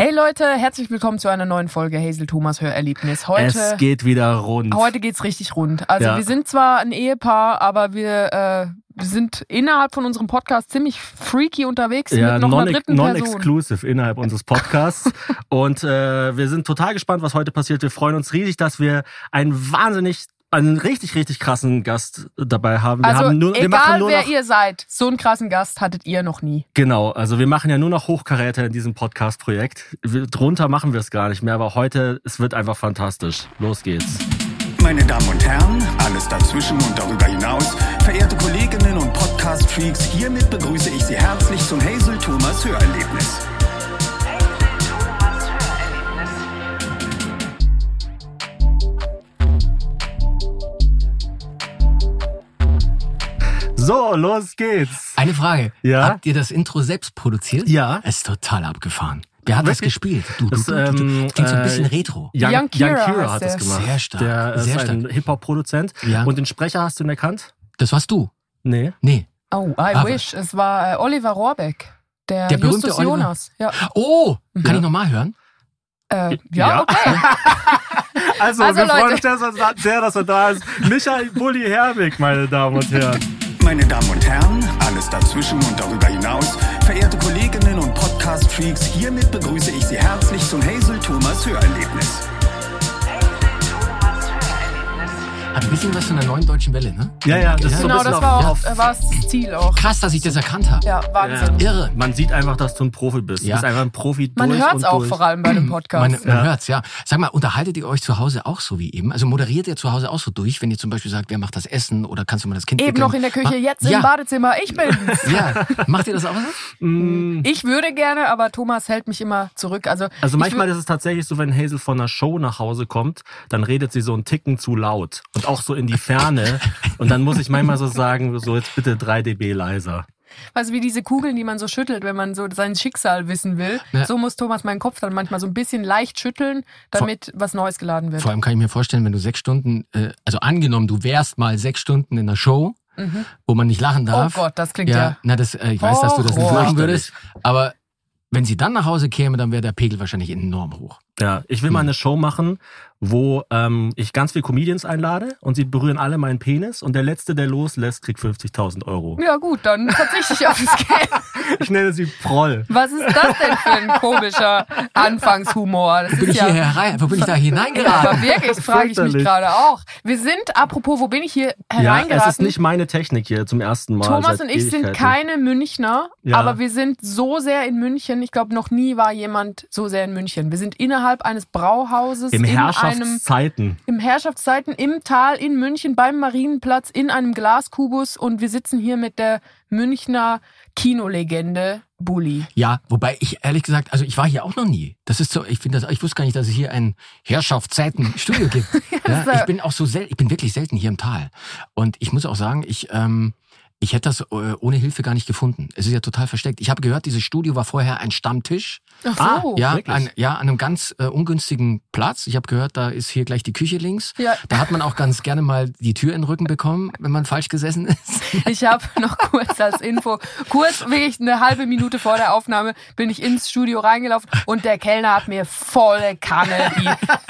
Hey Leute, herzlich willkommen zu einer neuen Folge Hazel Thomas Hörerlebnis. Heute, es geht wieder rund. Heute geht's richtig rund. Also wir sind zwar ein Ehepaar, aber wir sind innerhalb von unserem Podcast ziemlich freaky unterwegs mit noch einer dritten Person. Non-exclusive innerhalb unseres Podcasts. Und wir sind total gespannt, was heute passiert. Wir freuen uns riesig, dass wir einen richtig, richtig krassen Gast dabei haben. Wir also haben nur, egal wir machen nur wer noch, ihr seid, so einen krassen Gast hattet ihr noch nie. Genau, also wir machen ja nur noch Hochkaräter in diesem Podcast-Projekt. Drunter machen wir es gar nicht mehr, aber heute, es wird einfach fantastisch. Los geht's. Meine Damen und Herren, alles dazwischen und darüber hinaus, verehrte Kolleginnen und Podcast-Freaks, hiermit begrüße ich Sie herzlich zum Hazel Thomas Hörerlebnis. So, los geht's. Eine Frage. Ja? Habt ihr das Intro selbst produziert? Ja. Es ist total abgefahren. Wer hat das gespielt? Das klingt so ein bisschen retro. Young Kira hat das gemacht. Sehr stark. Der ist ein Hip-Hop-Produzent. Ja. Und den Sprecher hast du ihn erkannt? Das warst du. Nee. Oh, I wish. Es war Oliver Rohrbeck. Der berühmte Justus Jonas. Ja. Oh, kann ich nochmal hören? Okay. Also wir freuen uns sehr, dass er da ist. Michael Bulli Herbig, meine Damen und Herren. Meine Damen und Herren, alles dazwischen und darüber hinaus, verehrte Kolleginnen und Podcast-Freaks, hiermit begrüße ich Sie herzlich zum Hazel Thomas Hörerlebnis. Hat ein bisschen was von der neuen deutschen Welle, ne? Ja, das ist so genau, das war das Ziel auch. Krass, dass ich das erkannt habe. Ja, Wahnsinn. Ja. Irre. Man sieht einfach, dass du ein Profi bist. Du bist einfach ein Profi durch und durch. Man hört es auch vor allem bei dem Podcast. Man hört es, ja. Sag mal, unterhaltet ihr euch zu Hause auch so wie eben? Also moderiert ihr zu Hause auch so durch, wenn ihr zum Beispiel sagt, wer macht das Essen oder kannst du mal das Kind wickeln? Eben noch in der Küche, jetzt im Badezimmer, ich bin's. Ja, macht ihr das auch so? Ich würde gerne, aber Thomas hält mich immer zurück. Also manchmal ist es tatsächlich so, wenn Hazel von einer Show nach Hause kommt, dann redet sie so einen Ticken zu laut. Und auch so in die Ferne. Und dann muss ich manchmal so sagen, so jetzt bitte 3 dB leiser. Also wie diese Kugeln, die man so schüttelt, wenn man so sein Schicksal wissen will. Ja. So muss Thomas meinen Kopf dann manchmal so ein bisschen leicht schütteln, damit was Neues geladen wird. Vor allem kann ich mir vorstellen, wenn du 6 Stunden, also angenommen, du wärst mal 6 Stunden in der Show, wo man nicht lachen darf. Oh Gott, das klingt ich weiß, dass du das nicht machen würdest, aber wenn sie dann nach Hause käme, dann wäre der Pegel wahrscheinlich enorm hoch. Ja, ich will mal eine Show machen, wo ich ganz viele Comedians einlade und sie berühren alle meinen Penis und der Letzte, der loslässt, kriegt 50.000 €. Ja gut, dann tatsächlich auf das Geld. Ich nenne sie Proll. Was ist das denn für ein komischer Anfangshumor? Das bin ich hier herein? Wo bin ich da hineingeraten? Aber wirklich, frage ich mich gerade auch. Wir sind, apropos, wo bin ich hier hereingeraten? Ja, es ist nicht meine Technik hier zum ersten Mal. Thomas und ich sind keine Münchner, aber wir sind so sehr in München. Ich glaube, noch nie war jemand so sehr in München. Wir sind innerhalb eines Brauhauses. Im Herrschaftszeiten, im Tal, in München, beim Marienplatz, in einem Glaskubus. Und wir sitzen hier mit der Münchner Kinolegende Bulli. Ja, wobei ich ehrlich gesagt, also ich war hier auch noch nie. Das ist so, ich wusste gar nicht, dass es hier ein Herrschaftszeiten-Studio gibt. Ja, ich bin auch ich bin wirklich selten hier im Tal. Und ich muss auch sagen, ich hätte das ohne Hilfe gar nicht gefunden. Es ist ja total versteckt. Ich habe gehört, dieses Studio war vorher ein Stammtisch. Ach so. An einem ganz ungünstigen Platz. Ich habe gehört, da ist hier gleich die Küche links. Ja. Da hat man auch ganz gerne mal die Tür in den Rücken bekommen, wenn man falsch gesessen ist. Ich habe noch kurz als Info, wirklich eine halbe Minute vor der Aufnahme, bin ich ins Studio reingelaufen und der Kellner hat mir volle Kanne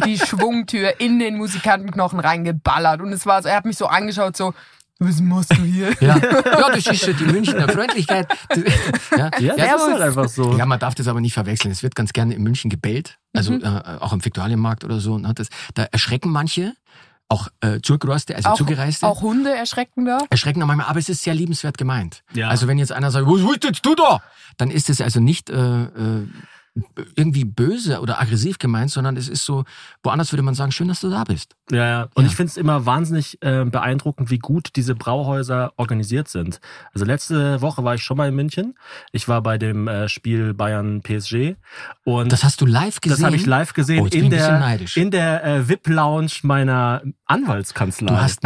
die Schwungtür in den Musikantenknochen reingeballert. Und es war so, er hat mich so angeschaut, so, was machst du hier? Ja, das ist ja die Münchner Freundlichkeit. Das ist halt einfach so. Ja, man darf das aber nicht verwechseln. Es wird ganz gerne in München gebellt. Also auch im Viktualienmarkt oder so. Da erschrecken manche, auch Zugereiste. Auch Hunde erschrecken da. Erschrecken da manchmal, aber es ist sehr liebenswert gemeint. Ja. Also wenn jetzt einer sagt, was willst jetzt du da? Dann ist es also nicht irgendwie böse oder aggressiv gemeint, sondern es ist so, woanders würde man sagen, schön, dass du da bist. Ja. Und ich finde es immer wahnsinnig beeindruckend, wie gut diese Brauhäuser organisiert sind. Also letzte Woche war ich schon mal in München. Ich war bei dem Spiel Bayern-PSG. Und das hast du live gesehen? Das habe ich live gesehen, in der VIP-Lounge meiner Anwaltskanzlei. Du hast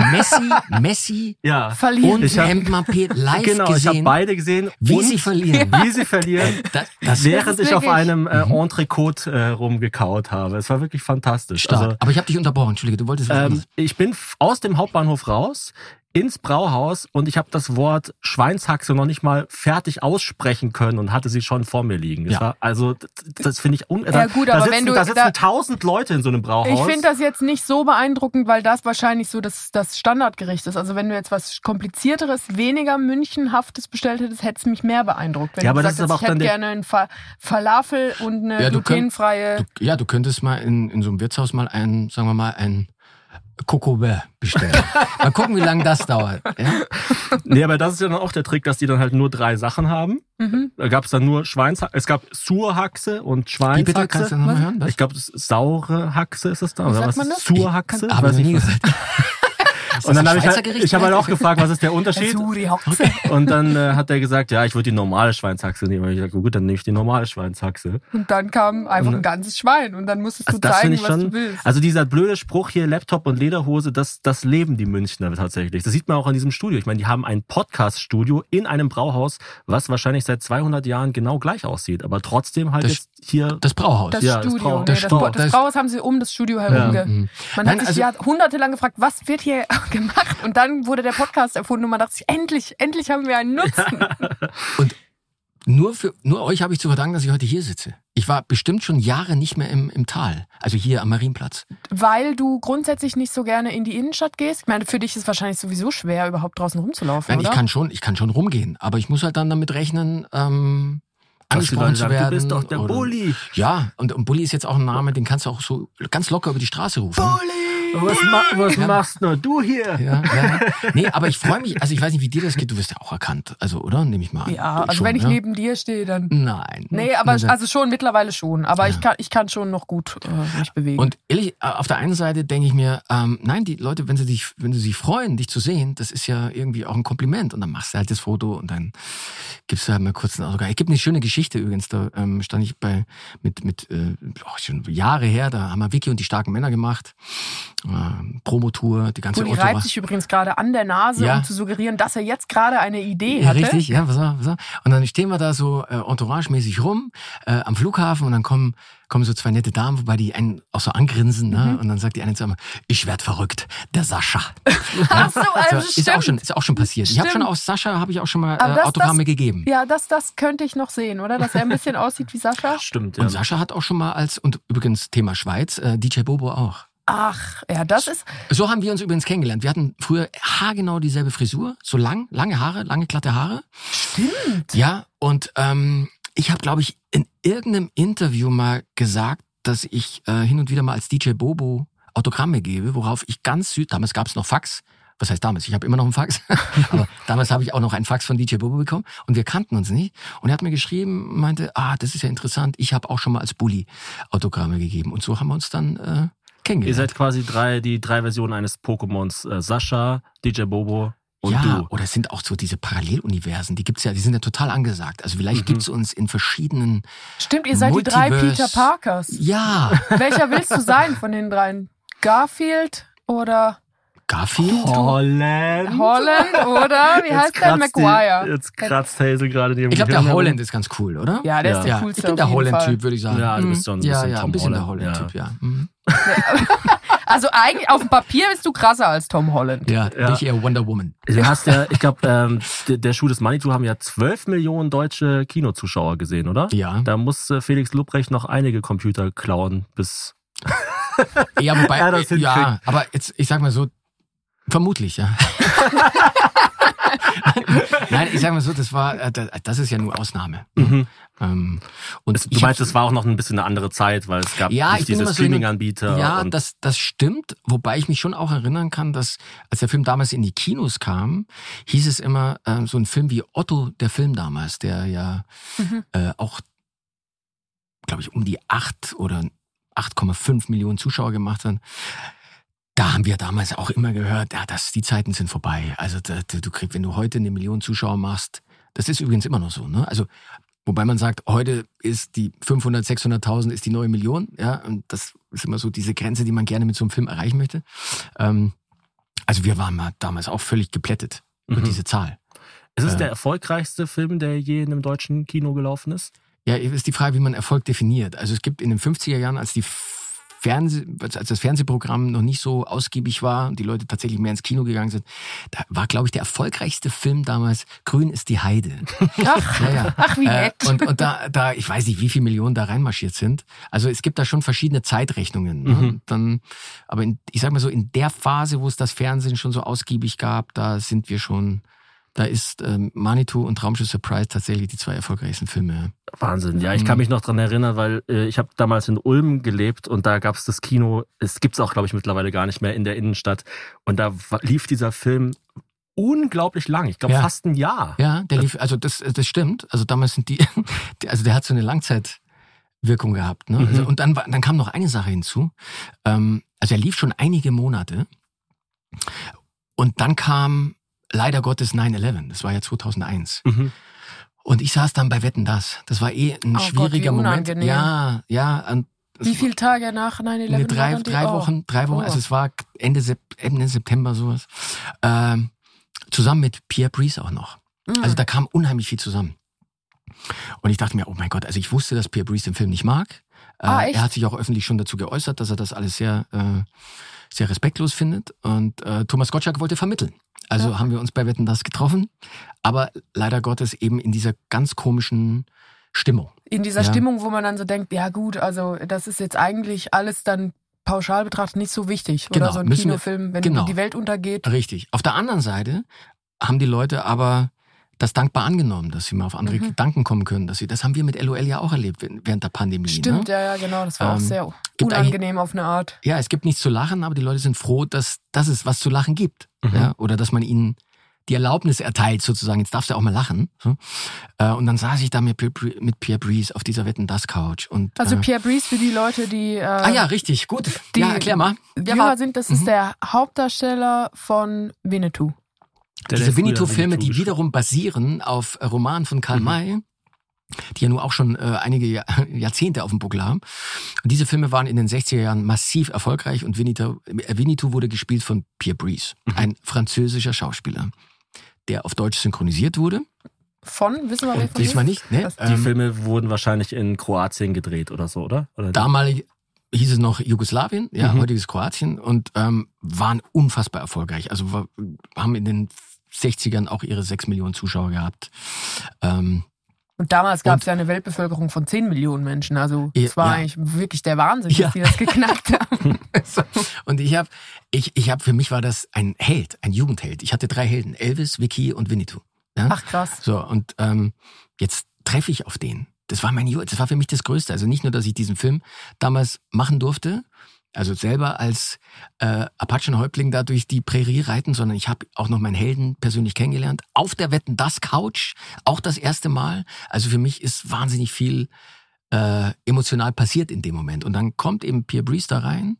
Messi verlieren und Mbappé live gesehen. Genau, ich habe beide gesehen. Wie sie verlieren. Während ich auf einem Entrecôte rumgekaut habe. Es war wirklich fantastisch. Stark. Aber ich habe dich unterbrochen, Entschuldige, du wolltest was anderes. Ich bin aus dem Hauptbahnhof raus, ins Brauhaus und ich habe das Wort Schweinshaxe noch nicht mal fertig aussprechen können und hatte sie schon vor mir liegen. Das war, also das finde ich ja, gut, aber da sitzen 1000 Leute in so einem Brauhaus. Ich finde das jetzt nicht so beeindruckend, weil das wahrscheinlich so das Standardgericht ist. Also wenn du jetzt was Komplizierteres, weniger Münchenhaftes bestellt hättest, hätte es mich mehr beeindruckt. Wenn du sagst, ich hätte gerne einen Falafel und eine glutenfreie... Du könntest mal in so einem Wirtshaus mal ein Kokobär bestellen. Mal gucken, wie lange das dauert. Ja? Nee, aber das ist ja dann auch der Trick, dass die dann halt nur 3 Sachen haben. Mhm. Da gab es dann nur Schweinshaxe. Es gab Surhaxe und Schweinshaxe. Wie bitte? Kannst du das nochmal hören? Was? Ich glaube, saure Haxe ist es da. Oder was? Surhaxe? Aber ich nie gesagt. Und dann habe ich auch gefragt, was ist der Unterschied? Und dann hat er gesagt, ja, ich würde die normale Schweinshaxe nehmen. Und ich gesagt, gut, dann nehme ich die normale Schweinshaxe. Und dann kam einfach ein ganzes Schwein. Und dann musstest du zeigen, was du willst. Also dieser blöde Spruch hier, Laptop und Lederhose, das leben die Münchner tatsächlich. Das sieht man auch in diesem Studio. Ich meine, die haben ein Podcast-Studio in einem Brauhaus, was wahrscheinlich seit 200 Jahren genau gleich aussieht. Aber trotzdem halt jetzt hier... Das Brauhaus. Das Studio. Das Brauhaus haben sie um das Studio herum. Ja. Man hat sich jahrhundertelang gefragt, was wird hier... gemacht und dann wurde der Podcast erfunden und man dachte sich, endlich haben wir einen Nutzen. Und nur euch habe ich zu verdanken, dass ich heute hier sitze. Ich war bestimmt schon Jahre nicht mehr im Tal, also hier am Marienplatz. Weil du grundsätzlich nicht so gerne in die Innenstadt gehst? Ich meine, für dich ist es wahrscheinlich sowieso schwer, überhaupt draußen rumzulaufen, oder? Ich kann schon rumgehen, aber ich muss halt dann damit rechnen, angesprochen zu werden. Du bist doch der Bulli. Ja, und Bulli ist jetzt auch ein Name, den kannst du auch so ganz locker über die Straße rufen. Bulli! Was machst nur du hier? Ja. Nee, aber ich freue mich. Also ich weiß nicht, wie dir das geht. Du wirst ja auch erkannt. Also, oder? Nehme ich mal an. Ja, also schon, wenn ich neben dir stehe, dann... Nein. Nee, aber also schon, mittlerweile schon. Aber ich kann schon noch gut mich bewegen. Und ehrlich, auf der einen Seite denke ich mir, nein, die Leute, wenn sie sich freuen, dich zu sehen, das ist ja irgendwie auch ein Kompliment. Und dann machst du halt das Foto und dann gibst du halt mal kurz einen Autogramm. Es gibt eine schöne Geschichte übrigens. Da stand ich schon Jahre her, da haben wir Vicky und die starken Männer gemacht. Promotour, die ganze Autobahn. Reibt sich übrigens gerade an der Nase, um zu suggerieren, dass er jetzt gerade eine Idee hatte. Richtig, ja, pass auf. Und dann stehen wir da so entouragemäßig rum am Flughafen und dann kommen so zwei nette Damen, wobei die einen auch so angrinsen, ne? Und dann sagt die eine zusammen, ich werd verrückt, der Sascha. Ach so, also stimmt. Ist auch schon passiert. Stimmt. Ich habe auch schon mal Autogramme gegeben. Ja, das könnte ich noch sehen, oder? Dass er ein bisschen aussieht wie Sascha. Stimmt, ja. Und Sascha hat auch schon mal und übrigens Thema Schweiz, DJ Bobo auch. Ach, ja, das ist... So haben wir uns übrigens kennengelernt. Wir hatten früher haargenau dieselbe Frisur, so lange Haare, lange glatte Haare. Stimmt. Ja, und ich habe, glaube ich, in irgendeinem Interview mal gesagt, dass ich hin und wieder mal als DJ Bobo Autogramme gebe, worauf ich damals gab es noch Fax. Was heißt damals? Ich habe immer noch einen Fax. Aber damals habe ich auch noch einen Fax von DJ Bobo bekommen. Und wir kannten uns nicht. Und er hat mir geschrieben, meinte, das ist ja interessant, ich habe auch schon mal als Bulli Autogramme gegeben. Und so haben wir uns dann... Ihr seid quasi die drei Versionen eines Pokémons. Sascha, DJ Bobo und du. Oder es sind auch so diese Paralleluniversen, die gibt's ja, die sind ja total angesagt. Also vielleicht gibt's uns in verschiedenen. Stimmt, ihr seid Multiverse. Die 3 Peter Parkers. Ja. Welcher willst du sein von den 3? Garfield oder? Garfield? Holland oder? Wie heißt der? Maguire. Jetzt kratzt Hazel gerade neben mir. Ich glaube, der Holland ist ganz cool, oder? Ja, der ist der coolste. Ich bin der Holland-Typ, würde ich sagen. Ja, du bist so ein bisschen der Holland-Typ, ja. Mhm. Also eigentlich auf dem Papier bist du krasser als Tom Holland. Ja. Nicht eher Wonder Woman. Du hast ja, ich glaube, der Schuh des Manitou haben ja 12 Millionen deutsche Kinozuschauer gesehen, oder? Ja. Da muss Felix Lobrecht noch einige Computer klauen bis... Ja, wobei... ja, aber jetzt, ich sag mal so, vermutlich, ja. Nein, ich sag mal so, das ist ja nur Ausnahme. Mhm. Und du meinst, es war auch noch ein bisschen eine andere Zeit, weil es gab nicht diese Streaming-Anbieter. Ja, das stimmt, wobei ich mich schon auch erinnern kann, dass als der Film damals in die Kinos kam, hieß es immer, so ein Film wie Otto, der Film damals, der ja auch, glaube ich, um die 8 oder 8,5 Millionen Zuschauer gemacht hat. Da haben wir damals auch immer gehört, die Zeiten sind vorbei. Also wenn du heute 1 Million Zuschauer machst, das ist übrigens immer noch so, ne? Also wobei man sagt, heute ist die 500, 600.000 ist die neue Million, ja, und das ist immer so diese Grenze, die man gerne mit so einem Film erreichen möchte. Also wir waren mal damals auch völlig geplättet über diese Zahl. Ist es der erfolgreichste Film, der je in einem deutschen Kino gelaufen ist? Ja, ist die Frage, wie man Erfolg definiert. Also es gibt in den 50er Jahren, als die als das Fernsehprogramm noch nicht so ausgiebig war und die Leute tatsächlich mehr ins Kino gegangen sind, da war, glaube ich, der erfolgreichste Film damals, Grün ist die Heide. Ach, naja. Ach wie nett. Und da, ich weiß nicht, wie viele Millionen da reinmarschiert sind. Also es gibt da schon verschiedene Zeitrechnungen. Ne? Mhm. Dann, aber ich sag mal so, in der Phase, wo es das Fernsehen schon so ausgiebig gab, da ist Manitou und Traumschiff Surprise tatsächlich die zwei erfolgreichsten Filme. Wahnsinn, ja, ich kann mich noch dran erinnern, weil ich habe damals in Ulm gelebt und da gab es das Kino, es gibt es auch, glaube ich, mittlerweile gar nicht mehr in der Innenstadt. Und da lief dieser Film unglaublich lang, ich glaube fast ein Jahr. Ja, der lief, also das stimmt, also damals sind also der hat so eine Langzeitwirkung gehabt. Ne? Mhm. Also, und dann kam noch eine Sache hinzu, also er lief schon einige Monate und dann kam leider Gottes 9/11, das war ja 2001. Mhm. Und ich saß dann bei Wetten, dass. Das war ein schwieriger Gott, Moment. Ja. Wie viele Tage nach 9/11? Nee, drei Wochen. Also es war Ende September sowas. Zusammen mit Pierre Brice auch noch. Mhm. Also da kam unheimlich viel zusammen. Und ich dachte mir, oh mein Gott, also ich wusste, dass Pierre Brice den Film nicht mag. Echt? Er hat sich auch öffentlich schon dazu geäußert, dass er das alles sehr, sehr respektlos findet. Und Thomas Gottschalk wollte vermitteln. Also haben wir uns bei Wetten, dass getroffen, aber leider Gottes eben in dieser ganz komischen Stimmung. In dieser Stimmung, wo man dann so denkt, ja gut, also das ist jetzt eigentlich alles dann pauschal betrachtet nicht so wichtig. Genau, oder so ein Kinofilm, wenn die Welt untergeht. Richtig. Auf der anderen Seite haben die Leute aber das dankbar angenommen, dass sie mal auf andere Gedanken kommen können. Das haben wir mit LOL ja auch erlebt während der Pandemie. Stimmt, ne? Ja, genau. Das war auch sehr unangenehm auf eine Art. Ja, es gibt nichts zu lachen, aber die Leute sind froh, dass es was zu lachen gibt. Mhm. Ja? Oder dass man ihnen die Erlaubnis erteilt sozusagen. Jetzt darfst du auch mal lachen. So. Und dann saß ich da mit Pierre Brice auf dieser Wetten, dass Couch. Und, also Pierre Brice für die Leute, die... ja, richtig. Gut. Ja, erklär mal. Das ist der Hauptdarsteller von Winnetou. Diese Winnetou-Filme, die wiederum basieren auf Romanen von Karl May, die ja nun auch schon einige Jahrzehnte auf dem Buckel haben. Und diese Filme waren in den 60er Jahren massiv erfolgreich und Winnetou wurde gespielt von Pierre Brice, ein französischer Schauspieler, der auf Deutsch synchronisiert wurde. Wissen wir nicht. Ne? Die Filme wurden wahrscheinlich in Kroatien gedreht oder so, oder? Damalig hieß es noch Jugoslawien, heutiges Kroatien, und waren unfassbar erfolgreich. Also haben in den 60ern auch ihre 6 Millionen Zuschauer gehabt. Und damals gab es ja eine Weltbevölkerung von 10 Millionen Menschen. Also es war eigentlich wirklich der Wahnsinn, dass die das geknackt haben. Und für mich war das ein Held, ein Jugendheld. Ich hatte 3 Helden, Elvis, Vicky und Winnetou. Ja? Ach krass. So, und jetzt treffe ich auf den. Das war für mich das Größte. Also nicht nur, dass ich diesen Film damals machen durfte, also selber als Apachenhäuptling da durch die Prärie reiten, sondern ich habe auch noch meinen Helden persönlich kennengelernt. Auf der Wetten, dass Couch, auch das erste Mal. Also für mich ist wahnsinnig viel emotional passiert in dem Moment. Und dann kommt eben Pierre Brice da rein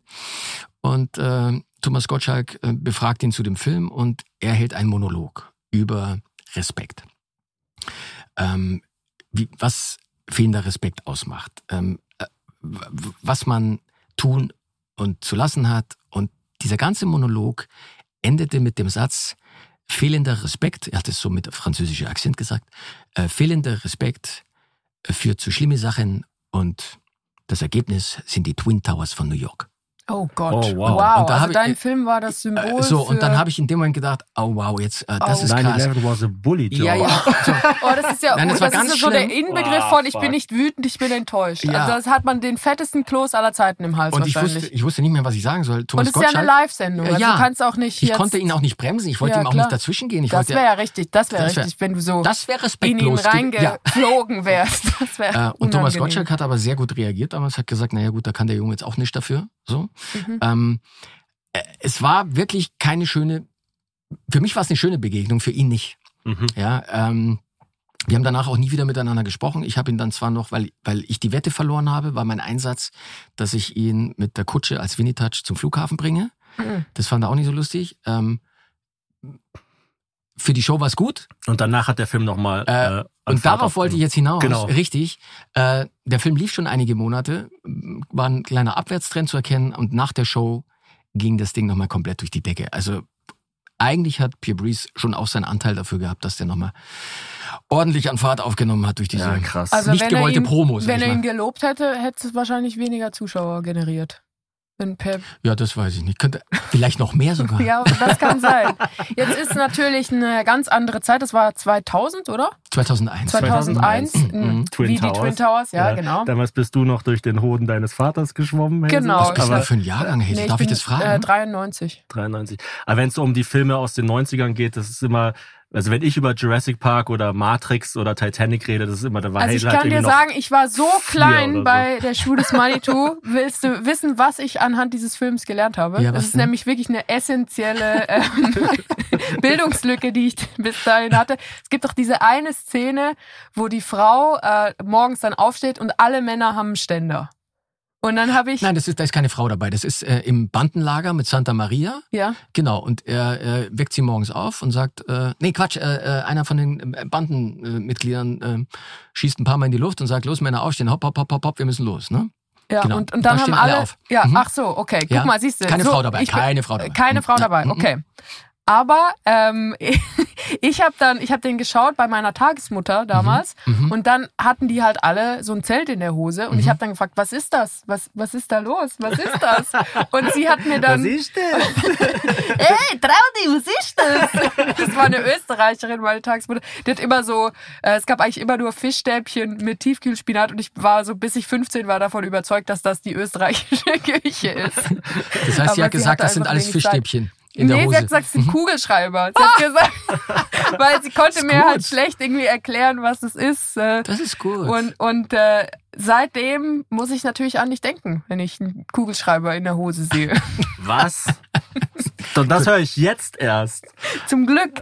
und Thomas Gottschalk befragt ihn zu dem Film und er hält einen Monolog über Respekt. Was fehlender Respekt ausmacht, was man tun und zu lassen hat. Und dieser ganze Monolog endete mit dem Satz, fehlender Respekt, er hat es so mit französischem Akzent gesagt, fehlender Respekt führt zu schlimmen Sachen und das Ergebnis sind die Twin Towers von New York. Oh Gott, oh, wow. Und also dein Film war das Symbol für... Und dann habe ich in dem Moment gedacht, oh wow, jetzt, das ist krass. 9/11 was a bully joke. Ja. So. Oh, das ist ja so der Inbegriff von, ich bin nicht wütend, ich bin enttäuscht. Ja. Also das hat man den fettesten Kloß aller Zeiten im Hals. Und ich wusste nicht mehr, was ich sagen soll. Thomas Gottschalk. Und es ist ja eine Live-Sendung. Also du kannst auch nicht ich konnte ihn auch nicht bremsen, ich wollte ihm auch nicht dazwischen gehen. Das wäre ja richtig, wenn du so in ihn reingeflogen wärst. Das wäre und Thomas Gottschalk hat aber sehr gut reagiert damals, hat gesagt, naja gut, da kann der Junge jetzt auch nicht dafür. So. Mhm. Es war wirklich für mich war es eine schöne Begegnung, für ihn nicht. Mhm. Ja, wir haben danach auch nie wieder miteinander gesprochen. Ich habe ihn dann zwar noch, weil ich die Wette verloren habe, war mein Einsatz, dass ich ihn mit der Kutsche als Winnie-Touch zum Flughafen bringe. Mhm. Das fand er auch nicht so lustig. Für die Show war es gut. Und danach hat der Film nochmal... und darauf wollte ich jetzt hinaus. Genau. Richtig. Der Film lief schon einige Monate, war ein kleiner Abwärtstrend zu erkennen und nach der Show ging das Ding nochmal komplett durch die Decke. Also eigentlich hat Pierre Brice schon auch seinen Anteil dafür gehabt, dass der nochmal ordentlich an Fahrt aufgenommen hat durch diese krass. Also nicht gewollte Promos. Wenn er ihn gelobt hätte, hätte es wahrscheinlich weniger Zuschauer generiert. in Pep. Ja, das weiß ich nicht. Könnte vielleicht noch mehr sogar. Ja, das kann sein. Jetzt ist natürlich eine ganz andere Zeit. Das war 2000, oder? 2001. Twin Towers. Die Twin Towers, ja, genau. Damals bist du noch durch den Hoden deines Vaters geschwommen. Genau. Was kann man für einen Jahrgang Hänsel? Darf ich das fragen? 93. Aber wenn es um die Filme aus den 90ern geht, das ist immer... Also wenn ich über Jurassic Park oder Matrix oder Titanic rede, das ist immer der Wahrheit. Also ich kann dir sagen, ich war so klein bei der Schuh des Manitou. Willst du wissen, was ich anhand dieses Films gelernt habe? Ja, das ist nämlich wirklich eine essentielle Bildungslücke, die ich bis dahin hatte. Es gibt doch diese eine Szene, wo die Frau morgens dann aufsteht und alle Männer haben einen Ständer. Und dann habe ich... Nein, da ist keine Frau dabei. Das ist im Bandenlager mit Santa Maria. Ja. Genau. Und er weckt sie morgens auf und sagt, einer von den Bandenmitgliedern schießt ein paar Mal in die Luft und sagt, los Männer, aufstehen, hopp, hopp, hopp, hopp, hopp, wir müssen los, ne? Ja, genau. und dann haben alle auf. Ja, ach so, okay. Guck mal, siehst du. Keine Frau dabei, okay. Aber ich habe den geschaut bei meiner Tagesmutter damals und dann hatten die halt alle so ein Zelt in der Hose und ich habe dann gefragt, was ist das? Was ist da los? Was ist das? Und sie hat mir dann... Was ist das? Ey, Traudi, was ist das? Das war eine Österreicherin, meine Tagesmutter. Die hat immer so... es gab eigentlich immer nur Fischstäbchen mit Tiefkühlspinat und ich war so, bis ich 15 war, davon überzeugt, dass das die österreichische Küche ist. Das heißt, aber sie hat gesagt, das sind alles Fischstäbchen. Sie hat gesagt, es sind Kugelschreiber. Sie hat gesagt, weil sie konnte mir halt schlecht irgendwie erklären, was es ist. Das ist gut. Und seitdem muss ich natürlich an dich denken, wenn ich einen Kugelschreiber in der Hose sehe. Was? Das höre ich jetzt erst. Zum Glück.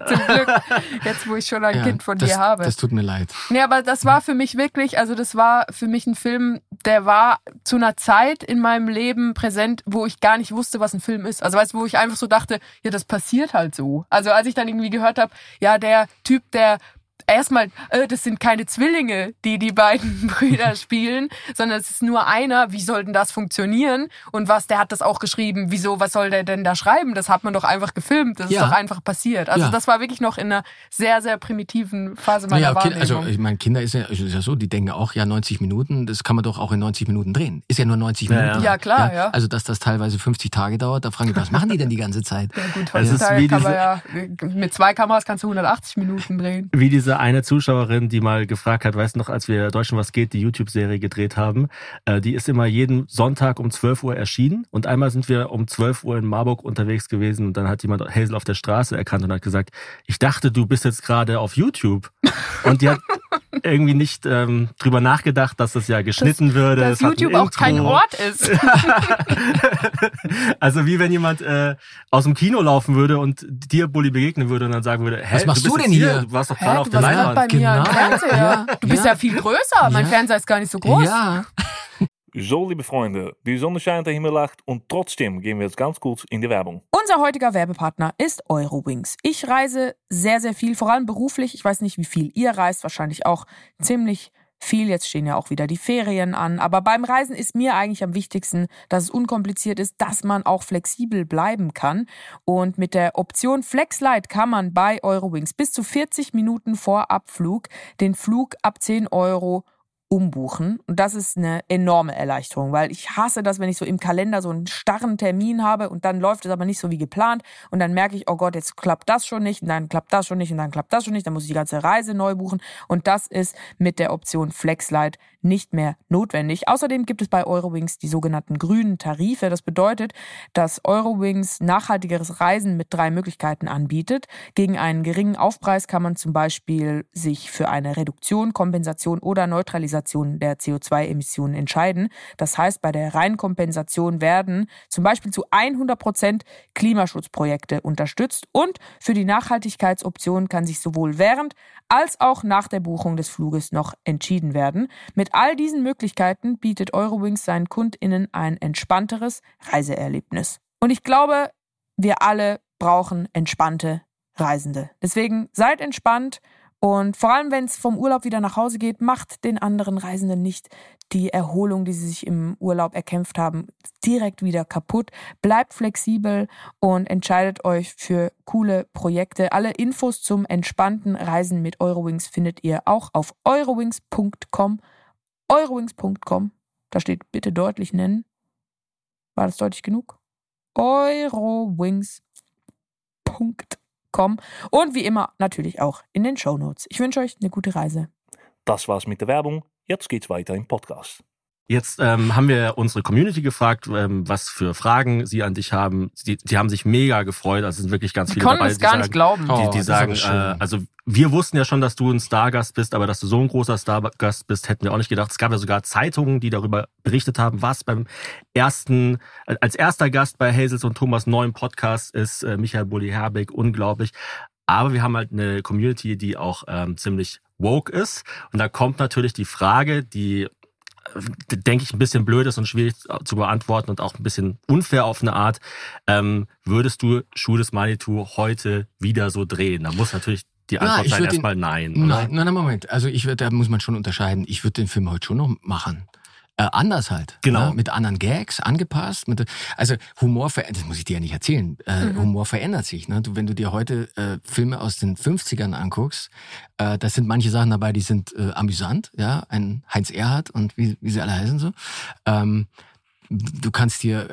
Jetzt, wo ich schon ein Kind von dir habe. Das tut mir leid. Nee, aber das war für mich wirklich, also das war für mich ein Film, der war zu einer Zeit in meinem Leben präsent, wo ich gar nicht wusste, was ein Film ist. Also weißt du, wo ich einfach so dachte, ja, das passiert halt so. Also als ich dann irgendwie gehört habe, ja, der Typ, der... Erstmal, das sind keine Zwillinge, die beiden Brüder spielen, sondern es ist nur einer. Wie soll denn das funktionieren? Und der hat das auch geschrieben. Wieso, was soll der denn da schreiben? Das hat man doch einfach gefilmt. Das ist doch einfach passiert. Also das war wirklich noch in einer sehr, sehr primitiven Phase meiner Wahrnehmung. Also ich meine, Kinder ist ja so, die denken auch, ja, 90 Minuten, das kann man doch auch in 90 Minuten drehen. Ist ja nur 90 Minuten. Ja, klar, ja. Also dass das teilweise 50 Tage dauert, da fragen die, was machen die denn die ganze Zeit? Ja gut, heutzutage kann man mit zwei Kameras kannst du 180 Minuten drehen. Wie diese eine Zuschauerin, die mal gefragt hat, weißt du noch, als wir Deutschland was geht, die YouTube-Serie gedreht haben, die ist immer jeden Sonntag um 12 Uhr erschienen und einmal sind wir um 12 Uhr in Marburg unterwegs gewesen und dann hat jemand Hänsel auf der Straße erkannt und hat gesagt, ich dachte, du bist jetzt gerade auf YouTube. Und die hat irgendwie nicht drüber nachgedacht, dass das ja geschnitten würde. Dass YouTube auch kein Ort ist. Also wie wenn jemand aus dem Kino laufen würde und dir Bulli begegnen würde und dann sagen würde, hä, was machst du denn hier? Du warst doch gerade auf der Leinwand. Bei mir im Fernseher. Ja. Du bist ja viel größer. Ja. Mein Fernseher ist gar nicht so groß. Ja. So, liebe Freunde, die Sonne scheint, der Himmel lacht und trotzdem gehen wir jetzt ganz kurz in die Werbung. Unser heutiger Werbepartner ist Eurowings. Ich reise sehr, sehr viel, vor allem beruflich. Ich weiß nicht, wie viel ihr reist, wahrscheinlich auch ziemlich viel. Jetzt stehen ja auch wieder die Ferien an. Aber beim Reisen ist mir eigentlich am wichtigsten, dass es unkompliziert ist, dass man auch flexibel bleiben kann. Und mit der Option FlexLight kann man bei Eurowings bis zu 40 Minuten vor Abflug den Flug ab 10 € umbuchen. Und das ist eine enorme Erleichterung, weil ich hasse das, wenn ich so im Kalender so einen starren Termin habe und dann läuft es aber nicht so wie geplant und dann merke ich, oh Gott, jetzt klappt das schon nicht und dann klappt das schon nicht und dann klappt das schon nicht, dann muss ich die ganze Reise neu buchen und das ist mit der Option FlexLight nicht mehr notwendig. Außerdem gibt es bei Eurowings die sogenannten grünen Tarife. Das bedeutet, dass Eurowings nachhaltigeres Reisen mit 3 Möglichkeiten anbietet. Gegen einen geringen Aufpreis kann man zum Beispiel sich für eine Reduktion, Kompensation oder Neutralisation der CO2-Emissionen entscheiden. Das heißt, bei der reinen Kompensation werden zum Beispiel zu 100% Klimaschutzprojekte unterstützt und für die Nachhaltigkeitsoption kann sich sowohl während als auch nach der Buchung des Fluges noch entschieden werden. Mit all diesen Möglichkeiten bietet Eurowings seinen KundInnen ein entspannteres Reiseerlebnis. Und ich glaube, wir alle brauchen entspannte Reisende. Deswegen seid entspannt und vor allem, wenn es vom Urlaub wieder nach Hause geht, macht den anderen Reisenden nicht die Erholung, die sie sich im Urlaub erkämpft haben, direkt wieder kaputt. Bleibt flexibel und entscheidet euch für coole Projekte. Alle Infos zum entspannten Reisen mit Eurowings findet ihr auch auf eurowings.com. Da steht bitte deutlich nennen, War das deutlich genug? eurowings.com und wie immer natürlich auch in den Shownotes. Ich wünsche euch eine gute Reise. Das war's mit der Werbung. Jetzt geht's weiter im Podcast. Jetzt haben wir unsere Community gefragt, was für Fragen sie an dich haben. Die haben sich mega gefreut. Also sind wirklich ganz viele dabei. Die konnten es gar nicht glauben. Die sagen, also wir wussten ja schon, dass du ein Stargast bist, aber dass du so ein großer Stargast bist, hätten wir auch nicht gedacht. Es gab ja sogar Zeitungen, die darüber berichtet haben, was als erster Gast bei Hazels und Thomas' neuen Podcast ist. Michael Bulli-Herbig, unglaublich. Aber wir haben halt eine Community, die auch ziemlich woke ist. Und da kommt natürlich die Frage, die denke ich, ein bisschen blöd ist und schwierig zu beantworten und auch ein bisschen unfair auf eine Art. Würdest du Schuh des Manitou heute wieder so drehen? Da muss natürlich die Antwort sein erstmal nein. Oder? Nein, Moment. Also da muss man schon unterscheiden. Ich würde den Film heute schon noch machen. Anders halt. Genau. Ne? Mit anderen Gags, angepasst. Humor verändert sich, das muss ich dir ja nicht erzählen. Humor verändert sich. Ne? Wenn du dir heute Filme aus den 50ern anguckst, da sind manche Sachen dabei, die sind amüsant. Ja? Ein Heinz Erhardt und wie sie alle heißen so. Du kannst dir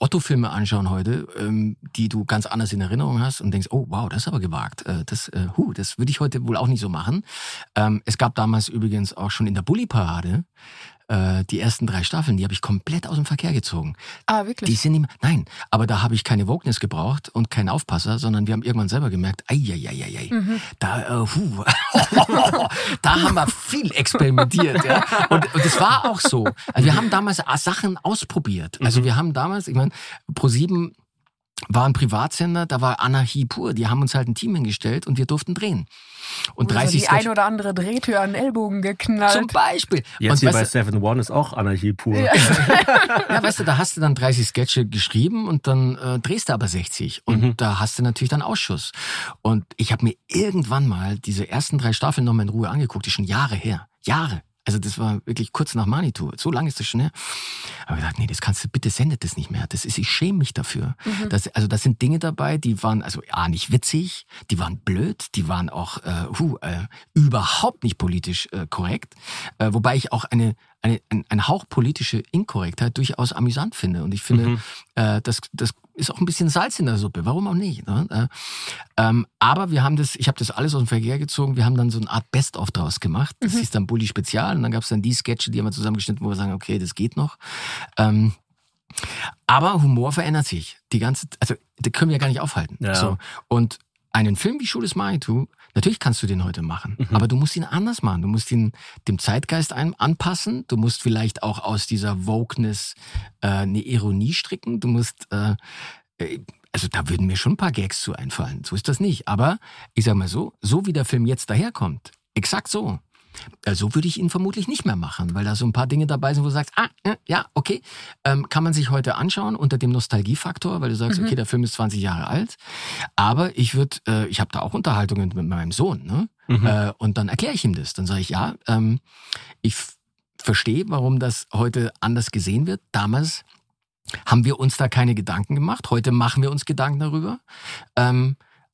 Otto-Filme anschauen heute, die du ganz anders in Erinnerung hast und denkst, oh wow, das ist aber gewagt. Das würde ich heute wohl auch nicht so machen. Es gab damals übrigens auch schon in der Bulli-Parade die ersten 3 Staffeln, die habe ich komplett aus dem Verkehr gezogen. Ah, wirklich? Die sind nicht mehr, nein, aber da habe ich keine Wokeness gebraucht und keinen Aufpasser, sondern wir haben irgendwann selber gemerkt, da haben wir viel experimentiert. Ja. Und das war auch so. Also wir haben damals Sachen ausprobiert. Also wir haben damals, ich meine, ProSieben war ein Privatsender, da war Anarchie pur. Die haben uns halt ein Team hingestellt und wir durften drehen. Und 30 die ein oder andere Drehtür an den Ellbogen geknallt. Zum Beispiel. Jetzt und hier bei 7-One ist auch Anarchie pur. Ja. Ja, weißt du, da hast du dann 30 Sketche geschrieben und dann drehst du aber 60. Und da hast du natürlich dann Ausschuss. Und ich habe mir irgendwann mal diese ersten 3 Staffeln nochmal in Ruhe angeguckt. Die ist schon Jahre her. Jahre. Also das war wirklich kurz nach Manitou. So lange ist das schon her. Aber ich dachte, nee, das kannst du, bitte sendet das nicht mehr. Ich schäme mich dafür. Das sind Dinge dabei, die waren nicht witzig, die waren blöd, die waren auch überhaupt nicht politisch korrekt. Wobei ich auch einen Hauch politische Inkorrektheit durchaus amüsant finde. Und ich finde, das ist auch ein bisschen Salz in der Suppe. Warum auch nicht? Ne? Aber ich habe das alles aus dem Verkehr gezogen. Wir haben dann so eine Art Best-of draus gemacht. Das hieß dann Bulli Spezial. Und dann gab es dann die Sketche, die haben wir zusammengeschnitten, wo wir sagen, okay, das geht noch. Aber Humor verändert sich. Das können wir ja gar nicht aufhalten. Ja. So. Und einen Film wie Schuh des Manitou, natürlich kannst du den heute machen, aber du musst ihn anders machen. Du musst ihn dem Zeitgeist anpassen. Du musst vielleicht auch aus dieser Wokeness eine Ironie stricken. Du musst, da würden mir schon ein paar Gags zu einfallen. So ist das nicht. Aber ich sag mal so wie der Film jetzt daherkommt, exakt so. So würde ich ihn vermutlich nicht mehr machen, weil da so ein paar Dinge dabei sind, wo du sagst, kann man sich heute anschauen unter dem Nostalgiefaktor, weil du sagst, okay, der Film ist 20 Jahre alt, aber ich habe da auch Unterhaltungen mit meinem Sohn, ne? Und dann erkläre ich ihm das, dann sage ich, ich verstehe, warum das heute anders gesehen wird, damals haben wir uns da keine Gedanken gemacht, heute machen wir uns Gedanken darüber,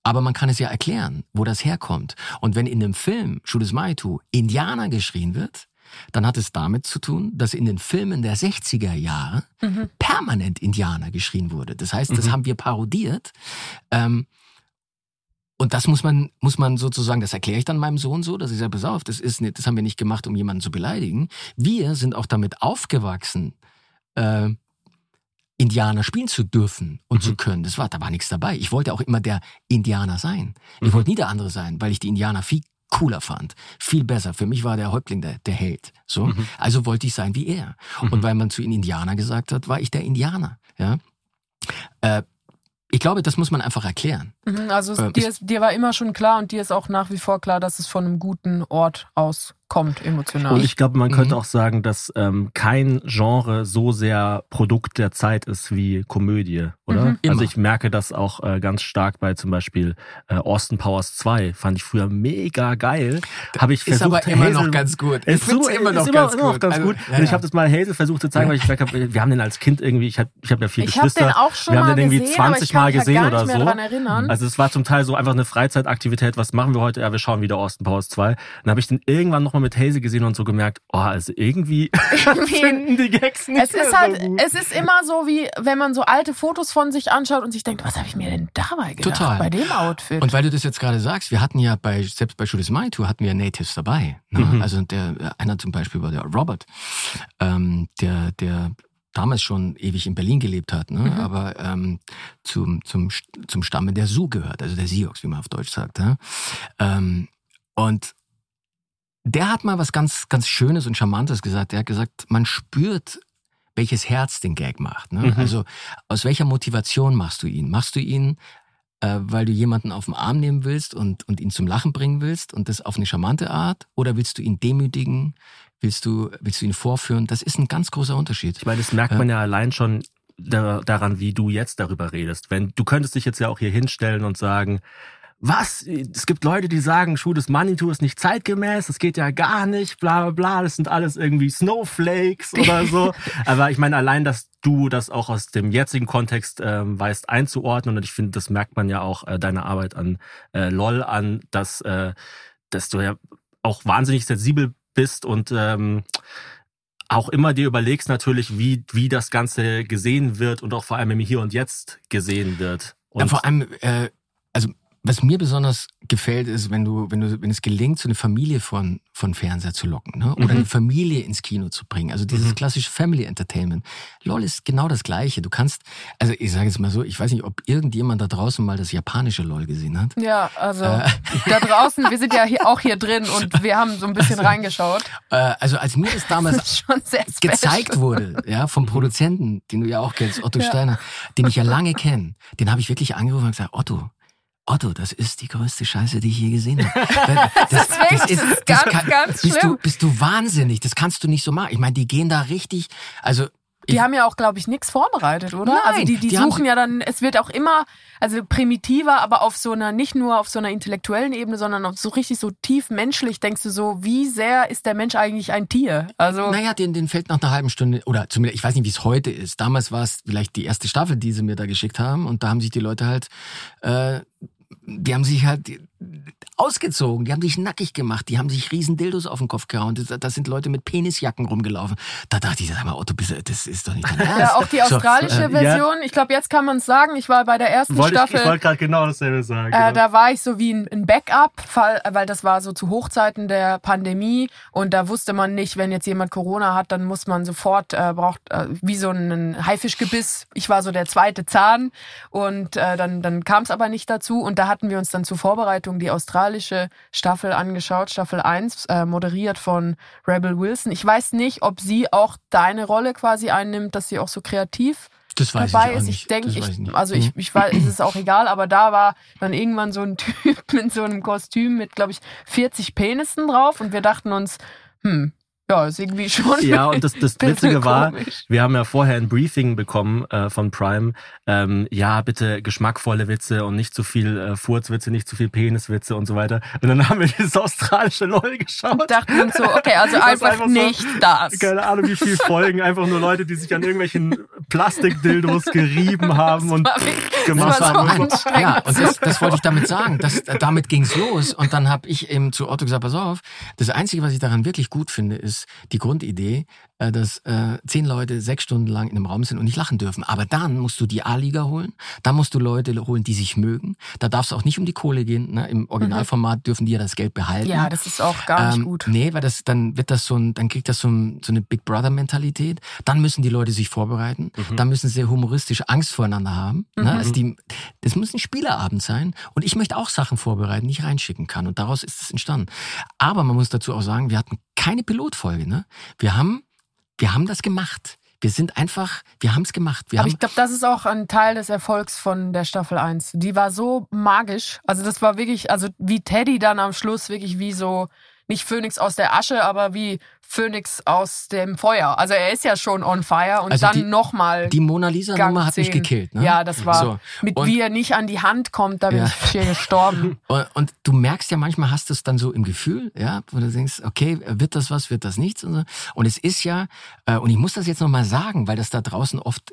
aber man kann es ja erklären, wo das herkommt. Und wenn in dem Film Schuh des Manitou Indianer geschrien wird, dann hat es damit zu tun, dass in den Filmen der 60er Jahre permanent Indianer geschrien wurde. Das heißt, das haben wir parodiert. Und das muss man sozusagen, das erkläre ich dann meinem Sohn so, dass ich sage, pass auf, das haben wir nicht gemacht, um jemanden zu beleidigen. Wir sind auch damit aufgewachsen, Indianer spielen zu dürfen und zu können. Da war nichts dabei. Ich wollte auch immer der Indianer sein. Ich wollte nie der andere sein, weil ich die Indianer viel cooler fand, viel besser. Für mich war der Häuptling der Held. So, also wollte ich sein wie er. Und weil man zu ihnen Indianer gesagt hat, war ich der Indianer. Ja. Ich glaube, das muss man einfach erklären. Also dir war immer schon klar und dir ist auch nach wie vor klar, dass es von einem guten Ort aus kommt, emotional. Und ich glaube, man könnte auch sagen, dass kein Genre so sehr Produkt der Zeit ist wie Komödie, oder? Also ich merke das auch ganz stark bei zum Beispiel Austin Powers 2. Fand ich früher mega geil. Habe ich versucht, ist aber immer noch ganz gut. Ich finde es immer noch ganz gut. Also, und ich habe das mal Hazel versucht zu zeigen, weil ich gesagt habe, wir haben den als Kind irgendwie, ich habe ja viele Geschwister. Ich habe den auch schon mal gesehen, 20 Mal gesehen oder so. Also es war zum Teil so einfach eine Freizeitaktivität, was machen wir heute? Ja, wir schauen wieder Austin Powers 2. Dann habe ich den irgendwann nochmal mit Hazy gesehen und so gemerkt, oh, also irgendwie finden die Gags nicht es mehr ist halt, so gut. Es ist immer so, wie wenn man so alte Fotos von sich anschaut und sich denkt, was habe ich mir denn dabei gedacht? Total. Bei dem Outfit. Und weil du das jetzt gerade sagst, wir hatten ja selbst bei Shoot Is My Tour hatten wir Natives dabei. Ne? Mhm. Also einer zum Beispiel war der Robert, der damals schon ewig in Berlin gelebt hat, ne? Mhm. Aber zum Stamme der Sioux gehört, also der Sioux, wie man auf Deutsch sagt. Ja? Und der hat mal was ganz, ganz Schönes und Charmantes gesagt. Er hat gesagt, man spürt, welches Herz den Gag macht. Ne? Mhm. Also aus welcher Motivation machst du ihn? Machst du ihn, weil du jemanden auf den Arm nehmen willst und ihn zum Lachen bringen willst und das auf eine charmante Art? Oder willst du ihn demütigen? Willst du ihn vorführen? Das ist ein ganz großer Unterschied. Ich meine, das merkt man ja allein schon daran, wie du jetzt darüber redest. Du könntest dich jetzt ja auch hier hinstellen und sagen, was? Es gibt Leute, die sagen, Shoot Is My Tour ist nicht zeitgemäß, das geht ja gar nicht, bla bla bla, das sind alles irgendwie Snowflakes oder so. Aber ich meine, allein, dass du das auch aus dem jetzigen Kontext weißt einzuordnen, und ich finde, das merkt man ja auch deiner Arbeit an LOL an, dass du ja auch wahnsinnig sensibel bist und auch immer dir überlegst natürlich, wie das Ganze gesehen wird und auch vor allem im Hier und Jetzt gesehen wird. Und ja, vor allem, was mir besonders gefällt, ist, wenn es gelingt, so eine Familie von Fernseher zu locken, ne? Oder eine Familie ins Kino zu bringen. Also dieses klassische Family Entertainment. LOL ist genau das Gleiche. Du kannst, also ich sage jetzt mal so, ich weiß nicht, ob irgendjemand da draußen mal das japanische LOL gesehen hat. Ja, also da draußen, wir sind ja auch hier drin und wir haben so ein bisschen reingeschaut. Also als mir das damals schon sehr gezeigt wurde, ja, vom Produzenten, den du ja auch kennst, Otto Steiner, den ich ja lange kenne, den habe ich wirklich angerufen und gesagt, Otto, das ist die größte Scheiße, die ich je gesehen habe. Das ist ganz schlimm. Bist du wahnsinnig? Das kannst du nicht so machen. Ich meine, die gehen da richtig, also... Die haben ja auch, glaube ich, nichts vorbereitet, oder? Nein, also die suchen ja dann, es wird auch immer, also primitiver, aber auf so einer, nicht nur auf so einer intellektuellen Ebene, sondern auf so richtig so tief menschlich denkst du so, wie sehr ist der Mensch eigentlich ein Tier? Also. Naja, den fällt nach einer halben Stunde, oder zumindest, ich weiß nicht, wie es heute ist. Damals war es vielleicht die erste Staffel, die sie mir da geschickt haben, und da haben sich die Leute halt, die haben sich halt ausgezogen, die haben sich nackig gemacht, die haben sich riesen Dildos auf den Kopf gehauen, da sind Leute mit Penisjacken rumgelaufen. Da dachte ich, sag mal, Otto, das ist doch nicht dein Ernst. Ja, auch die australische Version, ja. Ich glaube, jetzt kann man es sagen, ich war bei der ersten Staffel. Ich wollte gerade genau dasselbe sagen. Ja. Da war ich so wie ein Backup-Fall, weil das war so zu Hochzeiten der Pandemie, und da wusste man nicht, wenn jetzt jemand Corona hat, dann muss man sofort, wie so einen Haifischgebiss, ich war so der zweite Zahn, und dann kam es aber nicht dazu, und da hatten wir uns dann zur Vorbereitung die australische Staffel angeschaut, Staffel 1, moderiert von Rebel Wilson. Ich weiß nicht, ob sie auch deine Rolle quasi einnimmt, dass sie auch so kreativ dabei ist. Ich denke, ich weiß, es ist auch egal, aber da war dann irgendwann so ein Typ in so einem Kostüm mit, glaube ich, 40 Penissen drauf, und wir dachten uns, ja, ist irgendwie schon. Ja, und das Witzige war, wir haben ja vorher ein Briefing bekommen von Prime. Ja, bitte geschmackvolle Witze und nicht zu viel Furzwitze, nicht zu viel Peniswitze und so weiter. Und dann haben wir dieses australische LOL geschaut. Und dachten uns so, okay, also einfach nicht das. Keine Ahnung, wie viele Folgen. Einfach nur Leute, die sich an irgendwelchen Plastikdildos gerieben haben und gemacht haben. So, ja, und das wollte ich damit sagen. Damit ging es los. Und dann habe ich eben zu Otto gesagt, pass auf, das Einzige, was ich daran wirklich gut finde, ist die Grundidee, dass 10 Leute 6 Stunden lang in einem Raum sind und nicht lachen dürfen. Aber dann musst du die A-Liga holen, dann musst du Leute holen, die sich mögen. Da darf es auch nicht um die Kohle gehen. Ne? Im Originalformat dürfen die ja das Geld behalten. Ja, das ist auch gar nicht gut. Nee, weil dann kriegt das so eine Big Brother-Mentalität. Dann müssen die Leute sich vorbereiten. Dann müssen sie humoristisch Angst voreinander haben. Ne? Also das muss ein Spieleabend sein. Und ich möchte auch Sachen vorbereiten, die ich reinschicken kann. Und daraus ist es entstanden. Aber man muss dazu auch sagen, wir hatten keine Pilotfolge, ne? Wir haben das gemacht. Wir haben es gemacht. Aber ich glaube, das ist auch ein Teil des Erfolgs von der Staffel 1. Die war so magisch. Also das war wirklich, also wie Teddy dann am Schluss, wirklich wie so, nicht Phönix aus der Asche, aber wie Phönix aus dem Feuer. Also er ist ja schon on fire und also dann nochmal. Die Mona Lisa-Nummer hat mich gekillt. Ne? Ja, das war, so. Mit und, wie er nicht an die Hand kommt, da bin ich hier gestorben. Und du merkst ja, manchmal hast du es dann so im Gefühl, ja, wo du denkst, okay, wird das was, wird das nichts und so. Und es ist ja, und ich muss das jetzt nochmal sagen, weil das da draußen oft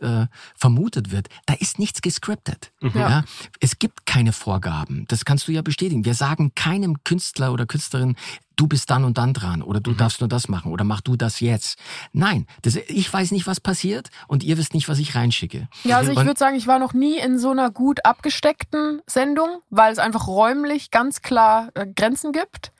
vermutet wird, da ist nichts gescriptet. Mhm. Ja. Ja? Es gibt keine Vorgaben, das kannst du ja bestätigen. Wir sagen keinem Künstler oder Künstlerin, du bist dann und dann dran oder du darfst nur das machen oder mach du das jetzt. Nein, ich weiß nicht, was passiert und ihr wisst nicht, was ich reinschicke. Ja, also ich würde sagen, ich war noch nie in so einer gut abgesteckten Sendung, weil es einfach räumlich ganz klar Grenzen gibt,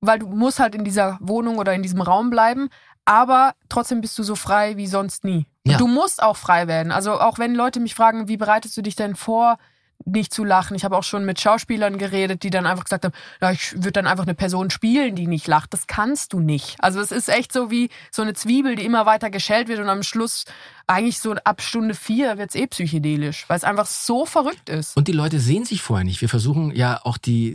weil du musst halt in dieser Wohnung oder in diesem Raum bleiben, aber trotzdem bist du so frei wie sonst nie. Ja. Du musst auch frei werden. Also auch wenn Leute mich fragen, wie bereitest du dich denn vor, nicht zu lachen. Ich habe auch schon mit Schauspielern geredet, die dann einfach gesagt haben, ja, ich würde dann einfach eine Person spielen, die nicht lacht. Das kannst du nicht. Also es ist echt so wie so eine Zwiebel, die immer weiter geschält wird und am Schluss eigentlich so ab Stunde 4 wird's eh psychedelisch, weil es einfach so verrückt ist. Und die Leute sehen sich vorher nicht. Wir versuchen ja auch die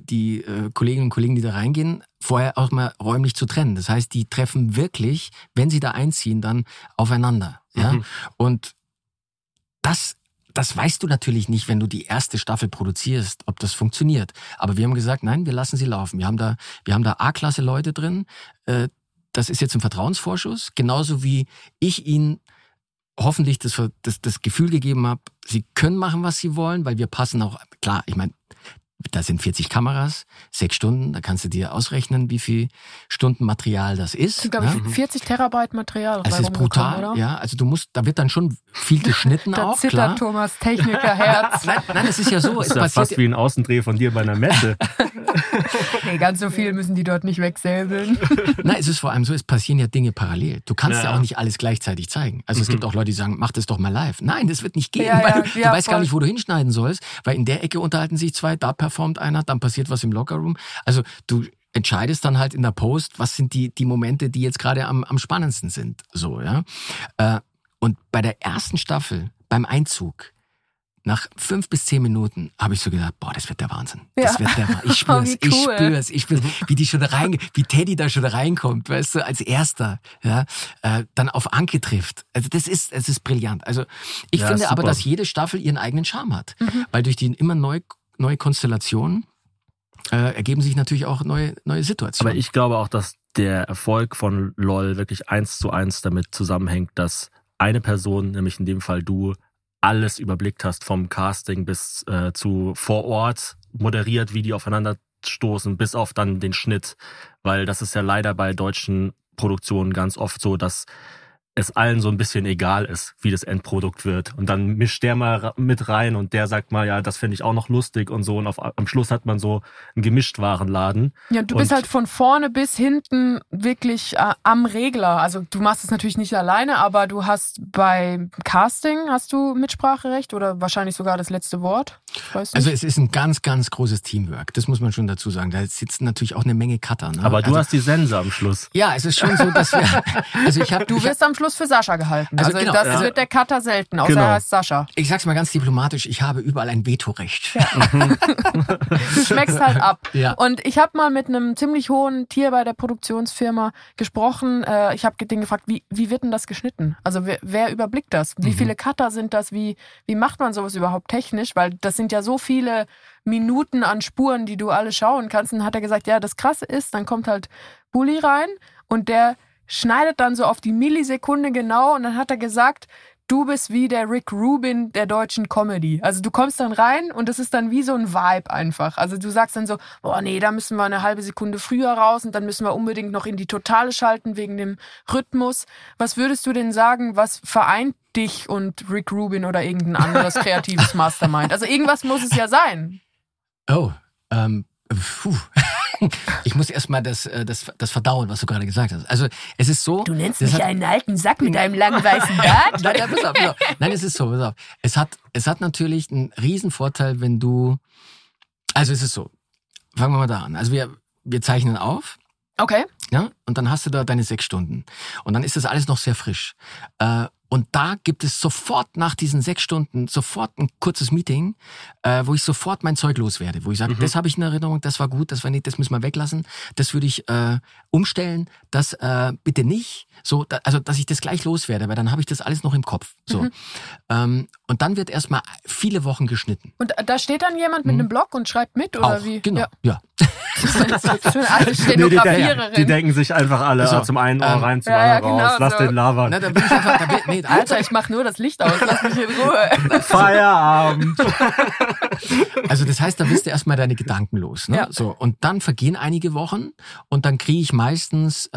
Kolleginnen und Kollegen, die da reingehen, vorher auch mal räumlich zu trennen. Das heißt, die treffen wirklich, wenn sie da einziehen, dann aufeinander. Ja? Mhm. Und das weißt du natürlich nicht, wenn du die erste Staffel produzierst, ob das funktioniert. Aber wir haben gesagt, nein, wir lassen sie laufen. Wir haben da A-Klasse Leute drin. Das ist jetzt ein Vertrauensvorschuss. Genauso wie ich ihnen hoffentlich das Gefühl gegeben habe, sie können machen, was sie wollen, weil wir passen auch, klar, ich meine, da sind 40 Kameras, 6 Stunden, da kannst du dir ausrechnen, wie viel Stunden Material das ist. Ich glaube, 40 Terabyte Material. Das ist brutal, gekommen, oder? Ja. Also da wird dann schon viel geschnitten da auch, klar. Da zittert Thomas Technikerherz. Nein, es ist ja so. Das ist ja fast wie ein Außendreh von dir bei einer Messe. Nee, ganz so viel müssen die dort nicht wegsäbeln. Nein, es ist vor allem so, es passieren ja Dinge parallel. Du kannst ja auch nicht alles gleichzeitig zeigen. Also es gibt auch Leute, die sagen, mach das doch mal live. Nein, das wird nicht gehen, weil du weißt gar nicht, wo du hinschneiden sollst, weil in der Ecke unterhalten sich zwei, da performt einer, dann passiert was im Lockerroom. Also du entscheidest dann halt in der Post, was sind die Momente, die jetzt gerade am spannendsten sind. So, ja. Und bei der ersten Staffel, beim Einzug, nach 5 bis 10 Minuten habe ich so gedacht, boah, das wird der Wahnsinn. Ja. Das wird der Wahnsinn. Ich spür's, wie die schon wie Teddy da schon reinkommt, weißt du, als Erster, ja, dann auf Anke trifft. Also es ist brillant. Also ich finde super. Aber, dass jede Staffel ihren eigenen Charme hat, weil durch die immer neue Konstellationen ergeben sich natürlich auch neue Situationen. Aber ich glaube auch, dass der Erfolg von LOL wirklich 1:1 damit zusammenhängt, dass eine Person, nämlich in dem Fall du, alles überblickt hast, vom Casting bis zu vor Ort, moderiert, wie die aufeinander stoßen, bis auf dann den Schnitt. Weil das ist ja leider bei deutschen Produktionen ganz oft so, dass es allen so ein bisschen egal ist, wie das Endprodukt wird. Und dann mischt der mal mit rein und der sagt mal, ja, das finde ich auch noch lustig und so. Und am Schluss hat man so einen Gemischtwarenladen. Ja, du bist halt von vorne bis hinten wirklich am Regler. Also du machst es natürlich nicht alleine, aber du hast beim Casting, hast du Mitspracherecht oder wahrscheinlich sogar das letzte Wort? Weißt du? Also es ist ein ganz, ganz großes Teamwork. Das muss man schon dazu sagen. Da sitzen natürlich auch eine Menge Cutter. Ne? Aber du hast die Sense am Schluss. Ja, es ist schon so, dass wir... Du wirst am Schluss für Sascha gehalten. Also genau, das wird der Cutter selten, außer er heißt Sascha. Ich sag's mal ganz diplomatisch, ich habe überall ein Vetorecht. Ja. Du schmeckst halt ab. Ja. Und ich habe mal mit einem ziemlich hohen Tier bei der Produktionsfirma gesprochen. Ich habe den gefragt, wie wird denn das geschnitten? Also wer überblickt das? Wie viele Cutter sind das? Wie macht man sowas überhaupt technisch? Weil das sind ja so viele Minuten an Spuren, die du alle schauen kannst. Und dann hat er gesagt, ja, das Krasse ist, dann kommt halt Bulli rein und der schneidet dann so auf die Millisekunde genau und dann hat er gesagt, du bist wie der Rick Rubin der deutschen Comedy. Also du kommst dann rein und das ist dann wie so ein Vibe einfach. Also du sagst dann so, boah nee, da müssen wir eine halbe Sekunde früher raus und dann müssen wir unbedingt noch in die Totale schalten wegen dem Rhythmus. Was würdest du denn sagen, was vereint dich und Rick Rubin oder irgendein anderes kreatives Mastermind? Also irgendwas muss es ja sein. Oh, ich muss erstmal das verdauen, was du gerade gesagt hast. Also es ist so. Du nennst mich einen alten Sack mit einem langen weißen Bart. Nein, pass auf. Nein, es ist so, pass auf. Es hat natürlich einen Riesenvorteil, wenn du. Also es ist so. Fangen wir mal da an. Also wir zeichnen auf. Okay. Ja, und dann hast du da deine 6 Stunden. Und dann ist das alles noch sehr frisch. Und da gibt es sofort nach diesen 6 Stunden sofort ein kurzes Meeting, wo ich sofort mein Zeug loswerde, wo ich sage, das habe ich in Erinnerung, das war gut, das war nicht, das müssen wir weglassen, das würde ich umstellen, das bitte nicht, so, da, also dass ich das gleich loswerde, weil dann habe ich das alles noch im Kopf. So. Und dann wird erstmal viele Wochen geschnitten. Und da steht dann jemand mit einem Blog und schreibt mit oder auch, wie? Genau, ja. Die denken sich einfach alle so, zum einen Ohr rein, zum anderen raus. Lass den labern. Na, da bin ich einfach, Alter, ich mach nur das Licht aus, lass mich in Ruhe. Feierabend. Also das heißt, da bist du erstmal deine Gedanken los. Ne? Ja. So, und dann vergehen einige Wochen und dann kriege ich meistens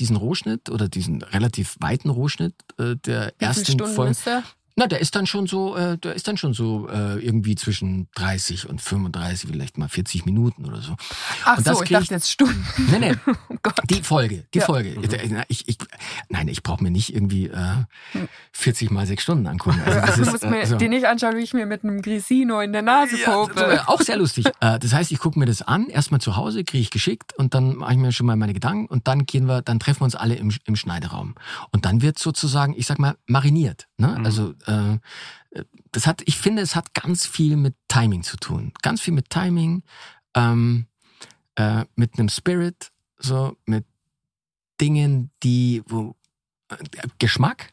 diesen Rohschnitt oder diesen relativ weiten Rohschnitt der ersten Folge. Na, der ist dann schon so, irgendwie zwischen 30 und 35, vielleicht mal 40 Minuten oder so. Ach und das so, ich dachte jetzt Stunden. Nee. Oh Gott. Die Folge. Ich brauche mir nicht irgendwie 40 mal 6 Stunden angucken. Also du musst mir die nicht anschauen, wie ich mir mit einem Grisino in der Nase pope. Ja, auch sehr lustig. Das heißt, ich gucke mir das an, erstmal zu Hause, kriege ich geschickt und dann mache ich mir schon mal meine Gedanken und dann treffen wir uns alle im Schneideraum. Und dann wird sozusagen, ich sag mal, mariniert. Ne? Also ich finde, es hat ganz viel mit Timing zu tun. Ganz viel mit Timing, mit einem Spirit, so mit Dingen, Geschmack.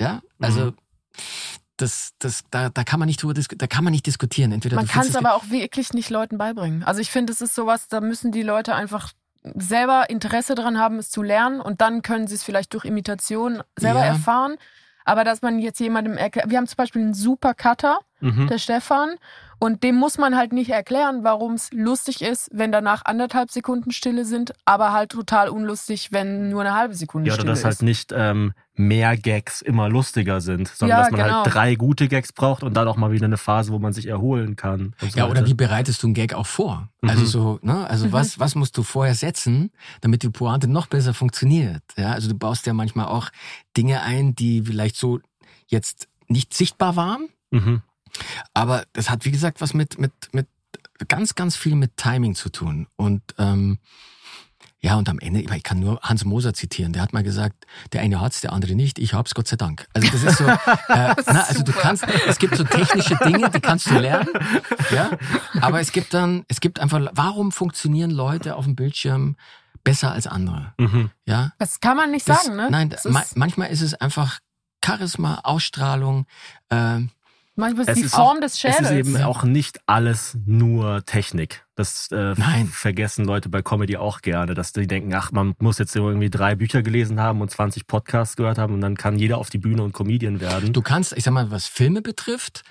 Ja, also da kann man nicht diskutieren. Entweder man kann es aber auch wirklich nicht Leuten beibringen. Also ich finde, es ist sowas, da müssen die Leute einfach selber Interesse dran haben, es zu lernen und dann können sie es vielleicht durch Imitation selber erfahren. Aber dass man jetzt jemandem erklärt, wir haben zum Beispiel einen super Cutter, der Stefan, und dem muss man halt nicht erklären, warum es lustig ist, wenn danach 1,5 Sekunden Stille sind, aber halt total unlustig, wenn nur eine halbe Sekunde Stille ist. Ja, oder dass halt nicht mehr Gags immer lustiger sind, sondern dass man halt 3 gute Gags braucht und dann auch mal wieder eine Phase, wo man sich erholen kann. So oder wie bereitest du einen Gag auch vor? Also was musst du vorher setzen, damit die Pointe noch besser funktioniert? Ja, also du baust ja manchmal auch Dinge ein, die vielleicht so jetzt nicht sichtbar waren. Aber das hat, wie gesagt, was mit ganz, ganz viel mit Timing zu tun. Und und am Ende, ich kann nur Hans Moser zitieren, der hat mal gesagt, der eine hat's, der andere nicht, ich hab's, Gott sei Dank. Also das ist so, es gibt so technische Dinge, die kannst du lernen, ja, aber es gibt einfach, warum funktionieren Leute auf dem Bildschirm besser als andere? Ja? Das kann man nicht sagen, ne? Nein, manchmal ist es einfach Charisma, Ausstrahlung, manchmal ist die Form des Schädels. Es ist eben auch nicht alles nur Technik. Das vergessen Leute bei Comedy auch gerne, dass die denken, ach, man muss jetzt irgendwie 3 Bücher gelesen haben und 20 Podcasts gehört haben und dann kann jeder auf die Bühne und Comedian werden. Du kannst, ich sag mal, was Filme betrifft,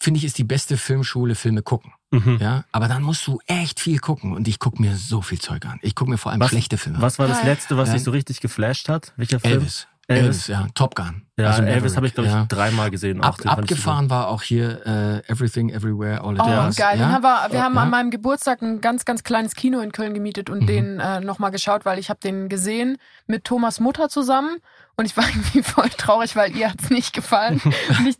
finde ich, ist die beste Filmschule Filme gucken. Ja, aber dann musst du echt viel gucken und ich gucke mir so viel Zeug an. Ich gucke mir vor allem schlechte Filme an. Was war das Letzte, was dich so richtig geflasht hat? Welcher Film? Elvis, ja, Top Gun. Ja, also Elvis habe ich, glaube ich, 3-mal gesehen. Auch, abgefahren war auch hier Everything, Everywhere, All at Once. Oh, geil. Ja? Wir haben an meinem Geburtstag ein ganz, ganz kleines Kino in Köln gemietet und den nochmal geschaut, weil ich habe den gesehen mit Thomas Mutter zusammen und ich war irgendwie voll traurig, weil ihr hat's nicht gefallen. Und ich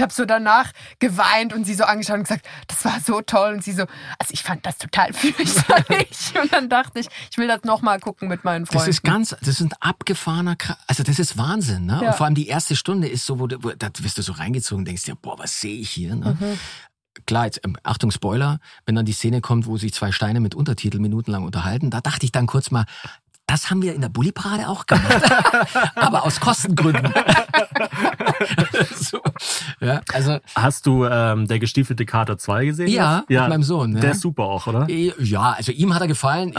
habe so danach geweint und sie so angeschaut und gesagt, das war so toll. Und sie so, also ich fand das total fürchterlich. Und dann dachte ich, ich will das nochmal gucken mit meinen Freunden. Das ist ein abgefahrener, also das ist Wahnsinn, ne? Ja. Und vor allem die erste Stunde ist so, wo da wirst du so reingezogen und denkst dir, boah, was sehe ich hier? Ne? Klar, jetzt, Achtung, Spoiler, wenn dann die Szene kommt, wo sich 2 Steine mit Untertitel minutenlang unterhalten, da dachte ich dann kurz mal, das haben wir in der Bulli-Parade auch gemacht. Aber aus Kostengründen. So, ja, also, hast du der gestiefelte Kater 2 gesehen? Ja, mit meinem Sohn. Ja. Der ist super auch, oder? Ja, also ihm hat er gefallen.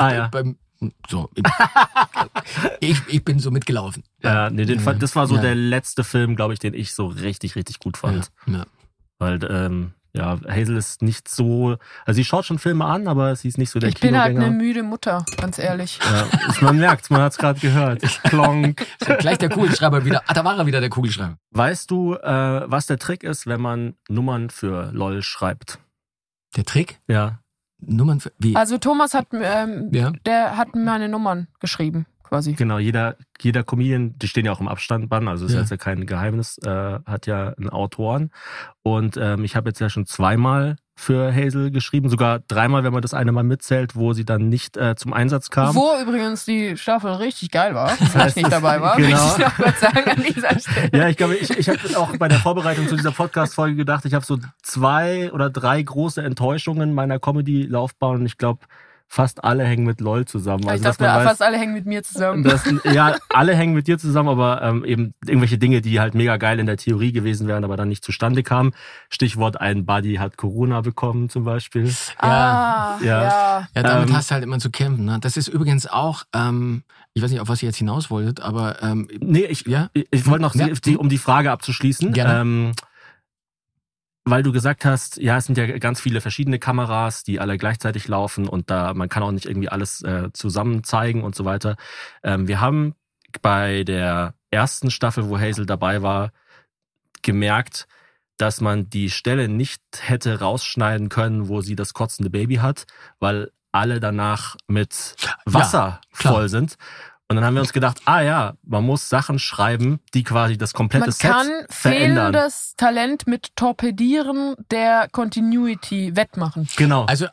Ich bin so mitgelaufen. Ja, nee, das war so der letzte Film, glaube ich, den ich so richtig, richtig gut fand. Ja. Weil, Hazel ist nicht so, also sie schaut schon Filme an, aber sie ist nicht so der Kinogänger. Ich bin halt eine müde Mutter, ganz ehrlich. Ja, man merkt's, man hat's gerade gehört. Klonk. Gleich der Kugelschreiber wieder. Ah, da war er wieder, der Kugelschreiber. Weißt du, was der Trick ist, wenn man Nummern für LOL schreibt? Der Trick? Ja. Nummern für, wie? Also Thomas hat der hat meine Nummern geschrieben, quasi. Genau, jeder Comedian, die stehen ja auch im Abstandband, also das ist ja kein Geheimnis, hat ja einen Autoren. Und ich habe jetzt ja schon 2-mal für Hazel geschrieben. Sogar dreimal, wenn man das eine Mal mitzählt, wo sie dann nicht zum Einsatz kam. Wo übrigens die Staffel richtig geil war, dass ich nicht dabei war, genau. Möchte ich noch kurz sagen an dieser Stelle. Ja, ich glaube, ich habe auch bei der Vorbereitung zu dieser Podcast-Folge gedacht, ich habe so 2 oder 3 große Enttäuschungen meiner Comedy-Laufbahn und ich glaube, fast alle hängen mit LOL zusammen. Also, ich dachte, fast alle hängen mit mir zusammen. Alle hängen mit dir zusammen, aber eben irgendwelche Dinge, die halt mega geil in der Theorie gewesen wären, aber dann nicht zustande kamen. Stichwort, ein Buddy hat Corona bekommen zum Beispiel. Ja, damit hast du halt immer zu kämpfen. Ne? Das ist übrigens auch, ich weiß nicht, auf was ihr jetzt hinaus wolltet, aber... ich wollte noch, um die Frage abzuschließen... Gerne. Weil du gesagt hast, ja, es sind ja ganz viele verschiedene Kameras, die alle gleichzeitig laufen und da man kann auch nicht irgendwie alles zusammen zeigen und so weiter. Wir haben bei der ersten Staffel, wo Hazel dabei war, gemerkt, dass man die Stelle nicht hätte rausschneiden können, wo sie das kotzende Baby hat, weil alle danach mit Wasser voll sind. Und dann haben wir uns gedacht, man muss Sachen schreiben, die quasi das komplette Set verändern. Man kann fehlendes Talent mit Torpedieren der Continuity wettmachen. Genau. Also,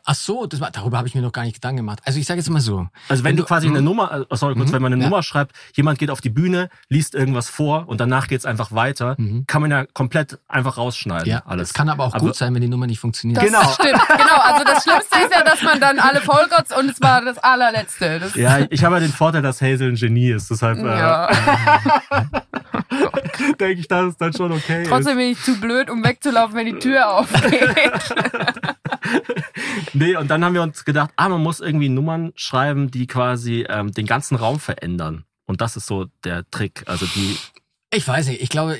darüber habe ich mir noch gar nicht Gedanken gemacht. Also ich sage jetzt mal so. Also wenn du quasi eine Nummer, wenn man eine Nummer schreibt, jemand geht auf die Bühne, liest irgendwas vor und danach geht's einfach weiter, kann man ja komplett einfach rausschneiden. Ja, alles. Das kann aber auch gut sein, wenn die Nummer nicht funktioniert. Das stimmt, genau. Also das Schlimmste ist ja, dass man dann alle Vollgotts und es war das allerletzte. Das ich habe ja den Vorteil, dass Hazel ein Genie ist, deshalb denke ich, dass es dann schon okay ist. Trotzdem bin ich zu blöd, um wegzulaufen, wenn die Tür aufgeht. Nee, und dann haben wir uns gedacht, man muss irgendwie Nummern schreiben, die quasi den ganzen Raum verändern. Und das ist so der Trick. Also ich weiß nicht, ich glaube,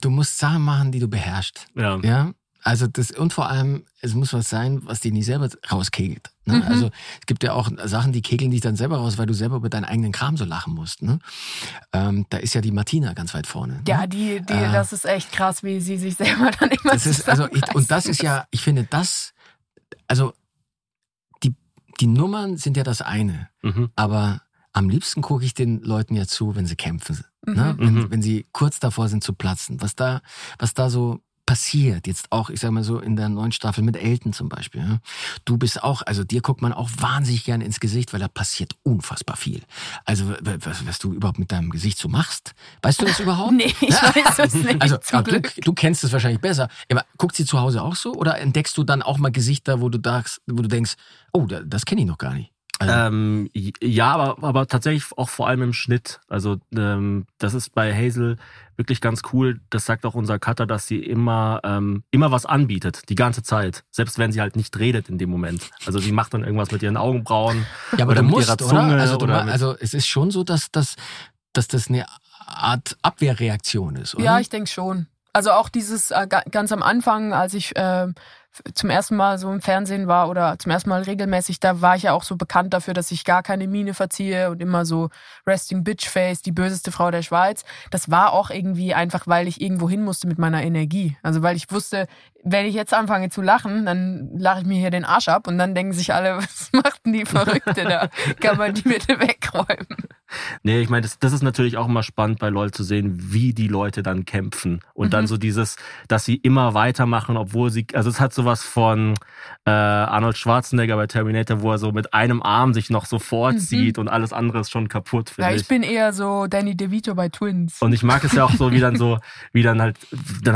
du musst Sachen machen, die du beherrschst. Ja? Also und vor allem, es muss was sein, was dich nicht selber rauskegelt. Ne? Also es gibt ja auch Sachen, die kegeln dich dann selber raus, weil du selber über deinen eigenen Kram so lachen musst. Ne? Da ist ja die Martina ganz weit vorne. Ja, ne? die das ist echt krass, wie sie sich selber dann immer die Nummern sind ja das eine, aber am liebsten gucke ich den Leuten ja zu, wenn sie kämpfen. Ne? Wenn sie kurz davor sind zu platzen. Was da so passiert, jetzt auch, ich sag mal so, in der neuen Staffel mit Elton zum Beispiel. Ja? Du bist auch, also dir guckt man auch wahnsinnig gerne ins Gesicht, weil da passiert unfassbar viel. Also, was du überhaupt mit deinem Gesicht so machst, weißt du das überhaupt? Nee, ich weiß es nicht. Also, du kennst es wahrscheinlich besser. Aber guckt sie zu Hause auch so oder entdeckst du dann auch mal Gesichter, wo du denkst, oh, das kenne ich noch gar nicht? Also. Aber tatsächlich auch vor allem im Schnitt. Also das ist bei Hazel wirklich ganz cool. Das sagt auch unser Cutter, dass sie immer was anbietet, die ganze Zeit. Selbst wenn sie halt nicht redet in dem Moment. Also sie macht dann irgendwas mit ihren Augenbrauen oder mit ihrer Zunge. Also es ist schon so, dass das eine Art Abwehrreaktion ist, oder? Ja, ich denke schon. Also auch dieses ganz am Anfang, als ich zum ersten Mal so im Fernsehen war oder zum ersten Mal regelmäßig, da war ich ja auch so bekannt dafür, dass ich gar keine Miene verziehe und immer so Resting Bitch Face, die böseste Frau der Schweiz. Das war auch irgendwie einfach, weil ich irgendwo hin musste mit meiner Energie. Also weil ich wusste, wenn ich jetzt anfange zu lachen, dann lache ich mir hier den Arsch ab und dann denken sich alle, was macht denn die Verrückte da? Kann man die bitte wegräumen? Nee, ich meine, das ist natürlich auch immer spannend bei LOL zu sehen, wie die Leute dann kämpfen und dann so dieses, dass sie immer weitermachen, obwohl sie, also es hat sowas von Arnold Schwarzenegger bei Terminator, wo er so mit einem Arm sich noch so vorzieht und alles andere ist schon kaputt, finde ich. Ja, ich bin eher so Danny DeVito bei Twins. Und ich mag es ja auch so, dann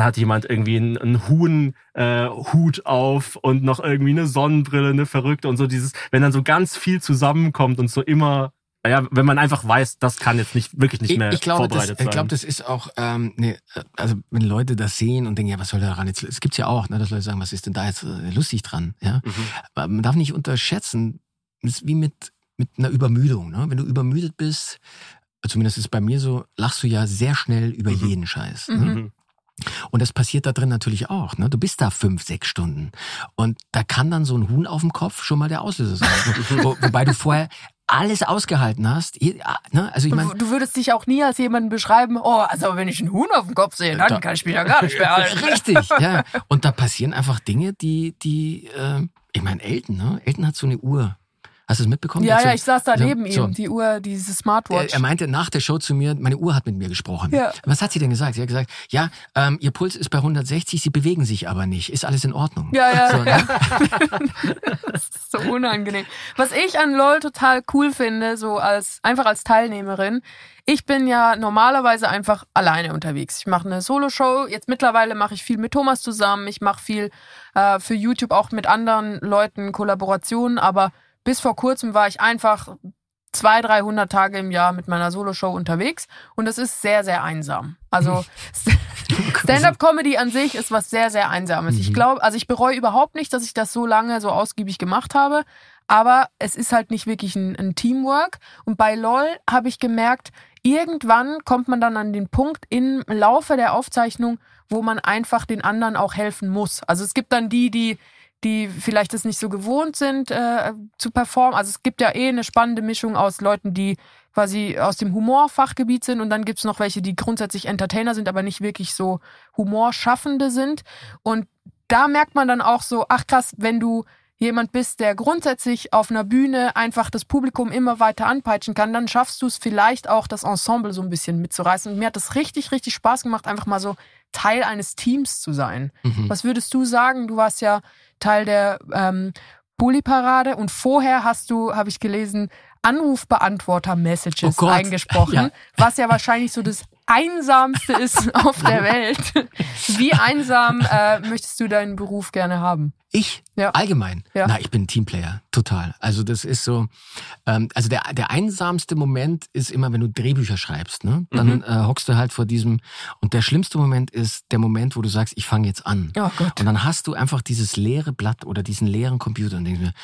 hat jemand irgendwie einen Huhn-Hut auf und noch irgendwie eine Sonnenbrille, eine Verrückte und so dieses, wenn dann so ganz viel zusammenkommt und so immer... Ja, wenn man einfach weiß, das kann jetzt nicht mehr vorbereitet sein. Ich glaube, das ist auch, wenn Leute das sehen und denken, ja, was soll daran jetzt, es gibt's ja auch, ne, dass Leute sagen, was ist denn da jetzt lustig dran, ja? Aber man darf nicht unterschätzen, das ist wie mit einer Übermüdung, ne? Wenn du übermüdet bist, zumindest ist bei mir so, lachst du ja sehr schnell über jeden Scheiß, ne? Und das passiert da drin natürlich auch. Ne? Du bist da 5, 6 Stunden und da kann dann so ein Huhn auf dem Kopf schon mal der Auslöser sein. Wobei du vorher alles ausgehalten hast. Ne? Also ich meine, du würdest dich auch nie als jemanden beschreiben, wenn ich einen Huhn auf dem Kopf sehe, dann kann ich mich ja gar nicht mehr halten. Richtig, ja. Und da passieren einfach Dinge, die ich meine, Elton hat so eine Uhr. Hast du es mitbekommen? Ja, ja, ich saß da neben ihm, die Uhr, diese Smartwatch. Er meinte nach der Show zu mir, meine Uhr hat mit mir gesprochen. Ja. Was hat sie denn gesagt? Sie hat gesagt, ja, ihr Puls ist bei 160, sie bewegen sich aber nicht. Ist alles in Ordnung? Ja, ja. So, ja. Das ist so unangenehm. Was ich an LOL total cool finde, so einfach als Teilnehmerin, ich bin ja normalerweise einfach alleine unterwegs. Ich mache eine Solo-Show. Jetzt mittlerweile mache ich viel mit Thomas zusammen. Ich mache viel für YouTube auch mit anderen Leuten Kollaborationen. Aber bis vor kurzem war ich einfach 200-300 Tage im Jahr mit meiner Solo-Show unterwegs. Und das ist sehr, sehr einsam. Also Stand-up-Comedy an sich ist was sehr, sehr Einsames. Mhm. Ich glaube, also ich bereue überhaupt nicht, dass ich das so lange so ausgiebig gemacht habe. Aber es ist halt nicht wirklich ein Teamwork. Und bei LOL habe ich gemerkt, irgendwann kommt man dann an den Punkt im Laufe der Aufzeichnung, wo man einfach den anderen auch helfen muss. Also es gibt dann die vielleicht das nicht so gewohnt sind, zu performen. Also es gibt ja eine spannende Mischung aus Leuten, die quasi aus dem Humorfachgebiet sind, und dann gibt es noch welche, die grundsätzlich Entertainer sind, aber nicht wirklich so Humorschaffende sind. Und da merkt man dann auch so, ach krass, wenn du jemand bist, der grundsätzlich auf einer Bühne einfach das Publikum immer weiter anpeitschen kann, dann schaffst du es vielleicht auch, das Ensemble so ein bisschen mitzureißen. Und mir hat das richtig, richtig Spaß gemacht, einfach mal so Teil eines Teams zu sein. Mhm. Was würdest du sagen? Du warst ja Teil der Bulli-Parade und vorher habe ich gelesen, Anrufbeantworter-Messages eingesprochen, ja. Was ja wahrscheinlich so das Einsamste ist auf der Welt. Wie einsam möchtest du deinen Beruf gerne haben? Ich? Ja. Allgemein? Ja. Na, ich bin Teamplayer. Total. Also das ist so, also der einsamste Moment ist immer, wenn du Drehbücher schreibst, ne? Dann hockst du halt vor diesem, und der schlimmste Moment ist der Moment, wo du sagst, ich fange jetzt an. Oh Gott. Und dann hast du einfach dieses leere Blatt oder diesen leeren Computer und denkst mir,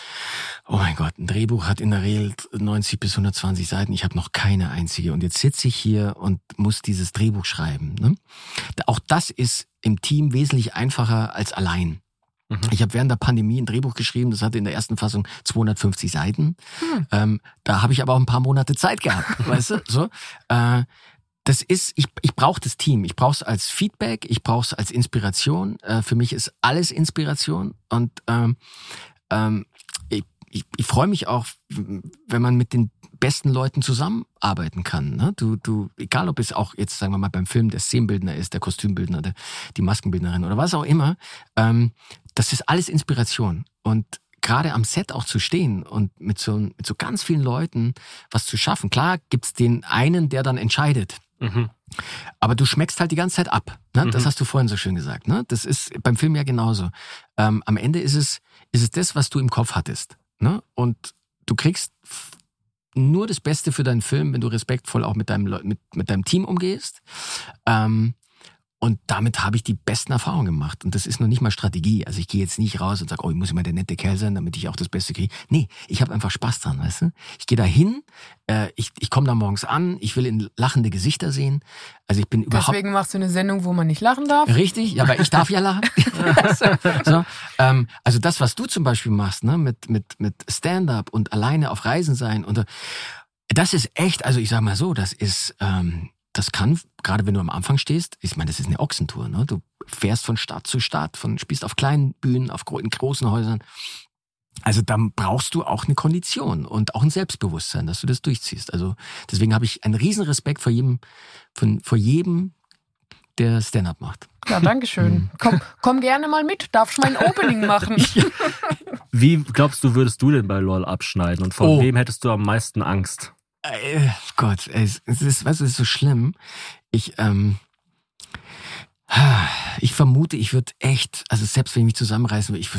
oh mein Gott, ein Drehbuch hat in der Regel 90 bis 120 Seiten, ich habe noch keine einzige. Und jetzt sitze ich hier und muss dieses Drehbuch schreiben, ne? Auch das ist im Team wesentlich einfacher als allein. Ich habe während der Pandemie ein Drehbuch geschrieben, das hatte in der ersten Fassung 250 Seiten. Da habe ich aber auch ein paar Monate Zeit gehabt, weißt du? So. Das ist, ich brauche das Team. Ich brauche es als Feedback, ich brauche es als Inspiration. Für mich ist alles Inspiration. Und ich freue mich auch, wenn man mit den besten Leuten zusammenarbeiten kann. Ne? Du, egal ob es auch jetzt, sagen wir mal, beim Film der Szenenbildner ist, der Kostümbildner, die Maskenbildnerin oder was auch immer, das ist alles Inspiration. Und gerade am Set auch zu stehen und mit so ganz vielen Leuten was zu schaffen. Klar gibt's den einen, der dann entscheidet. Mhm. Aber du schmeckst halt die ganze Zeit ab. Ne? Mhm. Das hast du vorhin so schön gesagt. Ne? Das ist beim Film ja genauso. Am Ende ist es das, was du im Kopf hattest. Ne? Und du kriegst nur das Beste für deinen Film, wenn du respektvoll auch mit deinem Team umgehst. Und damit habe ich die besten Erfahrungen gemacht. Und das ist noch nicht mal Strategie. Also ich gehe jetzt nicht raus und sage, oh, ich muss immer der nette Kerl sein, damit ich auch das Beste kriege. Nee, ich habe einfach Spaß dran, weißt du? Ich gehe da hin, ich komme da morgens an, ich will in lachende Gesichter sehen. Also ich bin überhaupt... Deswegen machst du eine Sendung, wo man nicht lachen darf? Richtig, ja, aber ich darf ja lachen. So, also das, was du zum Beispiel machst, ne, mit Stand-up und alleine auf Reisen sein, und das ist echt, also ich sag mal so, das ist... Das kann, gerade wenn du am Anfang stehst, ich meine, das ist eine Ochsentour, ne? Du fährst von Stadt zu Stadt, spielst auf kleinen Bühnen, in großen Häusern. Also dann brauchst du auch eine Kondition und auch ein Selbstbewusstsein, dass du das durchziehst. Also deswegen habe ich einen riesen Respekt vor jedem, der Stand-up macht. Ja, danke schön. Komm gerne mal mit, darfst mein Opening machen. Ja. Wie glaubst du, würdest du denn bei LOL abschneiden und vor wem hättest du am meisten Angst? Gott, es ist so schlimm. Ich vermute, ich würde echt, also selbst wenn ich mich zusammenreißen würde, ich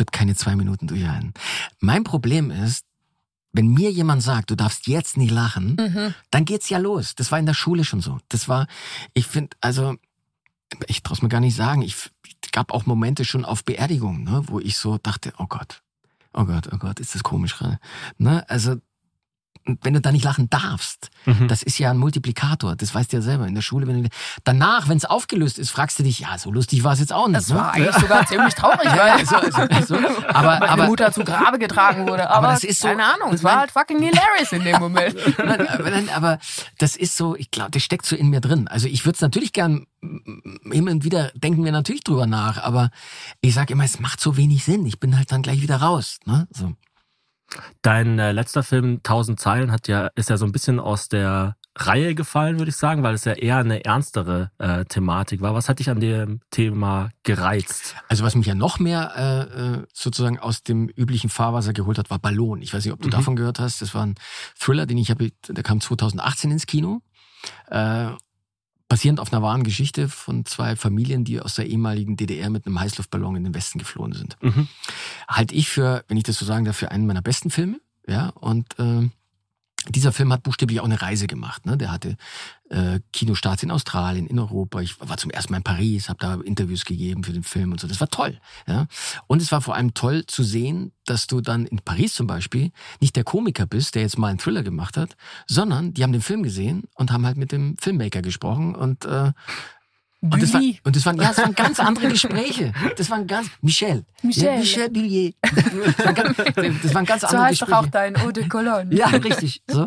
würde keine 2 Minuten durchhalten. Mein Problem ist, wenn mir jemand sagt, du darfst jetzt nicht lachen, dann geht's ja los. Das war in der Schule schon so. Ich traue es mir gar nicht sagen. Ich gab auch Momente schon auf Beerdigungen, ne, wo ich so dachte, oh Gott, ist das komisch gerade. Ne, also, wenn du da nicht lachen darfst, das ist ja ein Multiplikator, das weißt du ja selber in der Schule. Danach, wenn es aufgelöst ist, fragst du dich, ja, so lustig war es jetzt auch nicht. Das war eigentlich sogar ziemlich traurig, weil meine Mutter zu Grabe getragen wurde. Aber das ist so, keine Ahnung, es war halt fucking hilarious in dem Moment. aber das ist so, ich glaube, das steckt so in mir drin. Also ich würde es natürlich gern, immer und wieder denken wir natürlich drüber nach, aber ich sage immer, es macht so wenig Sinn. Ich bin halt dann gleich wieder raus. Ne? So. Dein letzter Film, 1000 Zeilen, ist ja so ein bisschen aus der Reihe gefallen, würde ich sagen, weil es ja eher eine ernstere Thematik war. Was hat dich an dem Thema gereizt? Also was mich ja noch mehr sozusagen aus dem üblichen Fahrwasser geholt hat, war Ballon. Ich weiß nicht, ob du davon gehört hast. Das war ein Thriller, der kam 2018 ins Kino. Basierend auf einer wahren Geschichte von zwei Familien, die aus der ehemaligen DDR mit einem Heißluftballon in den Westen geflohen sind. Halte ich für, wenn ich das so sagen darf, für einen meiner besten Filme. Ja, und dieser Film hat buchstäblich auch eine Reise gemacht. Ne? Der hatte Kinostarts in Australien, in Europa. Ich war zum ersten Mal in Paris, habe da Interviews gegeben für den Film und so. Das war toll. Ja? Und es war vor allem toll zu sehen, dass du dann in Paris zum Beispiel nicht der Komiker bist, der jetzt mal einen Thriller gemacht hat, sondern die haben den Film gesehen und haben halt mit dem Filmmaker gesprochen Und das waren ganz andere Gespräche. Das waren ganz... Michel Dulier. Das waren ganz andere Gespräche. So heißt doch auch dein Eau de Cologne. Ja, richtig. So.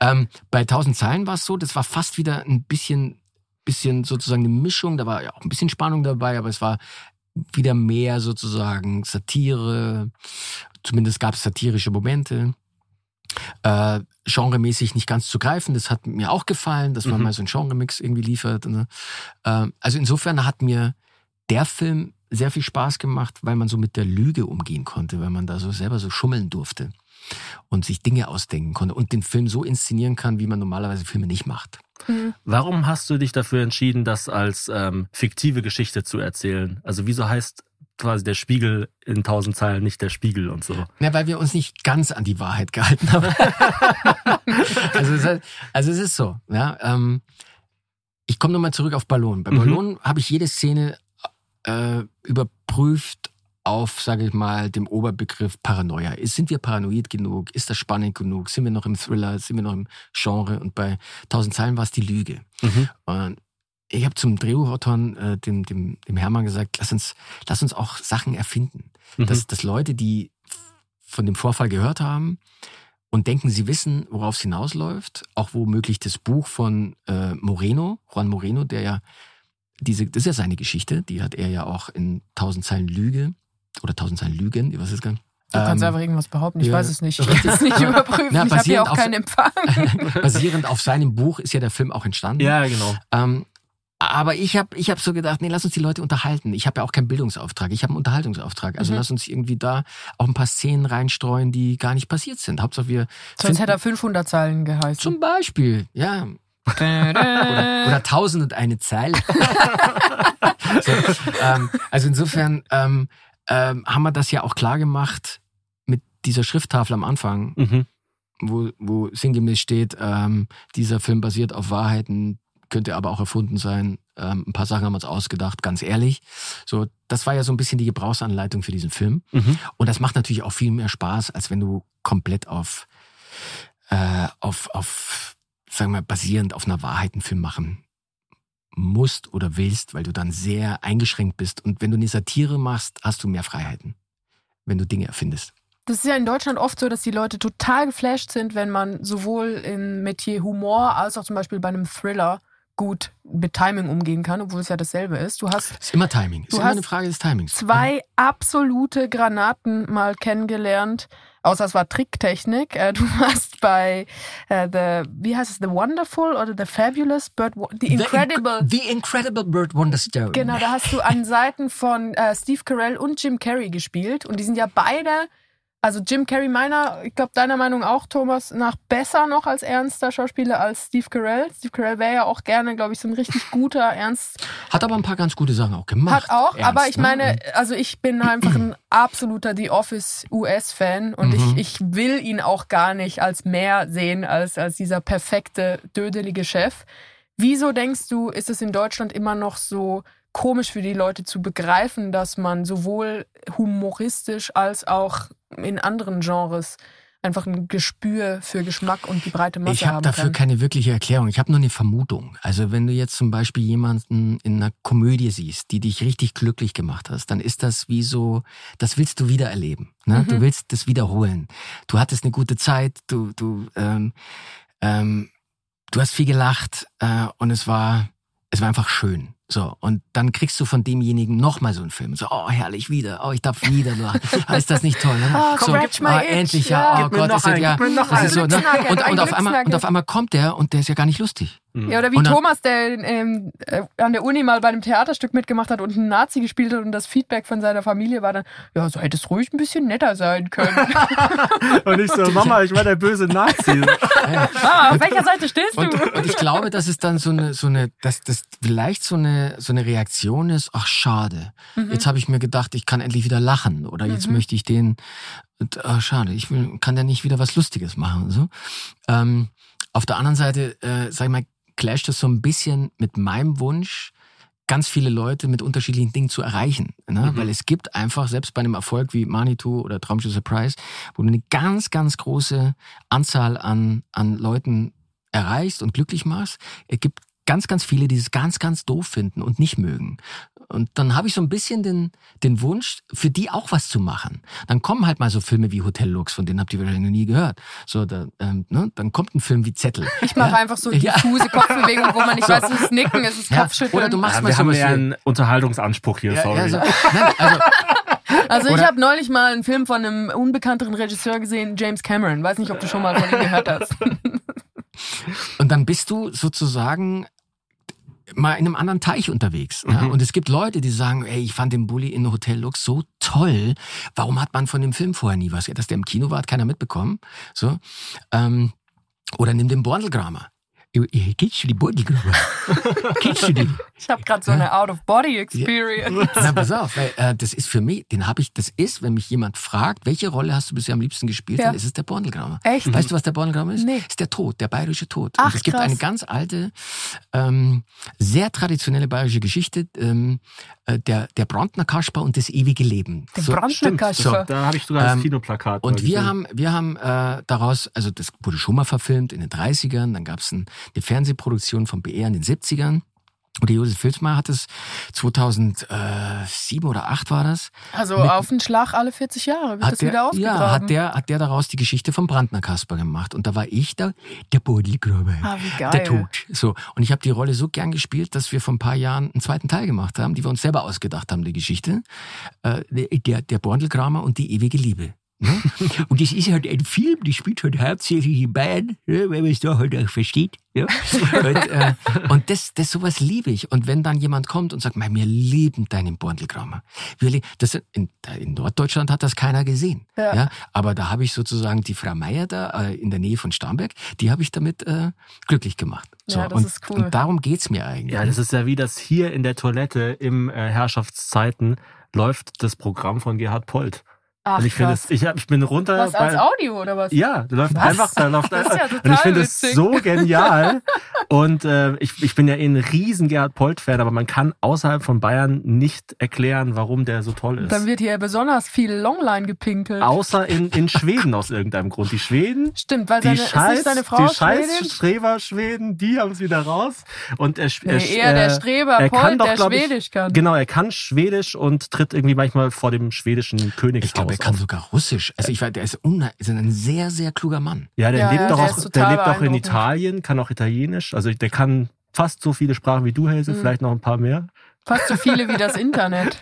Bei 1000 Zeilen war es so, das war fast wieder ein bisschen sozusagen eine Mischung. Da war ja auch ein bisschen Spannung dabei, aber es war wieder mehr sozusagen Satire. Zumindest gab es satirische Momente. Genremäßig nicht ganz zu greifen, das hat mir auch gefallen, dass man mal so einen Genremix irgendwie liefert. Ne? Also insofern hat mir der Film sehr viel Spaß gemacht, weil man so mit der Lüge umgehen konnte, weil man da so selber so schummeln durfte und sich Dinge ausdenken konnte und den Film so inszenieren kann, wie man normalerweise Filme nicht macht. Warum hast du dich dafür entschieden, das als fiktive Geschichte zu erzählen? Also wieso heißt quasi der Spiegel in 1000 Zeilen nicht der Spiegel und so? Ja, weil wir uns nicht ganz an die Wahrheit gehalten haben. Also es ist so. Ja, ich komme nochmal zurück auf Ballon. Bei Ballon habe ich jede Szene überprüft auf, sage ich mal, dem Oberbegriff Paranoia. Sind wir paranoid genug? Ist das spannend genug? Sind wir noch im Thriller? Sind wir noch im Genre? Und bei 1000 Zeilen war es die Lüge. Und ich habe zum Drehbuchautor, dem Hermann, gesagt, lass uns auch Sachen erfinden. Dass Leute, die von dem Vorfall gehört haben und denken, sie wissen, worauf es hinausläuft, auch womöglich das Buch von Juan Moreno, der ja, das ist ja seine Geschichte, die hat er ja auch in 1000 Zeilen Lüge oder 1000 Zeilen Lügen, ich weiß es gar nicht. Du kannst einfach irgendwas behaupten, ich weiß es nicht. Ich kann es nicht überprüfen, ich habe ja auch keinen Empfang. Basierend auf seinem Buch ist ja der Film auch entstanden. Ja, genau. Aber ich hab so gedacht, nee, lass uns die Leute unterhalten. Ich habe ja auch keinen Bildungsauftrag, ich habe einen Unterhaltungsauftrag. Also lass uns irgendwie da auch ein paar Szenen reinstreuen, die gar nicht passiert sind. Hauptsache wir... Sonst hätte er 500 Zeilen geheißen. Zum Beispiel, ja. oder 1001 Zeile. So, also insofern haben wir das ja auch klar gemacht mit dieser Schrifttafel am Anfang, wo sinngemäß steht, dieser Film basiert auf Wahrheiten, könnte aber auch erfunden sein. Ein paar Sachen haben wir uns ausgedacht, ganz ehrlich. So, das war ja so ein bisschen die Gebrauchsanleitung für diesen Film. Und das macht natürlich auch viel mehr Spaß, als wenn du komplett auf sagen wir, basierend auf einer Wahrheit einen Film machen musst oder willst, weil du dann sehr eingeschränkt bist. Und wenn du eine Satire machst, hast du mehr Freiheiten, wenn du Dinge erfindest. Das ist ja in Deutschland oft so, dass die Leute total geflasht sind, wenn man sowohl im Metier Humor als auch zum Beispiel bei einem Thriller gut mit Timing umgehen kann, obwohl es ja dasselbe ist. Es ist immer Timing. Es ist immer eine Frage des Timings. Zwei absolute Granaten mal kennengelernt, außer es war Tricktechnik. Du warst bei The Wonderful oder The Fabulous The Incredible Bird Wonderstone. Genau, da hast du an Seiten von Steve Carell und Jim Carrey gespielt und die sind ja beide... Also Jim Carrey ich glaube deiner Meinung auch, Thomas, besser noch als ernster Schauspieler als Steve Carell. Steve Carell wäre ja auch gerne, glaube ich, so ein richtig guter, ernst... Hat aber ein paar ganz gute Sachen auch gemacht. Aber ich meine, also ich bin einfach ein absoluter The Office US-Fan und ich will ihn auch gar nicht als mehr sehen, als dieser perfekte, dödelige Chef. Wieso denkst du, ist es in Deutschland immer noch so komisch für die Leute zu begreifen, dass man sowohl humoristisch als auch in anderen Genres einfach ein Gespür für Geschmack und die breite Masse haben kann. Ich habe dafür keine wirkliche Erklärung. Ich habe nur eine Vermutung. Also wenn du jetzt zum Beispiel jemanden in einer Komödie siehst, die dich richtig glücklich gemacht hast, dann ist das wie so, das willst du wieder erleben. Ne? Du willst das wiederholen. Du hattest eine gute Zeit, du hast viel gelacht und es war einfach schön. So, und dann kriegst du von demjenigen nochmal so einen Film. So, oh, herrlich, wieder. Oh, ich darf wieder. Ist das nicht toll? Ne? Oh, so, endlich, ja. Oh Gott, ist das ja. Und auf einmal kommt der und der ist ja gar nicht lustig. Ja, oder wie dann, Thomas, der an der Uni mal bei einem Theaterstück mitgemacht hat und einen Nazi gespielt hat und das Feedback von seiner Familie war dann, ja, so hätte es ruhig ein bisschen netter sein können. Und ich so, Mama, ich war der böse Nazi. Ja. Mama, auf welcher Seite stehst du? Und ich glaube, dass es dann dass das vielleicht so eine Reaktion ist, ach schade, jetzt habe ich mir gedacht, ich kann endlich wieder lachen oder jetzt möchte ich den, ach schade, kann der nicht wieder was Lustiges machen. So. Auf der anderen Seite, sag ich mal, clasht das so ein bisschen mit meinem Wunsch, ganz viele Leute mit unterschiedlichen Dingen zu erreichen. Ne? Weil es gibt einfach, selbst bei einem Erfolg wie Manitou oder Traumschiff Surprise, wo du eine ganz, ganz große Anzahl an Leuten erreichst und glücklich machst, es gibt ganz, ganz viele, die es ganz, ganz doof finden und nicht mögen. Und dann habe ich so ein bisschen den Wunsch, für die auch was zu machen. Dann kommen halt mal so Filme wie Hotel Lux, von denen habt ihr wahrscheinlich noch nie gehört. So, ne? Dann kommt ein Film wie Zettel. Ich mache einfach so diffuse Kopfbewegungen, wo man nicht weiß, es ist Nicken, es ist Kopfschütteln. Oder du machst mal so ein bisschen. Wir haben ja einen Unterhaltungsanspruch hier, sorry. Ja, also ich habe neulich mal einen Film von einem unbekannteren Regisseur gesehen, James Cameron. Weiß nicht, ob du schon mal von ihm gehört hast. Und dann bist du sozusagen mal in einem anderen Teich unterwegs. Ja? Und es gibt Leute, die sagen, ey, ich fand den Bulli in Hotel Lux so toll. Warum hat man von dem Film vorher nie was? Dass der im Kino war, hat keiner mitbekommen. So. Oder nimm den Bordelgramer. Kennst du die Bordelgramer? Kennst du die? Ich habe gerade so eine Out-of-Body-Experience. Ja. Na, pass auf, weil, das ist für mich, wenn mich jemand fragt, welche Rolle hast du bisher am liebsten gespielt, dann ist es der Bordelgramer. Echt? Weißt du, was der Bordelgramer ist? Nee. Ist der Tod, der bayerische Tod. Ach, und es gibt eine ganz alte, sehr traditionelle bayerische Geschichte, der Brandner Kasper und das ewige Leben. Der Brandner Kasper. So, da habe ich sogar das Kinoplakat. Und wir haben daraus, also das wurde schon mal verfilmt in den 30ern, dann gab es eine Fernsehproduktion vom BR in den 70ern. Und der Josef Filzmaier hat es 2007 oder 2008 war das. Also auf den Schlag alle 40 Jahre wird das wieder ausgegraben. Ja, hat der daraus die Geschichte vom Brandner Kasper gemacht. Und da war ich der Bordelgraber. Ah, wie geil. Der Tod. So. Und ich habe die Rolle so gern gespielt, dass wir vor ein paar Jahren einen zweiten Teil gemacht haben, die wir uns selber ausgedacht haben, die Geschichte. Der Bordelgramer und die ewige Liebe. Und das ist halt ein Film, der spielt halt hauptsächlich in Bayern, wenn man es da halt auch versteht. Ja. Und das sowas liebe ich. Und wenn dann jemand kommt und sagt, wir lieben deinen Bordelgramer. In Norddeutschland hat das keiner gesehen. Ja. Ja, aber da habe ich sozusagen die Frau Meier da in der Nähe von Starnberg, die habe ich damit glücklich gemacht. So, ja, das ist cool. Und darum geht es mir eigentlich. Ja, das ist ja wie das hier in der Toilette im Herrschaftszeiten läuft das Programm von Gerhard Polt. Ach, und ich bin runter. Was, als Audio oder was? Ja, da läuft einfach. Das ist ja total und ich finde es so genial. Und ich bin ja ein riesen Gerhard Polt-Fan, aber man kann außerhalb von Bayern nicht erklären, warum der so toll ist. Dann wird hier besonders viel Longline gepinkelt. Außer in Schweden aus irgendeinem Grund. Die Schweden. Stimmt, weil seine Frau Schweden, die haben es wieder raus. Und der Streber Polt, kann doch, der Schwedisch kann. Genau, er kann Schwedisch und tritt irgendwie manchmal vor dem schwedischen Königshaus. Er kann sogar Russisch. Also ich weiß, der ist ein sehr, sehr kluger Mann. Ja, der lebt auch in Italien, kann auch Italienisch. Also der kann fast so viele Sprachen wie du, Helse, vielleicht noch ein paar mehr. Fast so viele wie das Internet.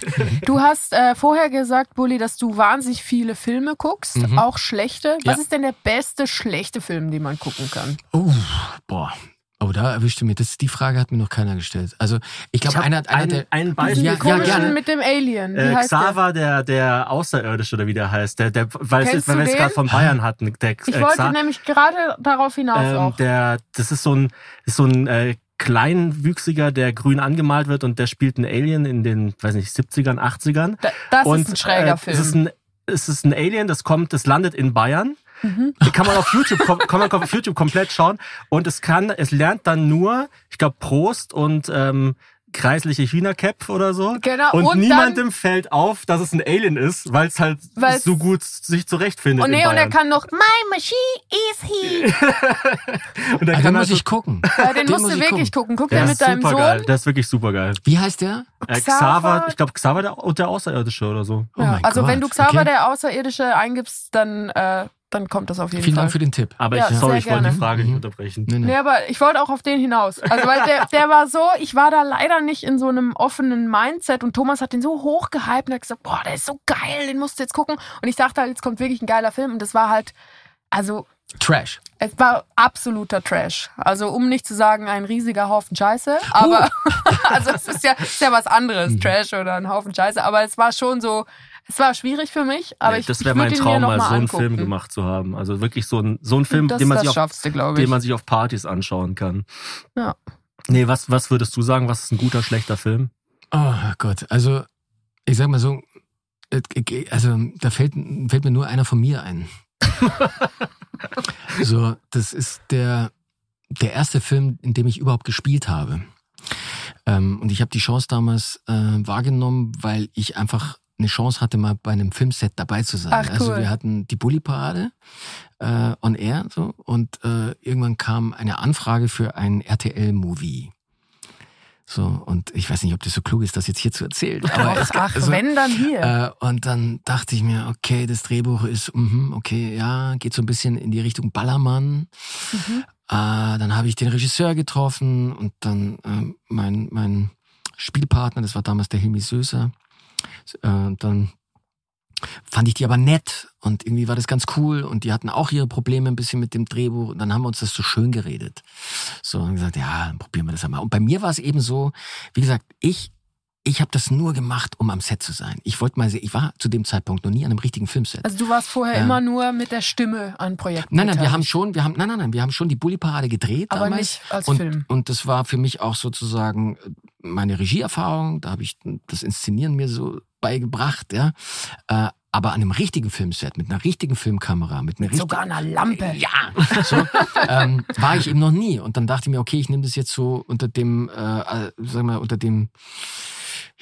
Du hast vorher gesagt, Bulli, dass du wahnsinnig viele Filme guckst, auch schlechte. Was ist denn der beste schlechte Film, den man gucken kann? Oh, boah. Oh, da erwischte mir das. Die Frage hat mir noch keiner gestellt. Also ich glaube, ein Beispiel mit dem Alien. Xaver, der Außerirdische oder wie der heißt, weil wir es gerade von Bayern hatten. Ich wollte nämlich gerade darauf hinaus auch. Das ist so ein Kleinwüchsiger, der grün angemalt wird und der spielt einen Alien in den, weiß nicht, 70ern, 80ern. Das ist ein schräger Film. Es ist ein Alien, das landet in Bayern. Kann man auf YouTube komplett schauen und es lernt dann nur, ich glaube, Prost und kreisliche China-Cap oder so. Genau, und niemandem fällt auf, dass es ein Alien ist, weil es halt so gut sich zurechtfindet. Und er kann noch, my machine is he. Und den muss ich gucken. Den musst du wirklich gucken. Guck der mit deinem Sohn. Der ist wirklich super geil. Wie heißt der? Xaver, ich glaube Xaver der Außerirdische oder so. Ja. Oh mein Gott. Wenn du Xaver der Außerirdische eingibst, dann dann kommt das auf jeden Fall. Vielen Dank für den Tipp. Aber ja, sorry, ich wollte die Frage nicht unterbrechen. Nee, aber ich wollte auch auf den hinaus. Also weil der war so, ich war da leider nicht in so einem offenen Mindset und Thomas hat den so hoch gehypt und hat gesagt, boah, der ist so geil, den musst du jetzt gucken. Und ich dachte halt, jetzt kommt wirklich ein geiler Film und das war halt, also... Trash. Es war absoluter Trash. Also um nicht zu sagen, ein riesiger Haufen Scheiße. Aber also es ist ja was anderes, Trash oder ein Haufen Scheiße. Aber es war schon so, es war schwierig für mich. Aber ja, das wäre mein Traum, mal so einen Film gemacht zu haben. Also wirklich so ein Film, den man sich auf Partys anschauen kann. Ja. Nee, was würdest du sagen? Was ist ein guter, schlechter Film? Oh Gott, also ich sag mal so, also da fällt mir nur einer von mir ein. So, das ist der erste Film, in dem ich überhaupt gespielt habe. Und ich habe die Chance damals wahrgenommen, weil ich einfach eine Chance hatte, mal bei einem Filmset dabei zu sein. Ach, cool. Also wir hatten die Bulli-Parade on Air so, und irgendwann kam eine Anfrage für einen RTL-Movie. So, und ich weiß nicht, ob das so klug ist, das jetzt hier zu erzählen. Aber wenn, dann hier. Und dann dachte ich mir, okay, das Drehbuch ist, geht so ein bisschen in die Richtung Ballermann. Mhm. Dann habe ich den Regisseur getroffen und dann mein Spielpartner, das war damals der Hilmi Söser. Dann fand ich die aber nett und irgendwie war das ganz cool und die hatten auch ihre Probleme ein bisschen mit dem Drehbuch und dann haben wir uns das so schön geredet. So, und gesagt, ja, dann probieren wir das einmal. Und bei mir war es eben so, wie gesagt, ich habe das nur gemacht, um am Set zu sein. Ich wollte mal sehen, ich war zu dem Zeitpunkt noch nie an einem richtigen Filmset. Also du warst vorher immer nur mit der Stimme an Projekten. Wir haben schon die Bulli-Parade gedreht aber damals. Nicht als Film. Und das war für mich auch sozusagen meine Regieerfahrung, da habe ich das Inszenieren mir so beigebracht, ja. Aber an einem richtigen Filmset, mit einer richtigen Filmkamera, sogar einer Lampe. Ja, so, war ich eben noch nie. Und dann dachte ich mir, okay, ich nehme das jetzt so ich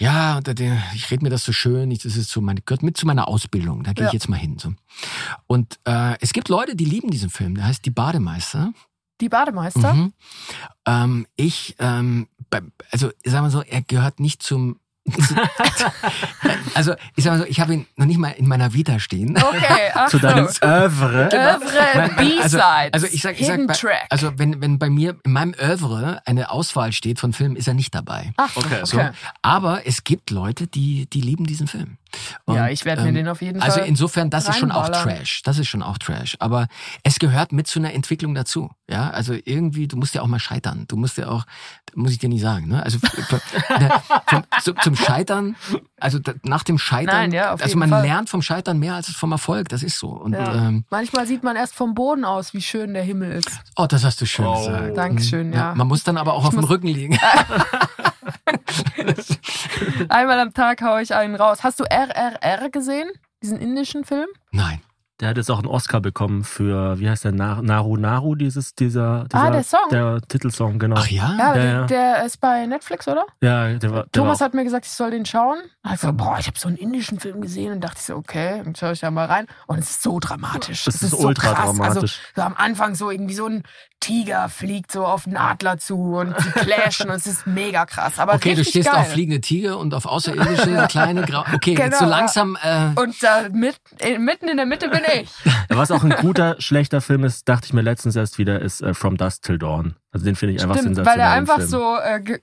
rede mir das so schön, das ist so gehört mit zu meiner Ausbildung, da gehe ich jetzt mal hin. So. Und es gibt Leute, die lieben diesen Film, der heißt Die Bademeister. Die Bademeister? Mhm. Sagen wir so, er gehört nicht zum... Also, ich sag mal so, ich habe ihn noch nicht mal in meiner Vita stehen. Okay, zu deinem Övre. Övre, B-Sides. Also wenn bei mir in meinem Övre eine Auswahl steht von Filmen, ist er nicht dabei. Ach, okay. So, okay. Aber es gibt Leute, die lieben diesen Film. Und, ja, ich werde mir den auf jeden Fall. Also insofern, das ist schon auch Trash. Das ist schon auch Trash. Aber es gehört mit zu einer Entwicklung dazu. Ja, also irgendwie, du musst ja auch mal scheitern. Du musst ja auch, muss ich dir nicht sagen, ne? Also zum Scheitern, also nach dem Scheitern, lernt vom Scheitern mehr als vom Erfolg. Das ist so. Und, manchmal sieht man erst vom Boden aus, wie schön der Himmel ist. Oh, das hast du schön gesagt. Dankeschön, ja. Man muss dann aber auch auf dem Rücken liegen. Einmal am Tag haue ich einen raus. Hast du RRR gesehen? Diesen indischen Film? Nein. Der hat jetzt auch einen Oscar bekommen für, wie heißt der, Naru Naru, der Song? Der Titelsong, genau. Ach ja? Ja, der ist bei Netflix, oder? Ja, der war... Thomas hat mir gesagt, ich soll den schauen. Also, boah, ich habe so einen indischen Film gesehen und dachte ich so, okay, dann schaue ich da mal rein. Und es ist so dramatisch. Es ist so ultra krass. Dramatisch. Also, so am Anfang so irgendwie so ein Tiger fliegt so auf einen Adler zu und die clashen und es ist mega krass. Aber okay, du stehst geil auf fliegende Tiger und auf außerirdische kleine okay, genau, jetzt so langsam... Und da mitten in der Mitte bin ich. Was auch ein guter, schlechter Film ist, dachte ich mir letztens erst wieder, ist From Dusk Till Dawn. Also den finde ich einfach sensationell. Weil er einfach so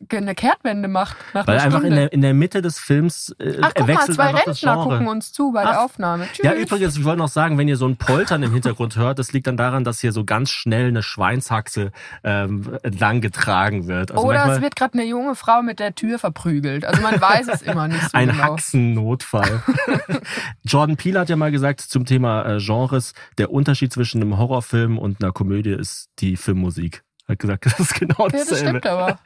eine Kehrtwende macht. Weil er einfach in der Mitte des Films wechselt einfach das Genre. Zwei Rentner gucken uns zu bei der Aufnahme. Tschüss. Ja, übrigens, ich wollte noch sagen, wenn ihr so ein Poltern im Hintergrund hört, das liegt dann daran, dass hier so ganz schnell eine Schweinshaxe entlang getragen wird. Also oder es wird gerade eine junge Frau mit der Tür verprügelt. Also man weiß es immer nicht so ein genau. Ein Haxennotfall. Jordan Peele hat ja mal gesagt zum Thema Genres, der Unterschied zwischen einem Horrorfilm und einer Komödie ist die Filmmusik. Hat gesagt, das ist genau dasselbe. Das stimmt aber.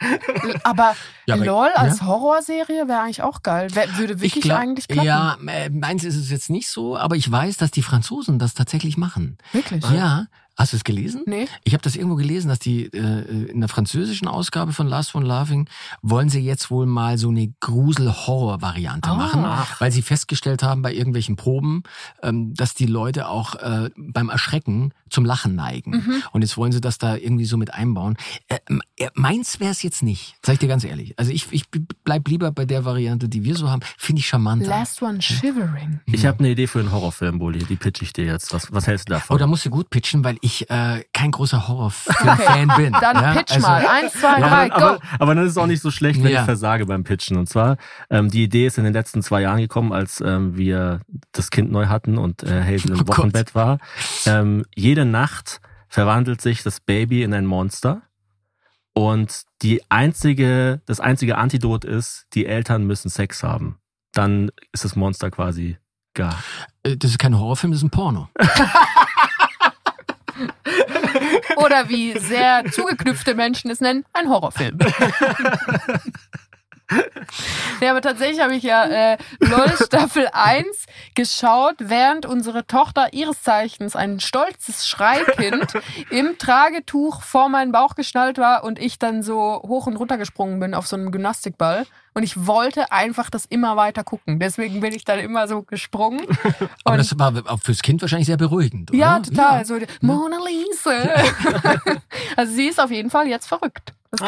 aber LOL als Horrorserie wäre eigentlich auch geil. Würde wirklich eigentlich klappen. Ja, meins ist es jetzt nicht so, aber ich weiß, dass die Franzosen das tatsächlich machen. Wirklich? Ja, Hast du es gelesen? Nee. Ich habe das irgendwo gelesen, dass die in der französischen Ausgabe von Last One Laughing wollen sie jetzt wohl mal so eine Grusel-Horror-Variante machen, weil sie festgestellt haben bei irgendwelchen Proben, dass die Leute auch beim Erschrecken zum Lachen neigen. Mhm. Und jetzt wollen sie das da irgendwie so mit einbauen. Meins wäre es jetzt nicht, sag ich dir ganz ehrlich. Also ich bleib lieber bei der Variante, die wir so haben. Finde ich charmanter. Last One Shivering. Ich habe eine Idee für einen Horrorfilm, Bulli. Die pitch ich dir jetzt. Was hältst du davon? Oh, da musst du gut pitchen, weil ich kein großer Horrorfilm-Fan bin. Dann ja? pitch mal. 1, 2, 3, go! Aber dann ist es auch nicht so schlecht, wenn ich versage beim Pitchen. Und zwar, die Idee ist in den letzten 2 Jahren gekommen, als wir das Kind neu hatten und Hazel im Wochenbett war. Jede Nacht verwandelt sich das Baby in ein Monster. Und das einzige Antidot ist, die Eltern müssen Sex haben. Dann ist das Monster quasi gar. Das ist kein Horrorfilm, das ist ein Porno. Oder wie sehr zugeknüpfte Menschen es nennen, ein Horrorfilm. Ja, aber tatsächlich habe ich ja LOL Staffel 1 geschaut, während unsere Tochter ihres Zeichens ein stolzes Schreikind im Tragetuch vor meinen Bauch geschnallt war und ich dann so hoch und runter gesprungen bin auf so einen Gymnastikball. Und ich wollte einfach das immer weiter gucken. Deswegen bin ich dann immer so gesprungen. Aber das war auch fürs Kind wahrscheinlich sehr beruhigend, oder? Ja, total. Ja. So, Mona Lisa. Also sie ist auf jeden Fall jetzt verrückt. Das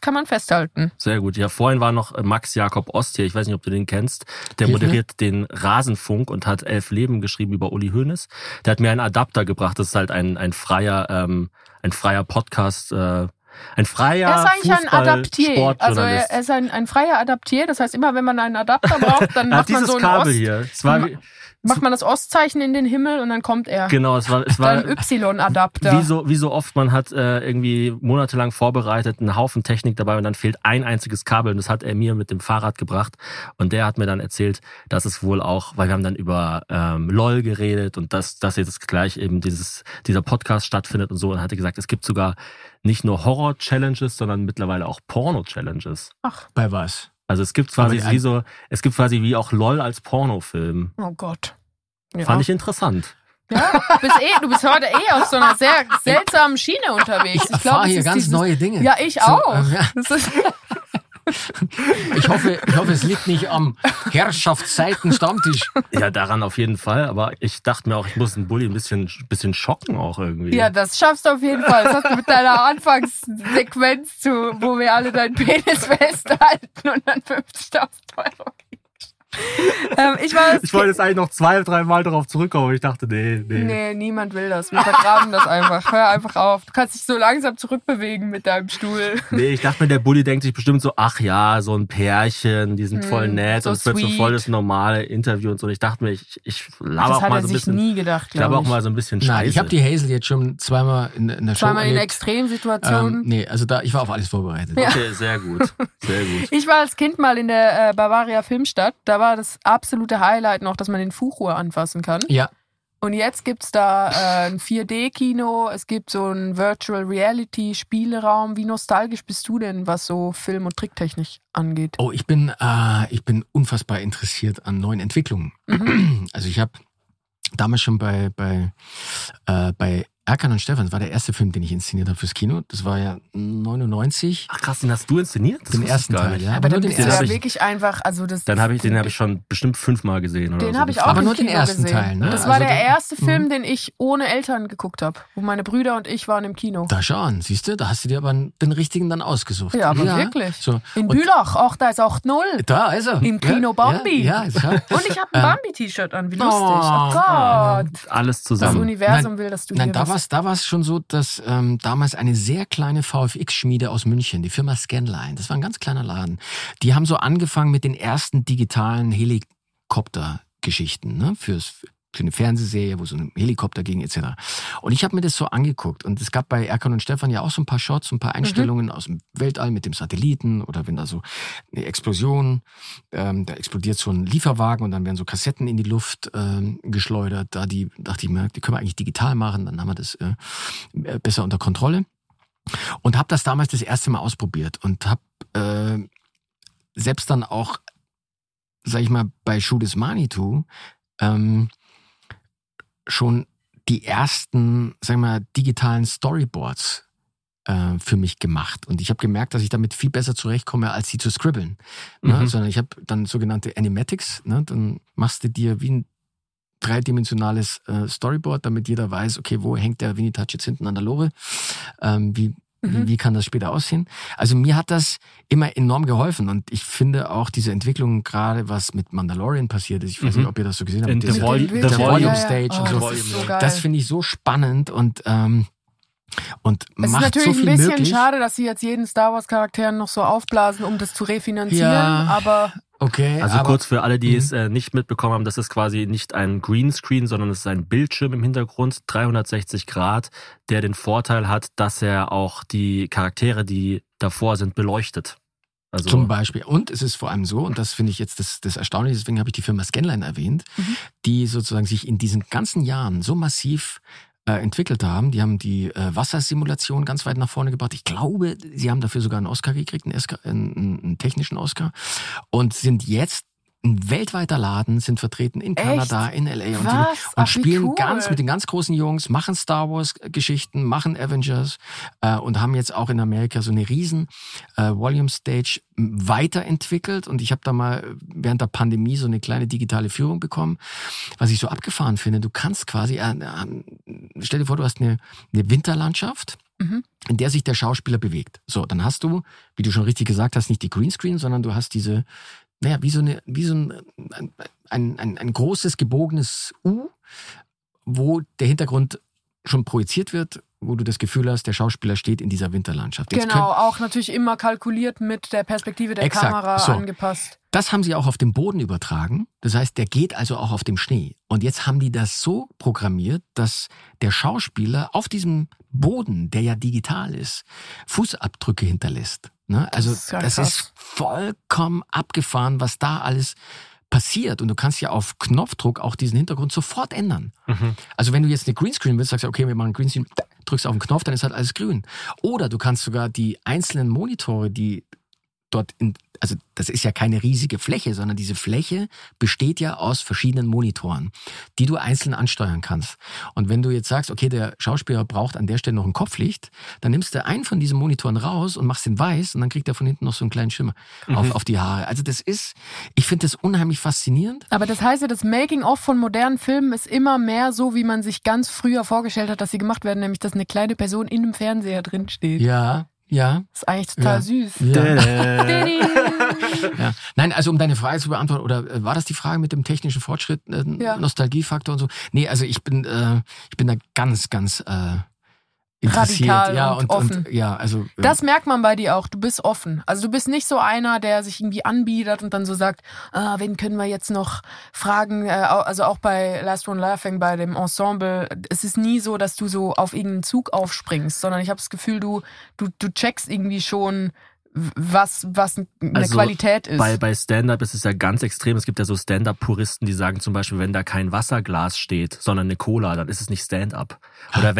kann man festhalten. Sehr gut. Ja, vorhin war noch Max Jakob Ost hier. Ich weiß nicht, ob du den kennst. Der moderiert den Rasenfunk und hat 11 Leben geschrieben über Uli Hoeneß. Der hat mir einen Adapter gebracht. Das ist halt ein freier Podcast, ein freier Fußball-Sportjournalist. Also er ist ein freier Adaptier. Das heißt, immer wenn man einen Adapter braucht, dann macht man so ein Kabel hier. Macht man das Ostzeichen in den Himmel und dann kommt er. Genau, es war ein Y-Adapter. Wie so oft, man hat irgendwie monatelang vorbereitet, einen Haufen Technik dabei und dann fehlt ein einziges Kabel. Und das hat er mir mit dem Fahrrad gebracht. Und der hat mir dann erzählt, dass es wohl auch, weil wir haben dann über LOL geredet und dass jetzt gleich eben dieser Podcast stattfindet und so. Und hat er gesagt, es gibt sogar nicht nur Horror-Challenges, sondern mittlerweile auch Porno-Challenges. Ach, bei was? Also es gibt quasi wie auch LOL als Pornofilm. Oh Gott. Ja. Fand ich interessant. Ja, du bist heute auf so einer sehr seltsamen Schiene unterwegs. Ich erfahre hier ganz neue Dinge. Ja, ich auch. Ich hoffe, es liegt nicht am Herrschaftszeiten-Stammtisch. Ja, daran auf jeden Fall. Aber ich dachte mir auch, ich muss den Bulli ein bisschen schocken auch irgendwie. Ja, das schaffst du auf jeden Fall. Das hast du mit deiner Anfangssequenz, wo wir alle deinen Penis festhalten und dann 50.000 € Ich wollte jetzt eigentlich noch 2, 3 Mal darauf zurückkommen, aber ich dachte, nee. Nee, niemand will das. Wir vergraben das einfach. Hör einfach auf. Du kannst dich so langsam zurückbewegen mit deinem Stuhl. Nee, ich dachte mir, der Bulli denkt sich bestimmt so, ach ja, so ein Pärchen, die sind voll nett so und es wird so voll das normale Interview und so. Und ich dachte mir, ich laber auch mal so ein bisschen. Das hat er sich nie gedacht, glaube ich. Ich auch mal so ein bisschen Scheiße. Nein, ich habe die Hazel jetzt schon zweimal in der Show erlebt. Zweimal in Extremsituationen. Nee, also ich war auf alles vorbereitet. Ja. Okay, sehr gut. Sehr gut. Ich war als Kind mal in der Bavaria Filmstadt. Da war das absolute Highlight noch, dass man den Fuchur anfassen kann. Ja. Und jetzt gibt es da ein 4D-Kino, es gibt so einen Virtual-Reality-Spielraum. Wie nostalgisch bist du denn, was so Film- und Tricktechnik angeht? Oh, ich bin unfassbar interessiert an neuen Entwicklungen. Mhm. Also ich habe damals schon bei Erkan und Stefan, das war der erste Film, den ich inszeniert habe fürs Kino. Das war ja 99. Ach krass, den hast du inszeniert? Das den ersten Teil, nicht. Ja. Aber nur den ersten. Ja, wirklich einfach, also das. Den habe ich schon bestimmt 5-mal gesehen oder so. Den habe ich auch. Aber nur den ersten Teil, ne? Das war also der erste Film, den ich ohne Eltern geguckt habe, wo meine Brüder und ich waren im Kino. Da schauen, siehst du, da hast du dir aber den richtigen dann ausgesucht. Ja, aber wirklich. So. In Bülach, ach, da ist 8-0. Da ist er. Im Kino Bambi. Ja. Und ich habe ein Bambi-T-Shirt an, wie lustig. Oh Gott. Alles zusammen. Das Universum will, dass du hier bist. Da war es schon so, dass damals eine sehr kleine VFX-Schmiede aus München, die Firma Scanline, das war ein ganz kleiner Laden, die haben so angefangen mit den ersten digitalen Helikopter-Geschichten, ne? Für eine Fernsehserie, wo so ein Helikopter ging etc. Und ich habe mir das so angeguckt und es gab bei Erkan und Stefan ja auch so ein paar Shots, ein paar Einstellungen aus dem Weltall mit dem Satelliten oder wenn da so eine Explosion, da explodiert so ein Lieferwagen und dann werden so Kassetten in die Luft geschleudert. Dachte ich mir, die können wir eigentlich digital machen, dann haben wir das besser unter Kontrolle. Und habe das damals das erste Mal ausprobiert und habe selbst dann auch, sag ich mal, bei Shoot Is Manitou schon die ersten, sagen wir mal, digitalen Storyboards für mich gemacht. Und ich habe gemerkt, dass ich damit viel besser zurechtkomme, als sie zu scribbeln. Mhm. Ne? Sondern ich habe dann sogenannte Animatics. Ne? Dann machst du dir wie ein dreidimensionales Storyboard, damit jeder weiß, okay, wo hängt der Winnie-Touch jetzt hinten an der Lore? Wie kann das später aussehen? Also mir hat das immer enorm geholfen und ich finde auch diese Entwicklung, gerade was mit Mandalorian passiert ist, ich weiß nicht, ob ihr das so gesehen habt, der Volume Stage und so, das finde ich so spannend und es macht so viel möglich. Es ist natürlich ein bisschen schade, dass sie jetzt jeden Star Wars Charakteren noch so aufblasen, um das zu refinanzieren, ja, aber... Okay, also kurz für alle, die es nicht mitbekommen haben, das ist quasi nicht ein Greenscreen, sondern es ist ein Bildschirm im Hintergrund, 360 Grad, der den Vorteil hat, dass er auch die Charaktere, die davor sind, beleuchtet. Also zum Beispiel. Und es ist vor allem so, und das finde ich jetzt das Erstaunliche, deswegen habe ich die Firma Scanline erwähnt, die sozusagen sich in diesen ganzen Jahren so massiv entwickelt haben. Die haben die Wassersimulation ganz weit nach vorne gebracht. Ich glaube, sie haben dafür sogar einen Oscar gekriegt, einen technischen Oscar. Und sind jetzt ein weltweiter Laden, sind vertreten in Kanada, in LA und und spielen ganz mit den ganz großen Jungs, machen Star Wars Geschichten, machen Avengers und haben jetzt auch in Amerika so eine riesen Volume Stage weiterentwickelt. Und ich habe da mal während der Pandemie so eine kleine digitale Führung bekommen, was ich so abgefahren finde. Du kannst quasi, stell dir vor, du hast eine Winterlandschaft, in der sich der Schauspieler bewegt. So, dann hast du, wie du schon richtig gesagt hast, nicht die Greenscreen, sondern du hast diese, naja, wie so ein großes gebogenes U, wo der Hintergrund schon projiziert wird, wo du das Gefühl hast, der Schauspieler steht in dieser Winterlandschaft. Jetzt genau, auch natürlich immer kalkuliert mit der Perspektive der Kamera angepasst. Das haben sie auch auf dem Boden übertragen. Das heißt, der geht also auch auf dem Schnee. Und jetzt haben die das so programmiert, dass der Schauspieler auf diesem Boden, der ja digital ist, Fußabdrücke hinterlässt. Ne? Also das ist vollkommen abgefahren, was da alles passiert. Und du kannst ja auf Knopfdruck auch diesen Hintergrund sofort ändern. Mhm. Also wenn du jetzt eine Greenscreen willst, sagst du, okay, wir machen Greenscreen, drückst auf den Knopf, dann ist halt alles grün. Oder du kannst sogar die einzelnen Monitore, die dort also das ist ja keine riesige Fläche, sondern diese Fläche besteht ja aus verschiedenen Monitoren, die du einzeln ansteuern kannst. Und wenn du jetzt sagst, okay, der Schauspieler braucht an der Stelle noch ein Kopflicht, dann nimmst du einen von diesen Monitoren raus und machst den weiß und dann kriegt er von hinten noch so einen kleinen Schimmer auf die Haare. Also ich finde das unheimlich faszinierend. Aber das heißt ja, das Making-of von modernen Filmen ist immer mehr so, wie man sich ganz früher vorgestellt hat, dass sie gemacht werden, nämlich dass eine kleine Person in einem Fernseher drinsteht. Ja. Das ist eigentlich total süß. Ja. Nein, also um deine Frage zu beantworten, oder war das die Frage mit dem technischen Fortschritt, Nostalgiefaktor und so? Nee, also ich bin da ganz, ganz interessiert. Radikal und offen. Und, das merkt man bei dir auch, du bist offen. Also du bist nicht so einer, der sich irgendwie anbietet und dann so sagt, wen können wir jetzt noch fragen? Also auch bei Last One Laughing, bei dem Ensemble, es ist nie so, dass du so auf irgendeinen Zug aufspringst, sondern ich habe das Gefühl, du checkst irgendwie schon, was eine Qualität ist. Bei Stand-Up ist es ja ganz extrem. Es gibt ja so Stand-Up-Puristen, die sagen zum Beispiel, wenn da kein Wasserglas steht, sondern eine Cola, dann ist es nicht Stand-Up. Oder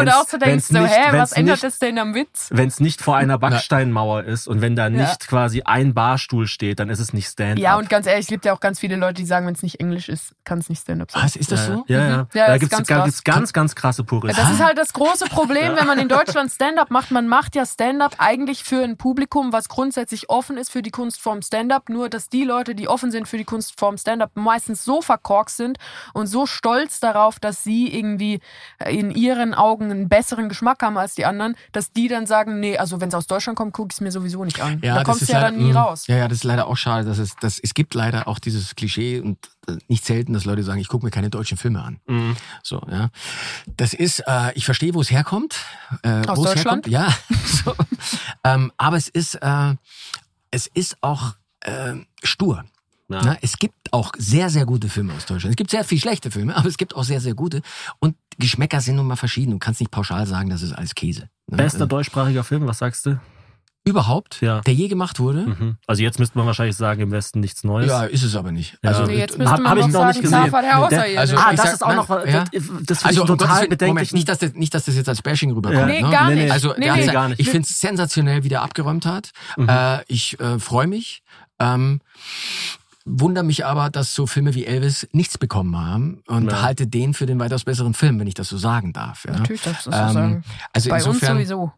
Oder auch so denkst du, was ändert das denn am Witz? Wenn es nicht vor einer Backsteinmauer ist und wenn da nicht quasi ein Barstuhl steht, dann ist es nicht Stand-Up. Ja, und ganz ehrlich, es gibt ja auch ganz viele Leute, die sagen, wenn es nicht Englisch ist, kann es nicht Stand-Up sein. Was, ist das so? Ja, da gibt es ganz krasse Puristen. Das ist halt das große Problem, wenn man in Deutschland Stand-Up macht. Man macht ja Stand-Up eigentlich für ein Publikum, was grundsätzlich offen ist für die Kunstform Stand-Up, nur dass die Leute, die offen sind für die Kunstform Stand-Up, meistens so verkorkst sind und so stolz darauf, dass sie irgendwie in ihren Augen einen besseren Geschmack haben als die anderen, dass die dann sagen, nee, also wenn es aus Deutschland kommt, gucke ich es mir sowieso nicht an. Ja, da kommst du dann nie raus. Ja, das ist leider auch schade, dass es gibt leider auch dieses Klischee und nicht selten, dass Leute sagen, ich gucke mir keine deutschen Filme an. Mhm. So, ja. Das ist, ich verstehe, wo es herkommt. Aus Deutschland? Herkommt, ja. Aber es ist auch stur. Ja. Na, es gibt auch sehr, sehr gute Filme aus Deutschland. Es gibt sehr viele schlechte Filme, aber es gibt auch sehr, sehr gute. Und Geschmäcker sind nun mal verschieden. Du kannst nicht pauschal sagen, das ist alles Käse. Bester deutschsprachiger Film, was sagst du? Überhaupt, der je gemacht wurde. Mhm. Also jetzt müsste man wahrscheinlich sagen, im Westen nichts Neues. Ja, ist es aber nicht. Also jetzt müsste man noch nicht gesehen. Das ist auch noch, das finde ich total bedenklich. Nicht, dass das jetzt als Bashing rüberkommt. Ja. Nee, gar nicht. Also gar nicht. Ich finde es sensationell, wie der abgeräumt hat. Ich freue mich. Wundere mich aber, dass so Filme wie Elvis nichts bekommen haben und halte den für den weitaus besseren Film, wenn ich das so sagen darf. Ja? Natürlich darfst du das so sagen. Also bei insofern, uns sowieso.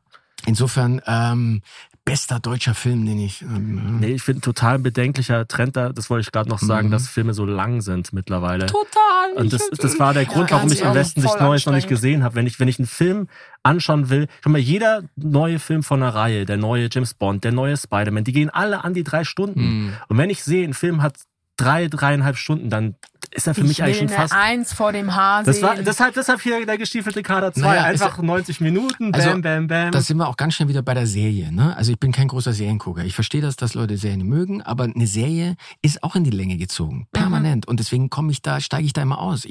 Insofern bester deutscher Film, den ich... Nee, ich finde total bedenklicher Trend, das wollte ich gerade noch sagen, dass Filme so lang sind mittlerweile. Total! Und das war der Grund, warum ich im Westen nichts Neues noch nicht gesehen habe. Wenn ich einen Film anschauen will, schau mal, jeder neue Film von einer Reihe, der neue James Bond, der neue Spider-Man, die gehen alle an die 3 Stunden. Mhm. Und wenn ich sehe, ein Film hat 3,5 Stunden, dann ist er für mich eigentlich schon fast... 1 vor dem Haar sehen. Deshalb hier der gestiefelte Kader 2. Naja, einfach 90 Minuten, bam, also, bam, bam. Da sind wir auch ganz schnell wieder bei der Serie. Ne? Also ich bin kein großer Seriengucker. Ich verstehe, dass Leute Serien mögen, aber eine Serie ist auch in die Länge gezogen. Permanent. Und deswegen steige ich da immer aus.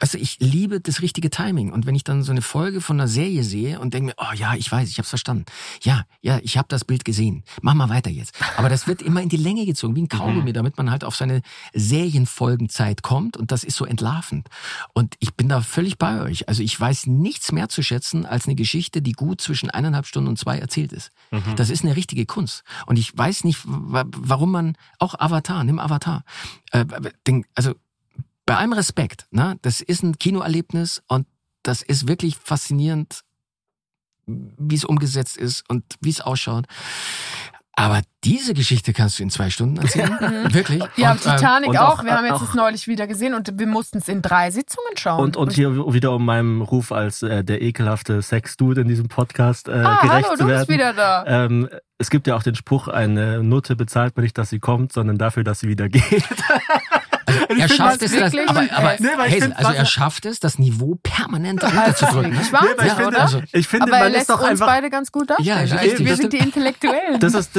Also ich liebe das richtige Timing. Und wenn ich dann so eine Folge von einer Serie sehe und denke mir, oh ja, ich weiß, ich hab's verstanden. Ja, ich habe das Bild gesehen. Mach mal weiter jetzt. Aber das wird immer in die Länge gezogen, wie ein Kaugummi, damit man halt auf seine Serienfolgenzeit kommt. Und das ist so entlarvend. Und ich bin da völlig bei euch. Also ich weiß nichts mehr zu schätzen als eine Geschichte, die gut zwischen 1,5 Stunden und 2 erzählt ist. Mhm. Das ist eine richtige Kunst. Und ich weiß nicht, warum man auch Avatar. Bei allem Respekt, ne? Das ist ein Kinoerlebnis und das ist wirklich faszinierend, wie es umgesetzt ist und wie es ausschaut. Aber diese Geschichte kannst du in 2 Stunden erzählen. Wirklich. Wir haben Titanic auch. Wir haben jetzt das neulich wieder gesehen und wir mussten es in 3 Sitzungen schauen. Und hier wieder, um meinem Ruf als der ekelhafte Sex-Dude in diesem Podcast gerecht zu werden. Du bist wieder da. Es gibt ja auch den Spruch, eine Nutte bezahlt man nicht, dass sie kommt, sondern dafür, dass sie wieder geht. Er schafft es, das Niveau permanent runterzudrücken. Aber er lässt doch uns beide ganz gut darstellen. Ja, also wir sind die Intellektuellen. Das ist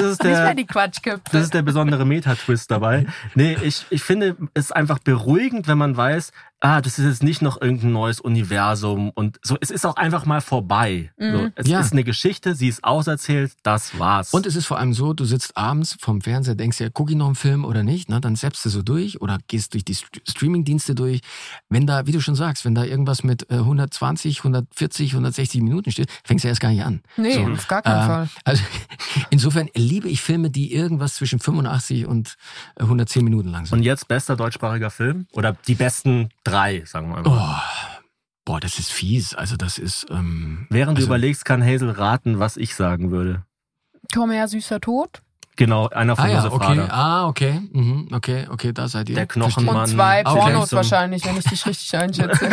der besondere Meta-Twist dabei. Nee, ich finde es einfach beruhigend, wenn man weiß, das ist jetzt nicht noch irgendein neues Universum und so. Es ist auch einfach mal vorbei. So, es ist eine Geschichte, sie ist auserzählt, das war's. Und es ist vor allem so, du sitzt abends vorm Fernseher, denkst dir, guck ich noch einen Film oder nicht, ne? Dann zappst du so durch oder gehst durch die Streaming-Dienste durch. Wenn da, wie du schon sagst, wenn da irgendwas mit 120, 140, 160 Minuten steht, fängst du erst gar nicht an. Nee, so, auf gar keinen Fall. Also insofern liebe ich Filme, die irgendwas zwischen 85 und 110 Minuten lang sind. Und jetzt bester deutschsprachiger Film oder die besten 3, sagen wir mal. Boah, das ist fies. Also das ist... Während du überlegst, kann Hazel raten, was ich sagen würde. Komm her, süßer Tod. Genau, einer von Josef Rader. Okay. Mhm, okay, da seid ihr. Der Knochenmann. Und 2 Pornos wahrscheinlich, wenn ich dich richtig einschätze.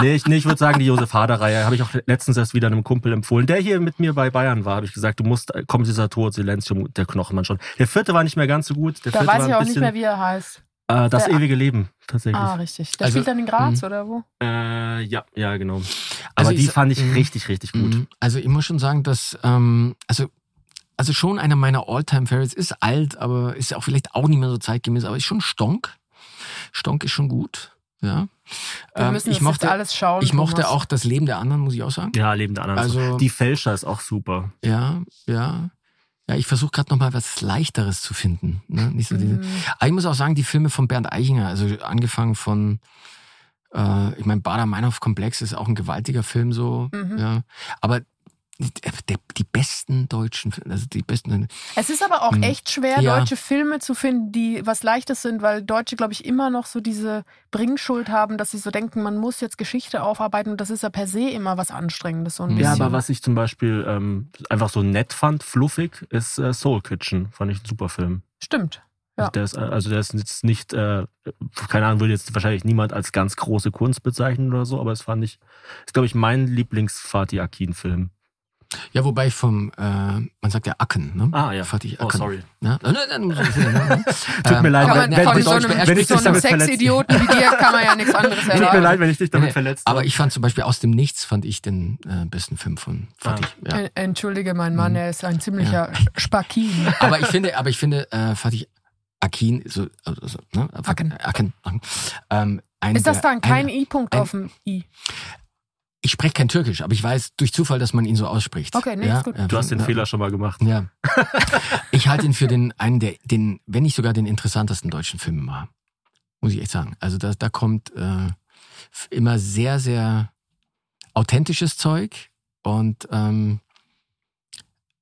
Nee, ich würde sagen, die Josef Rader-Reihe habe ich auch letztens erst wieder einem Kumpel empfohlen. Der hier mit mir bei Bayern war, habe ich gesagt, komm, dieser Tod, Silenzium, der Knochenmann schon. Der 4. war nicht mehr ganz so gut. Da weiß ich auch nicht mehr, wie er heißt. Das ewige Leben, tatsächlich. Richtig. Der spielt dann in Graz, oder wo? Ja, genau. Aber also die fand ich richtig, richtig gut. Also ich muss schon sagen, dass... Also schon einer meiner All-Time-Favorites, ist alt, aber ist auch vielleicht auch nicht mehr so zeitgemäß, aber ist schon Stonk. Stonk ist schon gut, ja. Wir müssen jetzt alles schauen. Ich mochte auch das Leben der anderen, muss ich auch sagen. Ja, Leben der anderen. Also, die Fälscher ist auch super. Ja. Ja, ich versuche gerade nochmal was Leichteres zu finden. Ne? Nicht so diese. Aber ich muss auch sagen, die Filme von Bernd Eichinger, also angefahren von... ich meine, Baader-Meinhof-Komplex ist auch ein gewaltiger Film so. Mhm. Ja. Aber... Die besten deutschen Filme, also die besten. Es ist aber auch echt schwer, deutsche Filme zu finden, die was Leichtes sind, weil Deutsche, glaube ich, immer noch so diese Bringschuld haben, dass sie so denken, man muss jetzt Geschichte aufarbeiten und das ist ja per se immer was Anstrengendes. So ein bisschen. Ja, aber was ich zum Beispiel einfach so nett fand, fluffig, ist Soul Kitchen. Fand ich ein super Film. Stimmt. Ja. Der ist jetzt nicht, keine Ahnung, würde jetzt wahrscheinlich niemand als ganz große Kunst bezeichnen oder so, aber ist glaube ich mein Lieblings-Fatih Akin-Film. Ja, wobei ich man sagt ja Acken, ne? Ja. Fatih Akin. Oh, sorry. Ja? Tut mir leid, wenn ich dich damit verletze. Sexidioten wie dir kann man ja nichts anderes erwarten. Tut mir leid, wenn ich dich damit verletze. Aber ich fand zum Beispiel aus dem Nichts den besten Film von Fatih. Ja. Entschuldige, mein Mann, er ist ein ziemlicher Spakin. Aber ich finde Fatih Akin, ist das dann kein I-Punkt auf dem I? Ich spreche kein Türkisch, aber ich weiß durch Zufall, dass man ihn so ausspricht. Okay, nee, ist gut. Du hast den Fehler schon mal gemacht. Ja. Ich halte ihn für wenn nicht sogar den interessantesten deutschen Film war. Muss ich echt sagen. Also da kommt immer sehr, sehr authentisches Zeug und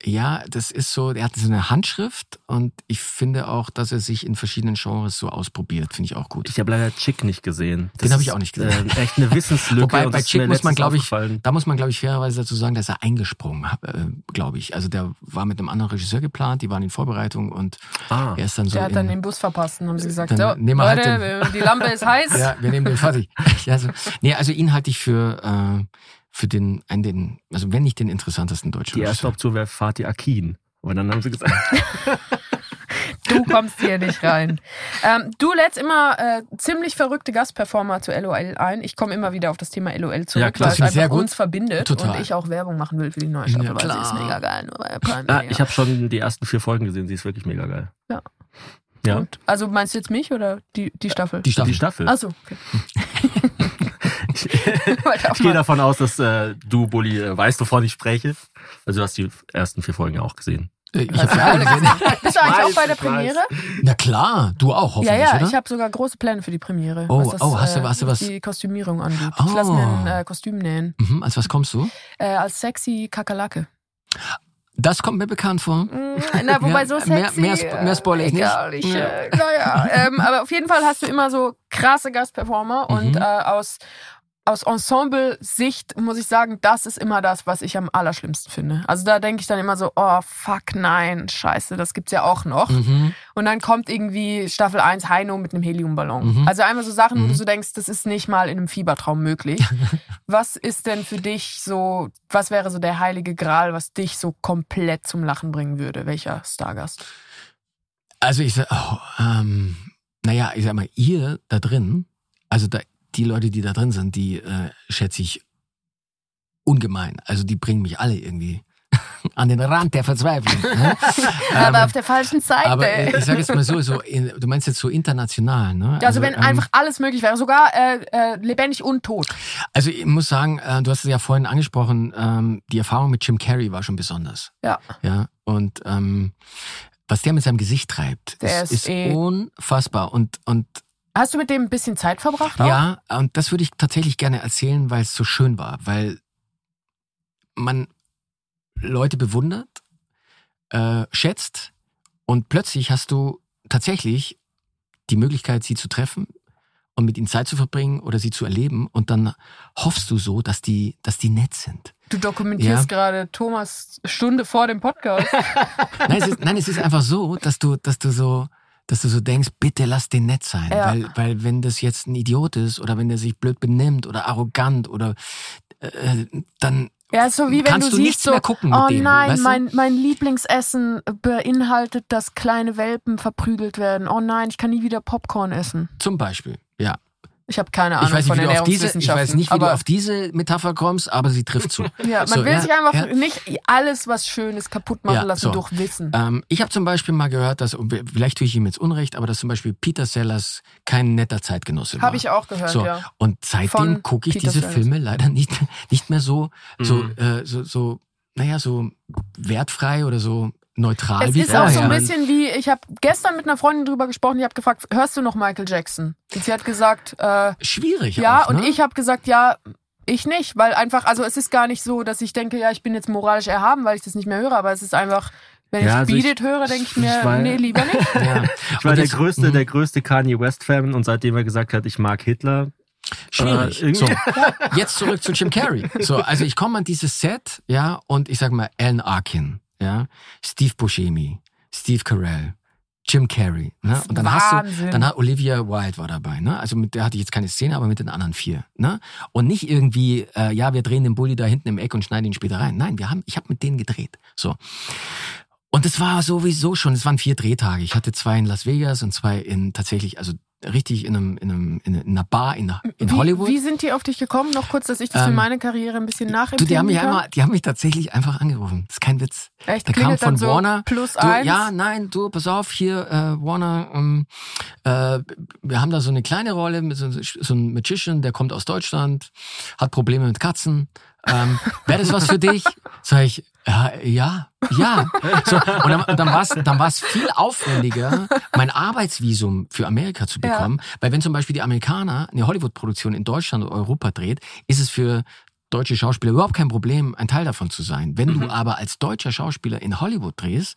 Ja, das ist so, er hat so eine Handschrift und ich finde auch, dass er sich in verschiedenen Genres so ausprobiert, finde ich auch gut. Ich habe leider Chick nicht gesehen. Den habe ich auch nicht gesehen. Echt eine Wissenslücke. Wobei bei Chick muss man, glaube ich, fairerweise dazu sagen, dass er eingesprungen, glaube ich. Also der war mit einem anderen Regisseur geplant, die waren in Vorbereitung und er ist dann so. Der hat dann den Bus verpasst und haben sie gesagt, so, Leute, die Lampe ist heiß. Ja, wir nehmen den fertig. Ja, so. Nee, also ihn halte ich für wenn nicht den interessantesten deutschen Regisseur. Die erste Option wäre Fatih Akin. Und dann haben sie gesagt... Du kommst hier nicht rein. Du lädst immer ziemlich verrückte Gastperformer zu LOL ein. Ich komme immer wieder auf das Thema LOL zurück, ja, klar, weil es einfach uns verbindet. Total. Und ich auch Werbung machen will für die neue Staffel, ja, weil sie ist mega geil. Ich habe schon die ersten 4 Folgen gesehen, sie ist wirklich mega geil. Ja. Ja. Und, also meinst du jetzt mich oder die Staffel? Die Staffel. Achso, okay. Ich gehe davon aus, dass du, Bulli, weißt, wovon ich spreche. Also du hast die ersten 4 Folgen ja auch gesehen. Ich habe alle gesehen. Bist du eigentlich auch bei der Premiere? Na klar, du auch, hoffentlich, ja, oder? Ich habe sogar große Pläne für die Premiere. Hast du was? Die Kostümierung angeht. Ich lasse mir ein Kostüm nähen. Mhm, als was kommst du? Als sexy Kakerlake. Das kommt mir bekannt vor. Na, wobei so sexy... Mehr spoiler ich nicht. Aber auf jeden Fall hast du immer so krasse Gastperformer und aus Ensemble-Sicht muss ich sagen, das ist immer das, was ich am allerschlimmsten finde. Also da denke ich dann immer so, oh fuck, nein, scheiße, das gibt's ja auch noch. Mhm. Und dann kommt irgendwie Staffel 1 Heino mit einem Heliumballon. Mhm. Also einmal so Sachen, wo du so denkst, das ist nicht mal in einem Fiebertraum möglich. Was ist denn für dich so, was wäre so der heilige Gral, was dich so komplett zum Lachen bringen würde? Welcher Stargast? Also ich sag, ich sag mal, ihr da drin, die Leute, die da drin sind, die schätze ich ungemein. Also die bringen mich alle irgendwie an den Rand der Verzweiflung. Aber auf der falschen Seite. Aber ich sage jetzt mal du meinst jetzt so international, ne? Also wenn einfach alles möglich wäre, sogar lebendig und tot. Also ich muss sagen, du hast es ja vorhin angesprochen, die Erfahrung mit Jim Carrey war schon besonders. Ja. Ja. Und was der mit seinem Gesicht treibt, ist unfassbar. Und hast du mit dem ein bisschen Zeit verbracht? Auch? Ja, und das würde ich tatsächlich gerne erzählen, weil es so schön war, weil man Leute bewundert, schätzt und plötzlich hast du tatsächlich die Möglichkeit, sie zu treffen und mit ihnen Zeit zu verbringen oder sie zu erleben und dann hoffst du so, dass die nett sind. Du dokumentierst gerade Thomas Stunde vor dem Podcast. Nein, es ist einfach so, dass du so denkst, bitte lass den nett sein, ja. weil wenn das jetzt ein Idiot ist oder wenn der sich blöd benimmt oder arrogant oder dann ja, so wie kannst wenn du siehst, nichts so, mehr gucken mit dem. Oh nein, weißt du? mein Lieblingsessen beinhaltet, dass kleine Welpen verprügelt werden. Oh nein, ich kann nie wieder Popcorn essen. Zum Beispiel, ja. Ich habe keine Ahnung von Ernährungswissenschaften. Ich weiß nicht, wie du auf diese Metapher kommst, aber sie trifft zu. Ja, man will sich einfach nicht alles, was Schönes, kaputt machen lassen durch Wissen. Ich habe zum Beispiel mal gehört, dass, vielleicht tue ich ihm jetzt Unrecht, aber dass zum Beispiel Peter Sellers kein netter Zeitgenosse war. Habe ich auch gehört, ja. Und seitdem gucke ich diese Filme leider nicht mehr so wertfrei oder so neutral wie vorher. Es ist auch so ein bisschen wie, ich habe gestern mit einer Freundin drüber gesprochen, ich habe gefragt, hörst du noch Michael Jackson? Und sie hat gesagt... schwierig ja, auch, ne? Und ich habe gesagt, ja, ich nicht, weil einfach, also es ist gar nicht so, dass ich denke, ja, ich bin jetzt moralisch erhaben, weil ich das nicht mehr höre, aber es ist einfach, wenn ich Beat It höre, denke ich mir, nee, lieber nicht. Ja. Ich war der größte Kanye West-Fan und seitdem er gesagt hat, ich mag Hitler... Schwierig. So, jetzt zurück zu Jim Carrey. So, also ich komme an dieses Set, ja, und ich sag mal, Alan Arkin, ja, Steve Buscemi, Steve Carell, Jim Carrey, ne? Und dann hast du Olivia Wilde war dabei, ne? Also mit der hatte ich jetzt keine Szene, aber mit den anderen 4, ne? Und nicht irgendwie, wir drehen den Bulli da hinten im Eck und schneiden ihn später rein. Nein, ich habe mit denen gedreht. So. Und es war sowieso schon, es waren 4 Drehtage. Ich hatte 2 in Las Vegas und 2 richtig in einer Bar in Hollywood. Wie sind die auf dich gekommen? Noch kurz, dass ich das für meine Karriere ein bisschen nachempfinden kann. Die haben mich tatsächlich einfach angerufen. Das ist kein Witz. Echt? Da kam von Warner. +1? Ja, nein, du, pass auf, hier, Warner, wir haben da so eine kleine Rolle, so ein Magician, der kommt aus Deutschland, hat Probleme mit Katzen. Wäre das was für dich? Sag ich, ja. So, und dann war's viel aufwendiger, mein Arbeitsvisum für Amerika zu bekommen, weil wenn zum Beispiel die Amerikaner eine Hollywood-Produktion in Deutschland oder Europa dreht, ist es für deutsche Schauspieler überhaupt kein Problem, ein Teil davon zu sein. Wenn du aber als deutscher Schauspieler in Hollywood drehst,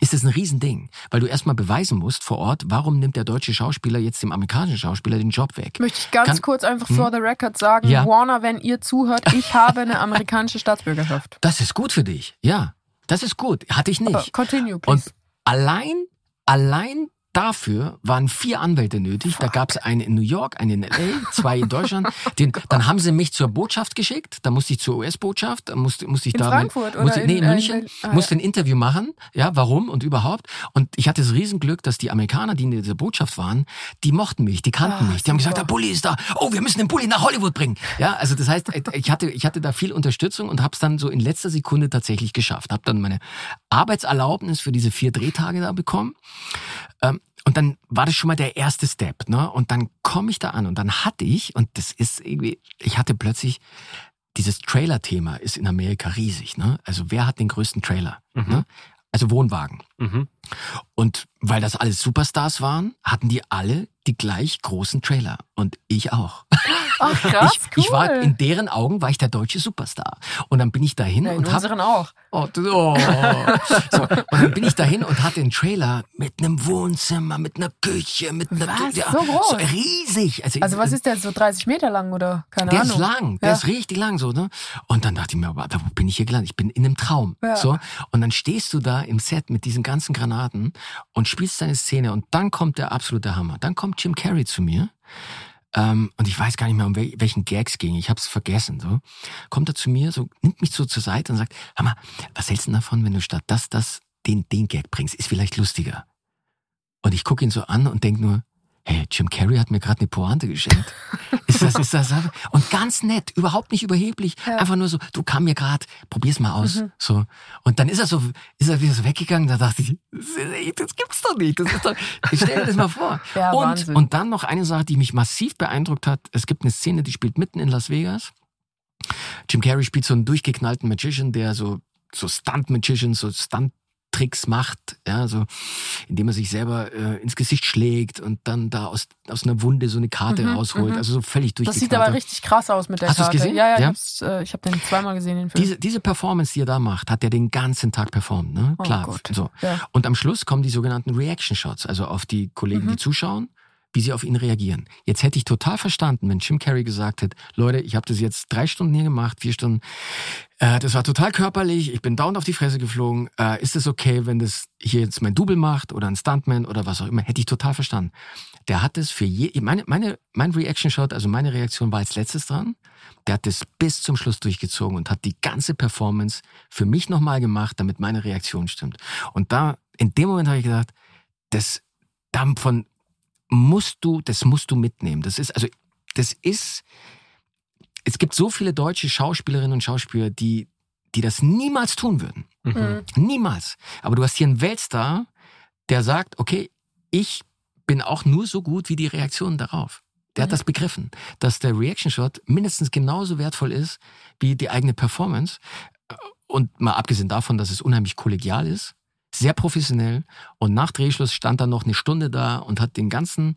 ist das ein Riesending, weil du erstmal beweisen musst vor Ort, warum nimmt der deutsche Schauspieler jetzt dem amerikanischen Schauspieler den Job weg. Möchte ich ganz kurz einfach for the record sagen, ja. Warner, wenn ihr zuhört, ich habe eine amerikanische Staatsbürgerschaft. Das ist gut für dich, ja. Das ist gut, hatte ich nicht. Aber continue, please. Und allein dafür waren 4 Anwälte nötig. Fuck. Da gab es einen in New York, einen in LA, 2 in Deutschland. Dann haben sie mich zur Botschaft geschickt. Da musste ich zur US-Botschaft. Musste ich in da Frankfurt mit, oder? In München. Musste ein Interview machen. Ja, warum und überhaupt. Und ich hatte das Riesenglück, dass die Amerikaner, die in dieser Botschaft waren, die mochten mich, die kannten mich. Die haben gesagt, der Bulli ist da. Oh, wir müssen den Bulli nach Hollywood bringen. Ja, also das heißt, ich hatte da viel Unterstützung und habe es dann so in letzter Sekunde tatsächlich geschafft. Habe dann meine Arbeitserlaubnis für diese 4 Drehtage da bekommen. Und dann war das schon mal der erste Step, ne? Und dann komme ich da an und dann hatte ich, und das ist irgendwie, ich hatte plötzlich, dieses Trailer-Thema ist in Amerika riesig, ne? Also wer hat den größten Trailer? Ne? Also Wohnwagen. Und weil das alles Superstars waren, hatten die alle die gleich großen Trailer. Und ich auch. Ach, krass, cool. Ich war, in deren Augen war ich der deutsche Superstar. Und dann bin ich dahin und habe... In unseren auch. So, und dann bin ich dahin und hatte einen Trailer mit einem Wohnzimmer, mit einer Küche, mit einer... Ja, so groß? So riesig. Also was ist der, so 30 Meter lang oder? Keine Ahnung. Der ist lang, der ist richtig lang so, ne? Und dann dachte ich mir, aber wo bin ich hier gelandet? Ich bin in einem Traum. Ja. So. Und dann stehst du da im Set mit diesen ganzen Granaten und spielst deine Szene und dann kommt der absolute Hammer. Dann kommt Jim Carrey zu mir und ich weiß gar nicht mehr, um welchen Gag es ging. Ich habe es vergessen. So. Kommt er zu mir, so nimmt mich so zur Seite und sagt, Hammer, was hältst du davon, wenn du statt den Gag bringst? Ist vielleicht lustiger. Und ich gucke ihn so an und denke nur, hey, Jim Carrey hat mir gerade eine Pointe geschenkt. Ist das? Und ganz nett, überhaupt nicht überheblich. Ja. Einfach nur so, du kam mir gerade, probier's mal aus. So. Und dann ist er wieder so weggegangen, da dachte ich, das gibt's doch nicht. Ich stell dir das mal vor. Ja, und dann noch eine Sache, die mich massiv beeindruckt hat. Es gibt eine Szene, die spielt mitten in Las Vegas. Jim Carrey spielt so einen durchgeknallten Magician, der so Stunt-Magician, so Stunt-Tricks macht, ja, so, indem er sich selber ins Gesicht schlägt und dann da aus einer Wunde so eine Karte rausholt. Also so völlig durchgeknallt. Das sieht aber richtig krass aus mit der Karte. Hast du es gesehen? Ja. Ich habe den 2-mal gesehen, den Film. Diese Performance, die er da macht, hat er den ganzen Tag performt, ne? Oh, klar. Gott. So. Ja. Und am Schluss kommen die sogenannten Reaction-Shots, also auf die Kollegen, die zuschauen, wie sie auf ihn reagieren. Jetzt hätte ich total verstanden, wenn Jim Carrey gesagt hätte, Leute, ich habe das jetzt 3 Stunden hier gemacht, 4 Stunden. Das war total körperlich, ich bin dauernd auf die Fresse geflogen. Ist es okay, wenn das hier jetzt mein Double macht oder ein Stuntman oder was auch immer? Hätte ich total verstanden. Der hat es für mein Reaction-Shot, also meine Reaktion war als letztes dran. Der hat das bis zum Schluss durchgezogen und hat die ganze Performance für mich nochmal gemacht, damit meine Reaktion stimmt. Und da, in dem Moment habe ich gedacht, das musst du mitnehmen. Es gibt so viele deutsche Schauspielerinnen und Schauspieler, die das niemals tun würden. Niemals. Aber du hast hier einen Weltstar, der sagt, okay, ich bin auch nur so gut wie die Reaktionen darauf. Der hat das begriffen, dass der Reaction-Shot mindestens genauso wertvoll ist wie die eigene Performance. Und mal abgesehen davon, dass es unheimlich kollegial ist, sehr professionell, und nach Drehschluss stand dann noch eine Stunde da und hat den ganzen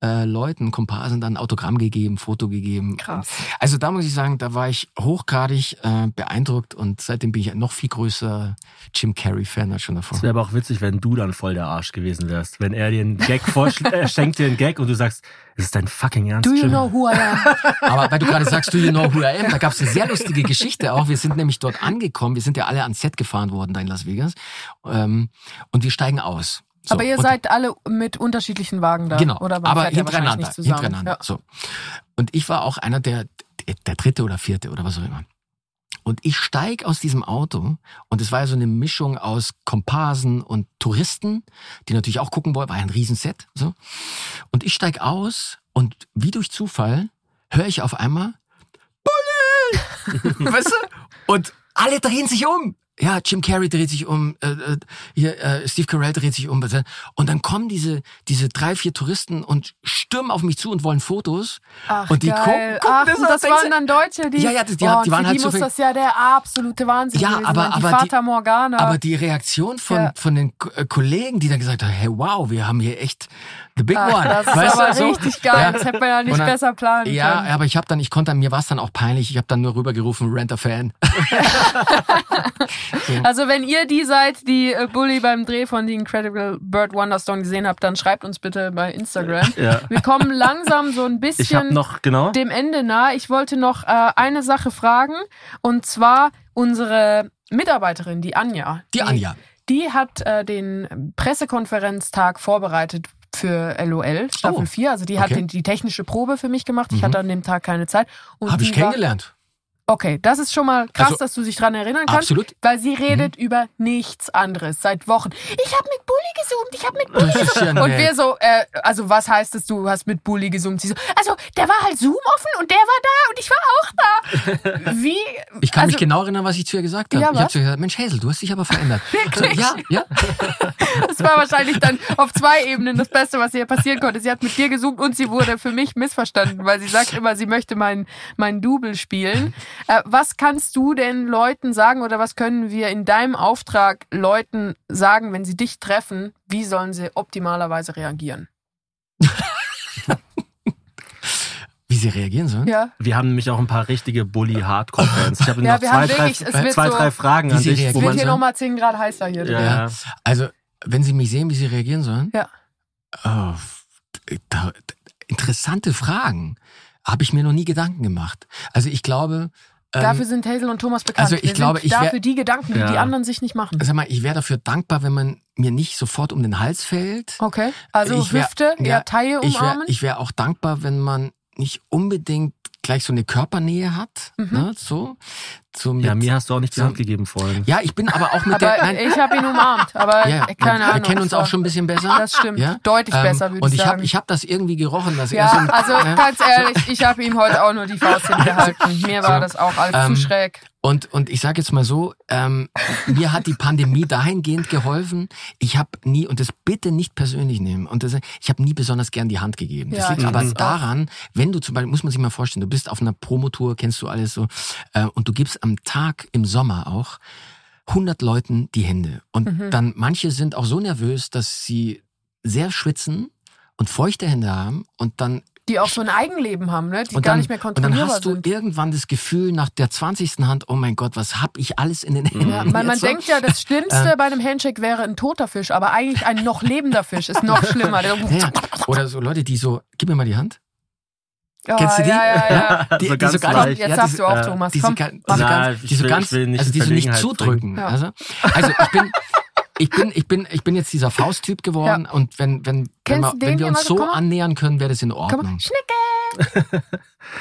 Leuten, Komparsen, dann Autogramm gegeben, Foto gegeben. Krass. Also da muss ich sagen, da war ich hochgradig beeindruckt und seitdem bin ich ein noch viel größer Jim Carrey-Fan als schon davor. Das wäre aber auch witzig, wenn du dann voll der Arsch gewesen wärst. Wenn er dir einen Gag vorschlägt, er schenkt dir einen Gag und du sagst, das ist dein fucking Ernst, Jim. Do you know who I am? Aber weil du gerade sagst, do you know who I am, da gab es eine sehr lustige Geschichte auch. Wir sind nämlich dort angekommen, wir sind ja alle ans Set gefahren worden da in Las Vegas und wir steigen aus. So, aber ihr seid alle mit unterschiedlichen Wagen da. Genau, oder aber hintereinander. Ja. So. Und ich war auch einer der 3. oder 4. oder was auch immer. Und ich steige aus diesem Auto und es war ja so eine Mischung aus Komparsen und Touristen, die natürlich auch gucken wollten, war ja ein Riesenset. So. Und ich steige aus und wie durch Zufall höre ich auf einmal, Bulli! Weißt du? Und alle drehen sich um. ja, Jim Carrey dreht sich um, Steve Carell dreht sich um. Und dann kommen diese 3-4 Touristen und stürmen auf mich zu und wollen Fotos. Ach, und die geil. Gucken, das waren dann Deutsche, die... Ja, die waren für halt die muss das ja der absolute Wahnsinn gewesen. Aber die Fata Morgana. Aber die Reaktion von den Kollegen, die dann gesagt haben, hey, wow, wir haben hier echt the big one. Das weißt ist aber so? Richtig geil. Ja. Das hätte man ja nicht dann, besser planen können. Ja, aber mir war es dann auch peinlich. Ich habe dann nur rübergerufen, Rent-A-Fan. Okay. Also wenn ihr die seid, die Bully beim Dreh von The Incredible Bird Wonderstone gesehen habt, dann schreibt uns bitte bei Instagram. Ja. Wir kommen langsam so ein bisschen dem Ende nahe. Ich wollte noch eine Sache fragen, und zwar unsere Mitarbeiterin, die Anja. Die hat den Pressekonferenztag vorbereitet für LOL Staffel 4. Also die hat die technische Probe für mich gemacht. Ich hatte an dem Tag keine Zeit. Habe ich kennengelernt. Okay, das ist schon mal krass, dass du dich dran erinnern kannst. Absolut. Weil sie redet über nichts anderes seit Wochen. Ich habe mit Bully gesoomt. Ja, und wir so, also was heißt es, du hast mit Bully gesoomt? Sie so, also der war halt Zoom offen und der war da und ich war auch da. Wie? Ich kann mich genau erinnern, was ich zu ihr gesagt habe. Ja, ich habe zu ihr gesagt, Mensch Hazel, du hast dich aber verändert. Wirklich? So, ja. Das war wahrscheinlich dann auf 2 Ebenen das Beste, was ihr passieren konnte. Sie hat mit dir gesoomt und sie wurde für mich missverstanden, weil sie sagt immer, sie möchte meinen Double spielen. Was kannst du denn Leuten sagen oder was können wir in deinem Auftrag Leuten sagen, wenn sie dich treffen? Wie sollen sie optimalerweise reagieren? Wie sie reagieren sollen? Ja. Wir haben nämlich auch ein paar richtige Bully-Hardcore-Fans. Ich habe noch drei Fragen an dich. Es wird hier nochmal 10 Grad heißer hier. Ja. Also, wenn sie mich sehen, wie sie reagieren sollen? Ja. Interessante Fragen. Habe ich mir noch nie Gedanken gemacht. Also ich glaube... dafür sind Hazel und Thomas bekannt. Dafür die Gedanken, die die anderen sich nicht machen. Sag mal, ich wäre dafür dankbar, wenn man mir nicht sofort um den Hals fällt. Okay, also Hüfte, Taille umarmen. Ich wäre auch dankbar, wenn man nicht unbedingt gleich so eine Körpernähe hat. Mhm. Ne, so mit, mir hast du auch nicht die Hand gegeben vorhin. Ja, ich bin aber auch mit der... ich habe ihn umarmt, aber keine Ahnung. Wir kennen uns auch schon ein bisschen besser. Das stimmt, deutlich besser würde ich sagen. Und ich habe das irgendwie gerochen. Dass er so ganz ehrlich, ich habe ihm heute auch nur die Faust hingehalten. Mir war das auch alles zu schräg. Und ich sage jetzt mal so, mir hat die Pandemie dahingehend geholfen, ich habe nie, und das bitte nicht persönlich nehmen, ich habe nie besonders gern die Hand gegeben. Das liegt aber daran, wenn du zum Beispiel, muss man sich mal vorstellen, du bist auf einer Promotour, kennst du alles so, und du gibst am Tag im Sommer auch 100 Leuten die Hände. Und dann manche sind auch so nervös, dass sie sehr schwitzen und feuchte Hände haben und dann die auch so ein Eigenleben haben, ne? Die gar nicht mehr kontrollierbar sind. Und dann hast du irgendwann das Gefühl nach der 20. Hand, oh mein Gott, was hab ich alles in den Händen? Ja, weil man denkt ja, das Schlimmste bei einem Handshake wäre ein toter Fisch, aber eigentlich ein noch lebender Fisch ist noch schlimmer. Ja. Oder so Leute, die so, gib mir mal die Hand. Kennst du die? Ja. Die so ganz leicht. Jetzt sagst du auch, Thomas, komm. Die so nicht zudrücken. Ja. Also ich bin jetzt dieser Fausttyp geworden und wenn wir uns so annähern können, wäre das in Ordnung. Schnecke!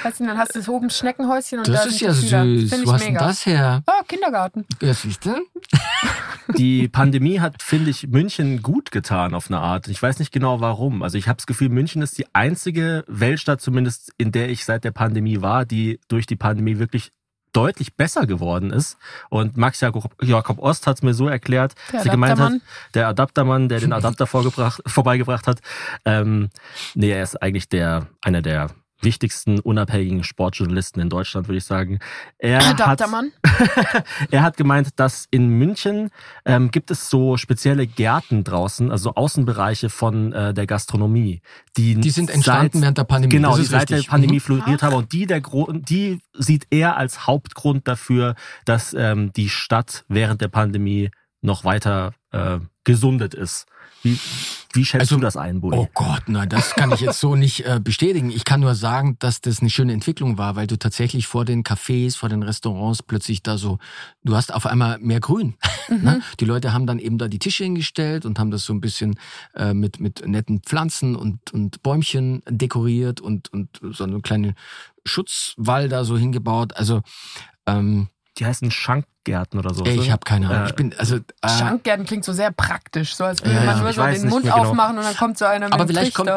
Weißt du, dann hast du das oben Schneckenhäuschen und das ist ja süß. Wo hast denn das her? Oh, Kindergarten. Ja, siehst du? Die Pandemie hat, finde ich, München gut getan auf eine Art. Ich weiß nicht genau warum. Also ich habe das Gefühl, München ist die einzige Weltstadt, zumindest in der ich seit der Pandemie war, die durch die Pandemie wirklich deutlich besser geworden ist. Und Max Jakob Ost hat es mir so erklärt, dass er gemeint hat, der Adaptermann, der den Adapter vorbeigebracht hat, er ist eigentlich einer der wichtigsten unabhängigen Sportjournalisten in Deutschland, würde ich sagen. Er hat gemeint, dass in München gibt es so spezielle Gärten draußen, also Außenbereiche von der Gastronomie. Die sind entstanden während der Pandemie. Genau, die seit der Pandemie floriert haben. Und die sieht er als Hauptgrund dafür, dass die Stadt während der Pandemie noch weiter gesundet ist. Wie schätzt du das ein, Bully? Oh Gott, nein, das kann ich jetzt so nicht bestätigen. Ich kann nur sagen, dass das eine schöne Entwicklung war, weil du tatsächlich vor den Cafés, vor den Restaurants plötzlich du hast auf einmal mehr Grün. Ne? Die Leute haben dann eben da die Tische hingestellt und haben das so ein bisschen mit netten Pflanzen und Bäumchen dekoriert und so einen kleinen Schutzwall da so hingebaut. Also, die heißen Schank Schankgärten oder so. Ich habe keine Ahnung. Schankgärten klingt so sehr praktisch, so als würde man nur so den Mund aufmachen und dann kommt so einer mit. Aber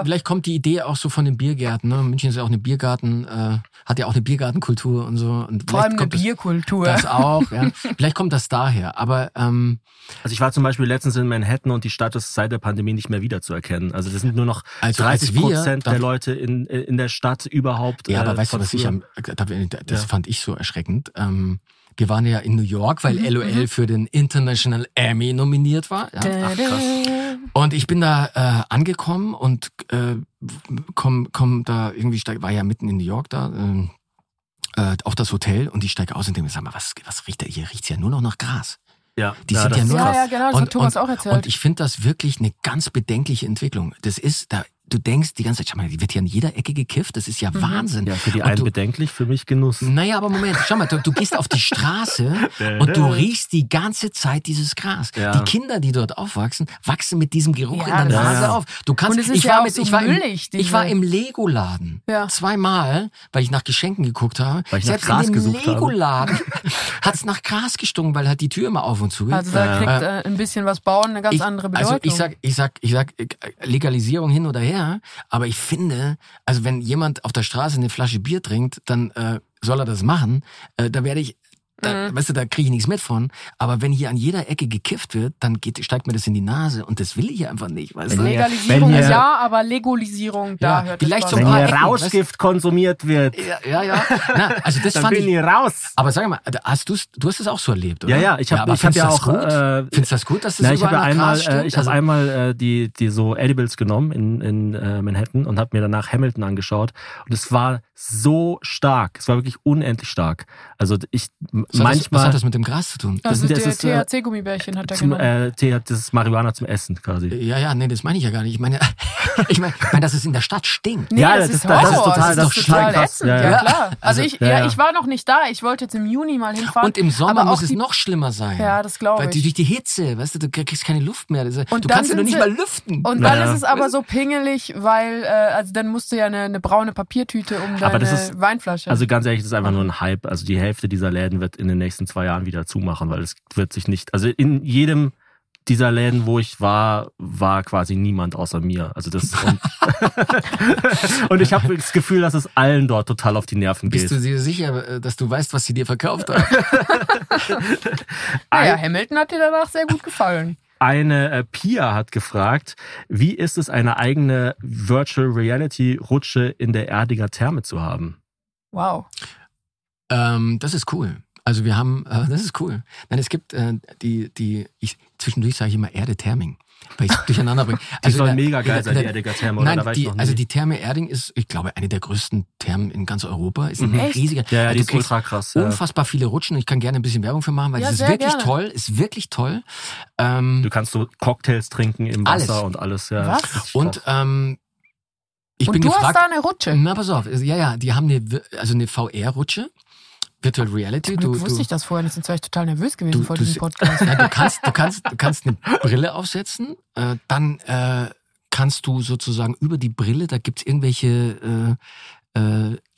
vielleicht kommt die Idee auch so von den Biergärten. Ne? München ist ja auch eine Biergarten, hat ja auch eine Biergartenkultur und so. Und vor allem eine Bierkultur. Das auch, ja. Vielleicht kommt das daher. Aber also ich war zum Beispiel letztens in Manhattan und die Stadt ist seit der Pandemie nicht mehr wiederzuerkennen. Also das sind nur noch 30% der Leute in der Stadt überhaupt. Ja, aber weißt du, was das fand ich so erschreckend. Wir waren ja in New York, weil LOL für den International Emmy nominiert war. Ja. Ach, krass. Und ich bin da angekommen und komm da irgendwie, war ja mitten in New York da, auf das Hotel, und ich steige aus und denke mir, sag mal, was riecht da? Hier riecht's ja nur noch nach Gras. Ja, die sind ja nur noch. Ja, genau, das hat Thomas auch erzählt. Und ich finde das wirklich eine ganz bedenkliche Entwicklung. Du denkst die ganze Zeit, schau mal, die wird hier an jeder Ecke gekifft, das ist ja Wahnsinn. Ja, für die einen bedenklich, für mich Genuss. Naja, aber Moment, schau mal, du gehst auf die Straße und du riechst die ganze Zeit dieses Gras. Ja. Die Kinder, die dort aufwachsen, wachsen mit diesem Geruch in der Nase auf. Du kannst, und es ist ich war im Lego-Laden zweimal, weil ich nach Geschenken geguckt habe. Selbst in dem Lego-Laden hat es nach Gras gestunken, weil halt die Tür immer auf und zu geht. Also da kriegt ein bisschen was bauen eine ganz andere Bedeutung. Also ich sag Legalisierung hin oder her. Ja, aber ich finde, also wenn jemand auf der Straße eine Flasche Bier trinkt, dann soll er das machen. Da kriege ich nichts mit von. Aber wenn hier an jeder Ecke gekifft wird, dann steigt mir das in die Nase und das will ich einfach nicht. Weißt du? Legalisierung aber Legalisierung, da hört vielleicht so. Wenn hier Rauschgift konsumiert wird. Ja. Na, also das fand ich. Dann bin ich raus. Aber sag mal, du hast es auch so erlebt, oder? Ja, ich habe auch. Findest du das gut, dass das überall nach Gras stimmt? Ich habe einmal die so Edibles genommen in Manhattan und habe mir danach Hamilton angeschaut. Und es war so stark. Es war wirklich unendlich stark. Also was hat das mit dem Gras zu tun? Also das sind THC-Gummibärchen hat er genommen. Das ist Marihuana zum Essen quasi. Nee, das meine ich ja gar nicht. Ich meine, dass es in der Stadt stinkt. Nee, das ist total krass. Ätzend, ja klar. Also ich war noch nicht da. Ich wollte jetzt im Juni mal hinfahren. Und im Sommer muss es noch schlimmer sein. Ja, das glaube ich. Weil durch die Hitze, weißt du kriegst keine Luft mehr. Du kannst ja noch nicht mal lüften. Und dann ist es aber so pingelig, weil dann musst du ja eine braune Papiertüte um deine Weinflasche. Also ganz ehrlich, das ist einfach nur ein Hype. Also die Hälfte dieser Läden wird in den nächsten 2 Jahren wieder zumachen, weil es wird sich nicht, also in jedem dieser Läden, wo ich war quasi niemand außer mir. Also das und ich habe das Gefühl, dass es allen dort total auf die Nerven geht. Bist du dir sicher, dass du weißt, was sie dir verkauft haben? Naja, Hamilton hat dir danach sehr gut gefallen. Eine Pia hat gefragt, wie ist es, eine eigene Virtual Reality Rutsche in der Erdinger Therme zu haben? Wow. Das ist cool. Also wir haben, das ist cool. Nein, es gibt zwischendurch sage ich immer Erde-Therming, weil ich es durcheinander bringe. Also die soll mega geil sein, die Erdinger Therme. Also die Therme Erding ist, ich glaube, eine der größten Thermen in ganz Europa. Ist ein riesiger. Ja, die ist ultra krass. Unfassbar viele Rutschen. Ich kann gerne ein bisschen Werbung für machen, weil es ist wirklich toll. Ist wirklich toll. Du kannst so Cocktails trinken im Wasser und alles. Ja. Was? Und hast da eine Rutsche? Na, pass auf. Ja, die haben eine VR-Rutsche. Virtual Reality. Du wusste ich das vorher nicht, sonst wäre ich total nervös gewesen vor diesem Podcast. Ja, du kannst eine Brille aufsetzen, dann kannst du sozusagen über die Brille, da gibt's irgendwelche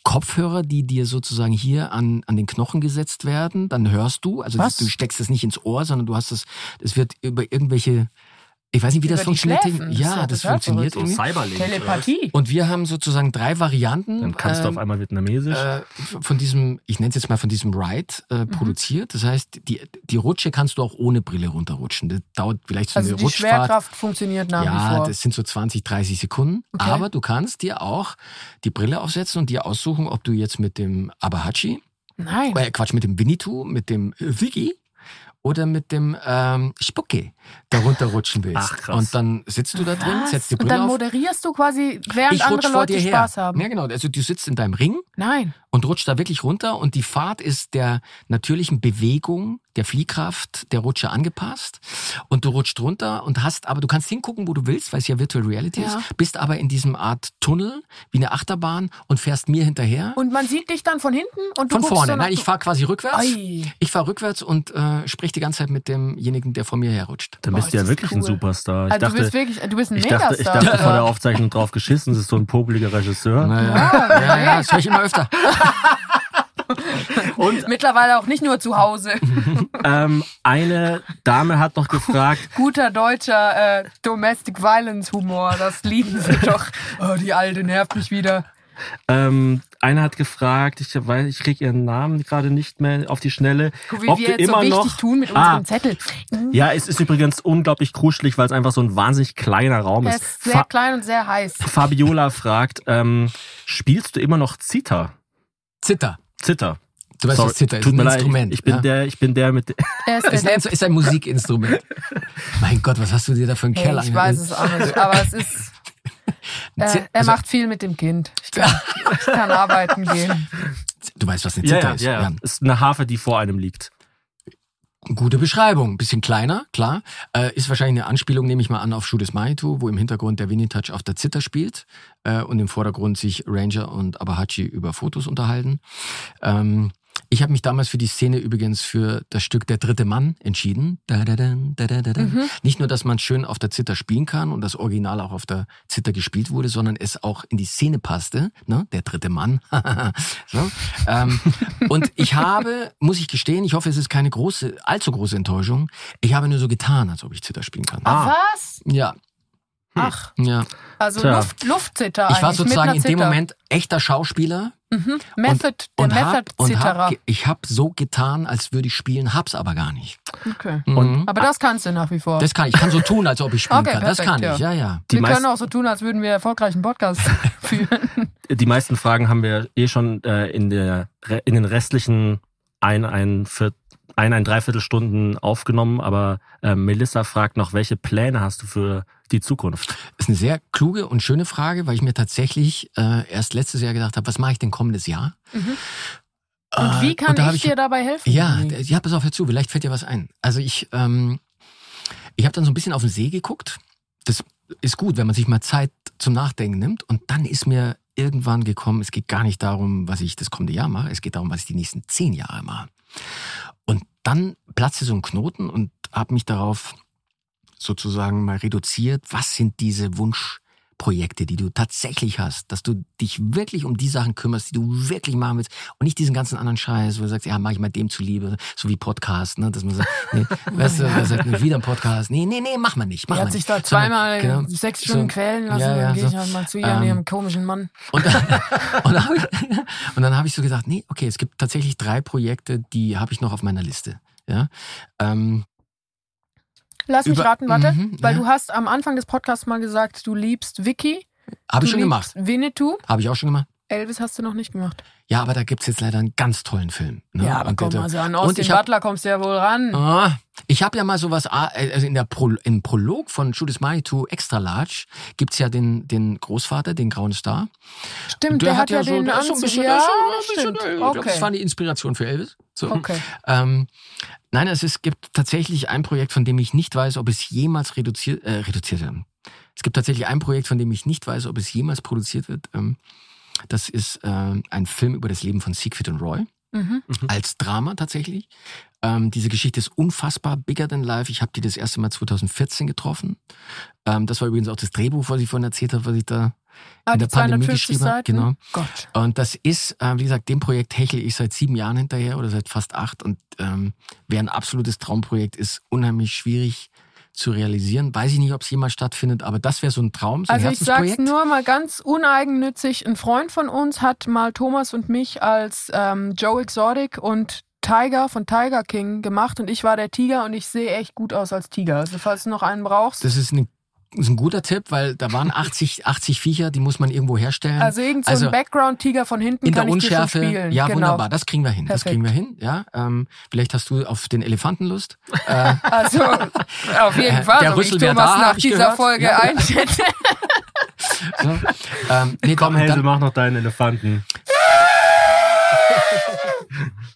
Kopfhörer, die dir sozusagen hier an den Knochen gesetzt werden, dann hörst du, also du steckst das nicht ins Ohr, sondern du hast das wird über irgendwelche, ich weiß nicht, wie das funktioniert. Ja, das funktioniert irgendwie. Cyberlink. Telepathie. Und wir haben sozusagen 3 Varianten. Dann kannst du auf einmal vietnamesisch. Von diesem, ich nenne es jetzt mal von diesem Ride produziert. Das heißt, die Rutsche kannst du auch ohne Brille runterrutschen. Das dauert vielleicht so eine Rutschfahrt. Also die Schwerkraft funktioniert nach wie vor. Ja, das sind so 20, 30 Sekunden. Okay. Aber du kannst dir auch die Brille aufsetzen und dir aussuchen, ob du jetzt mit dem Abahachi. Nein. Quatsch, mit dem Winnetou, mit dem Wiggy. Oder mit dem Spucki darunter rutschen willst. Ach, krass. Und dann sitzt du da drin, setzt die Brille auf. Und dann moderierst du quasi, während andere Leute Spaß haben. Ja, genau. Also du sitzt in deinem Ring und rutscht da wirklich runter. Und die Fahrt ist der natürlichen Bewegung, der Fliehkraft, der Rutsche angepasst. Und du rutscht runter und du kannst hingucken, wo du willst, weil es ja Virtual Reality ist. Bist aber in diesem Art Tunnel, wie eine Achterbahn und fährst mir hinterher. Und man sieht dich dann von hinten und du guckst von vorne. Nein, ich fahre quasi rückwärts. Ich fahre rückwärts und sprich die ganze Zeit mit demjenigen, der vor mir herrutscht. Dann bist du ja wirklich ein Superstar. Du bist ein Megastar. Ich dachte vor der Aufzeichnung drauf geschissen, das ist so ein popeliger Regisseur. Ja, das höre ich immer öfter. Und mittlerweile auch nicht nur zu Hause. Eine Dame hat noch gefragt. Guter deutscher Domestic Violence Humor, das lieben sie doch. Oh, die Alte nervt mich wieder. Einer hat gefragt, ich kriege ihren Namen gerade nicht mehr auf die Schnelle. Guck, wie ob wir jetzt immer so wichtig noch tun mit unserem Zettel. Ja, es ist übrigens unglaublich kruschelig, weil es einfach so ein wahnsinnig kleiner Raum ist. Er ist sehr klein und sehr heiß. Fabiola fragt, spielst du immer noch Zither? Zither. Du weißt, was Zither ist? Tut mir leid, ich bin der mit... Er ist ein Musikinstrument. Mein Gott, was hast du dir da für einen Kerl angeguckt? Ich weiß es auch nicht, aber es ist... Er macht viel mit dem Kind. Ich kann arbeiten gehen. Du weißt, was eine Zither ist. Ja. Ist eine Harfe, die vor einem liegt. Gute Beschreibung. Bisschen kleiner, klar. Ist wahrscheinlich eine Anspielung, nehme ich mal an, auf Judas Maitu, wo im Hintergrund der Winnitouch auf der Zither spielt und im Vordergrund sich Ranger und Abahachi über Fotos unterhalten. Ich habe mich damals für die Szene übrigens für das Stück Der dritte Mann entschieden. Nicht nur, dass man schön auf der Zither spielen kann und das Original auch auf der Zither gespielt wurde, sondern es auch in die Szene passte. Ne? Der dritte Mann. So. Und ich habe, muss ich gestehen, ich hoffe, es ist keine allzu große Enttäuschung, ich habe nur so getan, als ob ich Zither spielen kann. Was? Ja. Ach. Ja. Also Luftzither eigentlich. Ich war sozusagen in dem Moment echter Schauspieler. Mhm. Method-Zitterer. Ich habe so getan, als würde ich spielen, hab's aber gar nicht. Okay. Mhm. Aber das kannst du nach wie vor. Das kann ich. Ich kann so tun, als ob ich spielen kann. Perfekt, das kann ich, ja. Wir können auch so tun, als würden wir erfolgreichen Podcast führen. Die meisten Fragen haben wir schon in den restlichen Dreiviertelstunden aufgenommen, aber Melissa fragt noch, welche Pläne hast du für die Zukunft? Das ist eine sehr kluge und schöne Frage, weil ich mir tatsächlich erst letztes Jahr gedacht habe, was mache ich denn kommendes Jahr? Mhm. Und wie kann ich dir dabei helfen? Ja, pass auf, hör zu, vielleicht fällt dir was ein. Also ich habe dann so ein bisschen auf den See geguckt. Das ist gut, wenn man sich mal Zeit zum Nachdenken nimmt. Und dann ist mir irgendwann gekommen, es geht gar nicht darum, was ich das kommende Jahr mache, es geht darum, was ich die nächsten 10 Jahre mache. Und dann platzte so ein Knoten und habe mich darauf sozusagen mal reduziert. Was sind diese Wunschprojekte, die du tatsächlich hast? Dass du dich wirklich um die Sachen kümmerst, die du wirklich machen willst und nicht diesen ganzen anderen Scheiß, wo du sagst, ja, mach ich mal dem zuliebe, so wie Podcast, ne? Dass man sagt, nee, weißt du, man sagt, wieder ein Podcast. Nee, mach mal nicht. Er hat sich da zweimal 6 Stunden quälen lassen, dann gehe ich halt mal zu ihr an ihrem komischen Mann. Und dann habe ich so gedacht, nee, okay, es gibt tatsächlich 3 Projekte, die habe ich noch auf meiner Liste. Ja. Lass mich raten, warte, weil du hast am Anfang des Podcasts mal gesagt, du liebst Vicky. Habe ich schon gemacht. Winnetou. Habe ich auch schon gemacht. Elvis hast du noch nicht gemacht. Ja, aber da gibt es jetzt leider einen ganz tollen Film. Ne? Ja, aber an Austin Butler kommst du ja wohl ran. Ich habe ja mal sowas, also im Prolog von Judas Maitu Extra Large gibt es ja den Großvater, den grauen Star. Stimmt, der hat ja so den Anzug. Das war die Inspiration für Elvis. So. Okay. Nein, es gibt tatsächlich ein Projekt, von dem ich nicht weiß, ob es jemals reduziert wird. Es gibt tatsächlich ein Projekt, von dem ich nicht weiß, ob es jemals produziert wird. Das ist ein Film über das Leben von Siegfried und Roy. Mhm. Als Drama tatsächlich. Diese Geschichte ist unfassbar, bigger than life. Ich habe die das erste Mal 2014 getroffen. Das war übrigens auch das Drehbuch, was ich vorhin erzählt habe, was ich da in der Pandemie geschrieben habe. Genau. Gott. Und das ist, wie gesagt, dem Projekt hechle ich seit 7 Jahren hinterher oder seit fast 8. Und wäre ein absolutes Traumprojekt, ist unheimlich schwierig zu realisieren. Weiß ich nicht, ob es jemals stattfindet, aber das wäre so ein Traum, so ein Herzensprojekt. Ich sag's nur mal ganz uneigennützig. Ein Freund von uns hat mal Thomas und mich als Joe Exotic und Tiger von Tiger King gemacht und ich war der Tiger und ich sehe echt gut aus als Tiger. Also falls du noch einen brauchst. Das ist ein guter Tipp, weil da waren 80 Viecher, die muss man irgendwo herstellen. Also irgend so ein Background-Tiger von hinten in kann der Unschärfe, ich dir schon spielen. Ja, genau. Wunderbar, das kriegen wir hin. Perfekt. Das kriegen wir hin. Ja, vielleicht hast du auf den Elefanten Lust. Also auf jeden Fall. Der Rüssel wäre da, nach dieser gehört. Folge einschätze. So. Komm, Hänsel, mach noch deinen Elefanten.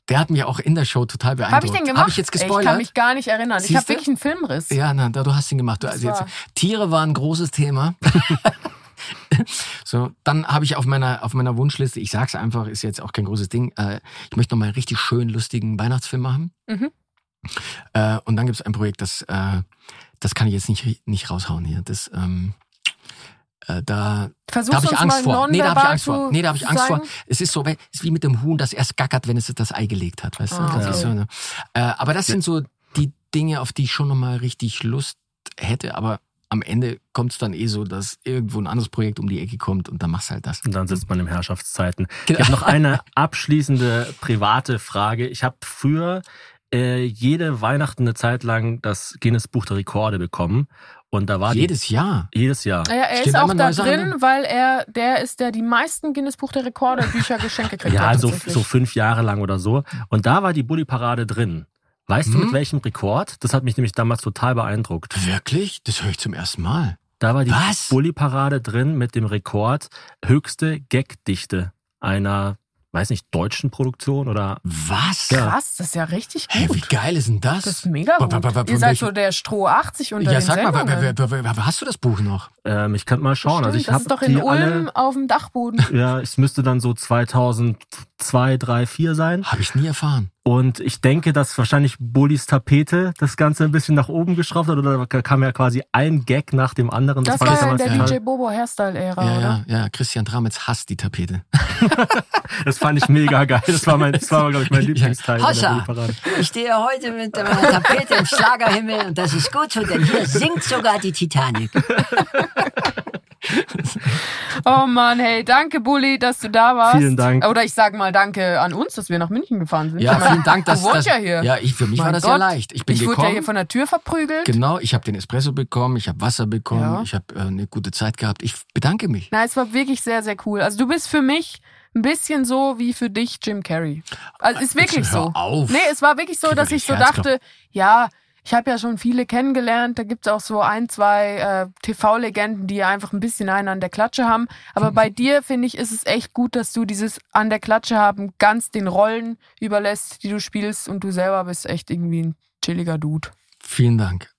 Der hat mich auch in der Show total beeindruckt. Habe ich den gemacht? Habe ich jetzt gespoilert? Ich kann mich gar nicht erinnern. Siehste? Ich habe wirklich einen Filmriss. Ja, nein, du hast ihn gemacht. Tiere waren ein großes Thema. So, dann habe ich auf meiner Wunschliste, ich sag's einfach, ist jetzt auch kein großes Ding, ich möchte nochmal einen richtig schönen, lustigen Weihnachtsfilm machen. Mhm. Und dann gibt es ein Projekt, das kann ich jetzt nicht raushauen hier. Das Da habe ich Angst vor. Da habe ich Angst vor. Es ist so, es ist wie mit dem Huhn, das erst gackert, wenn es das Ei gelegt hat, weißt du? Das ist so eine, aber das sind so die Dinge, auf die ich schon nochmal richtig Lust hätte, aber am Ende kommt es dann eh so, dass irgendwo ein anderes Projekt um die Ecke kommt und dann machst du halt das. Und dann sitzt man im Herrschaftszeiten. Genau. Ich habe noch eine abschließende private Frage. Ich habe früher jede Weihnachten eine Zeit lang das Guinness Buch der Rekorde bekommen. Und da war jedes Jahr. Ja, er steht ist auch da drin, weil der ist, der die meisten Guinness Buch der Rekorde Bücher geschenkt gekriegt hat. Ja, so 5 Jahre lang oder so. Und da war die Bulli-Parade drin. Weißt du, mit welchem Rekord? Das hat mich nämlich damals total beeindruckt. Wirklich? Das höre ich zum ersten Mal. Da war die Bulli-Parade drin mit dem Rekord höchste Gagdichte einer, weiß nicht, deutschen Produktion oder... Was? Ja. Krass, das ist ja richtig gut. Hey, wie geil ist denn das? Das ist mega gut. Ihr seid so der Stroh 80 unter den Sendungen. Ja, sag mal, hast du das Buch noch? Ich könnte mal schauen. Stimmt, also ich das ist doch in Ulm auf dem Dachboden. Ja, es müsste dann so 2002, 2003, 2004 sein. Habe ich nie erfahren. Und ich denke, dass wahrscheinlich Bullis Tapete das Ganze ein bisschen nach oben geschraubt hat. Oder da kam ja quasi ein Gag nach dem anderen. Das war ja in der DJ Bobo-Hairstyle-Ära, oder? Ja, Christian Dramitz hasst die Tapete. Das fand ich mega geil. Das war glaube ich, mein Lieblingsteil. Hossa, ich stehe heute mit meiner Tapete im Schlagerhimmel und das ist gut so, denn hier singt sogar die Titanic. Oh Mann, hey, danke Bulli, dass du da warst. Vielen Dank. Oder ich sage mal danke an uns, dass wir nach München gefahren sind. Ja, vielen Dank, dass du wohnst ja hier. Ja, für mich war das ja leicht. Ich wurde ja hier von der Tür verprügelt. Genau, ich habe den Espresso bekommen, ich habe Wasser bekommen, ich habe eine gute Zeit gehabt. Ich bedanke mich. Na, es war wirklich sehr, sehr cool. Also du bist für mich ein bisschen so wie für dich Jim Carrey. Also ist wirklich so. Hör auf. Nee, es war wirklich so, dass ich so dachte, ja... Ich habe ja schon viele kennengelernt, da gibt es auch so 1, 2 TV-Legenden, die einfach ein bisschen einen an der Klatsche haben. Aber bei dir, finde ich, ist es echt gut, dass du dieses an der Klatsche haben ganz den Rollen überlässt, die du spielst und du selber bist echt irgendwie ein chilliger Dude. Vielen Dank.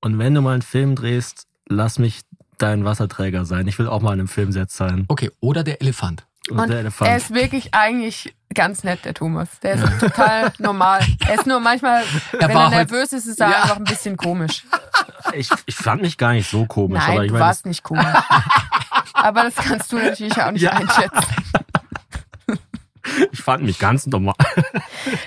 Und wenn du mal einen Film drehst, lass mich dein Wasserträger sein. Ich will auch mal in einem Filmset sein. Okay, oder der Elefant. Und er ist wirklich eigentlich ganz nett, der Thomas. Der ist total normal. Er ist nur manchmal, wenn er nervös ist, ist er einfach ein bisschen komisch. Ich fand mich gar nicht so komisch. Nein, aber ich meine, du warst nicht komisch. Aber das kannst du natürlich auch nicht einschätzen. Ich fand mich ganz normal.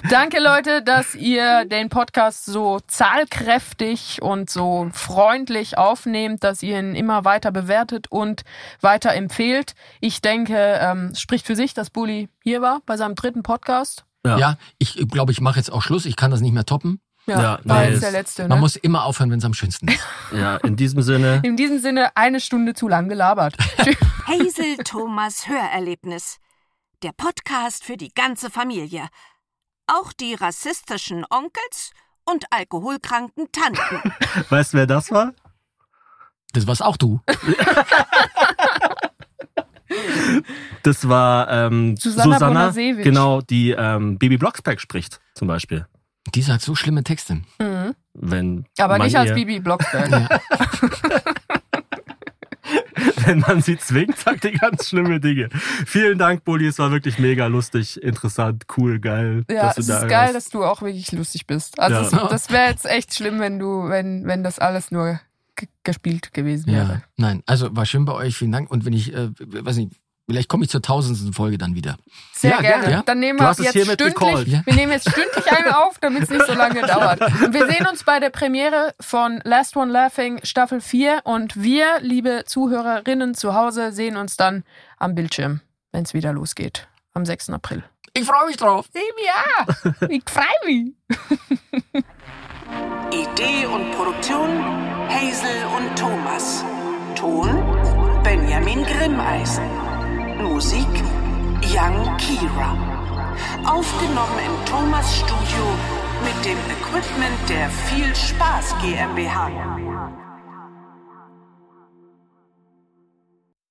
Danke, Leute, dass ihr den Podcast so zahlkräftig und so freundlich aufnehmt, dass ihr ihn immer weiter bewertet und weiter empfehlt. Ich denke, spricht für sich, dass Bulli hier war bei seinem 3. Podcast. Ja, ich glaube, ich mache jetzt auch Schluss. Ich kann das nicht mehr toppen. Ja, weil es der letzte. Ne? Man muss immer aufhören, wenn es am schönsten ist. Ja, in diesem Sinne. In diesem Sinne 1 Stunde zu lang gelabert. Hazel Thomas Hörerlebnis. Der Podcast für die ganze Familie. Auch die rassistischen Onkels und alkoholkranken Tanten. Weißt du, wer das war? Das war's auch du. Das war Susanna genau, die Bibi Blocksberg spricht zum Beispiel. Die sagt so schlimme Texte. Mhm. Aber nicht als Bibi Blocksberg. Ja. Wenn man sie zwingt, sagt die ganz schlimme Dinge. Vielen Dank, Bulli. Es war wirklich mega lustig, interessant, cool, geil. Ja, dass du da ist geil, dass du auch wirklich lustig bist. Also das wäre jetzt echt schlimm, wenn das alles nur gespielt gewesen wäre. Ja, nein, also war schön bei euch. Vielen Dank. Und wenn ich, weiß nicht, vielleicht komme ich zur 1000. Folge dann wieder. Sehr gerne. Ja? Dann nehmen wir jetzt stündlich. Ja? Wir nehmen jetzt stündlich eine auf, damit es nicht so lange dauert. Und wir sehen uns bei der Premiere von Last One Laughing Staffel 4 und wir, liebe Zuhörerinnen zu Hause, sehen uns dann am Bildschirm, wenn es wieder losgeht, am 6. April. Ich freue mich drauf. Ja, ich freue mich. Idee und Produktion Hazel und Thomas. Ton Benjamin Grimmeisen. Musik Young Kira. Aufgenommen im Thomas Studio mit dem Equipment der Viel Spaß GmbH.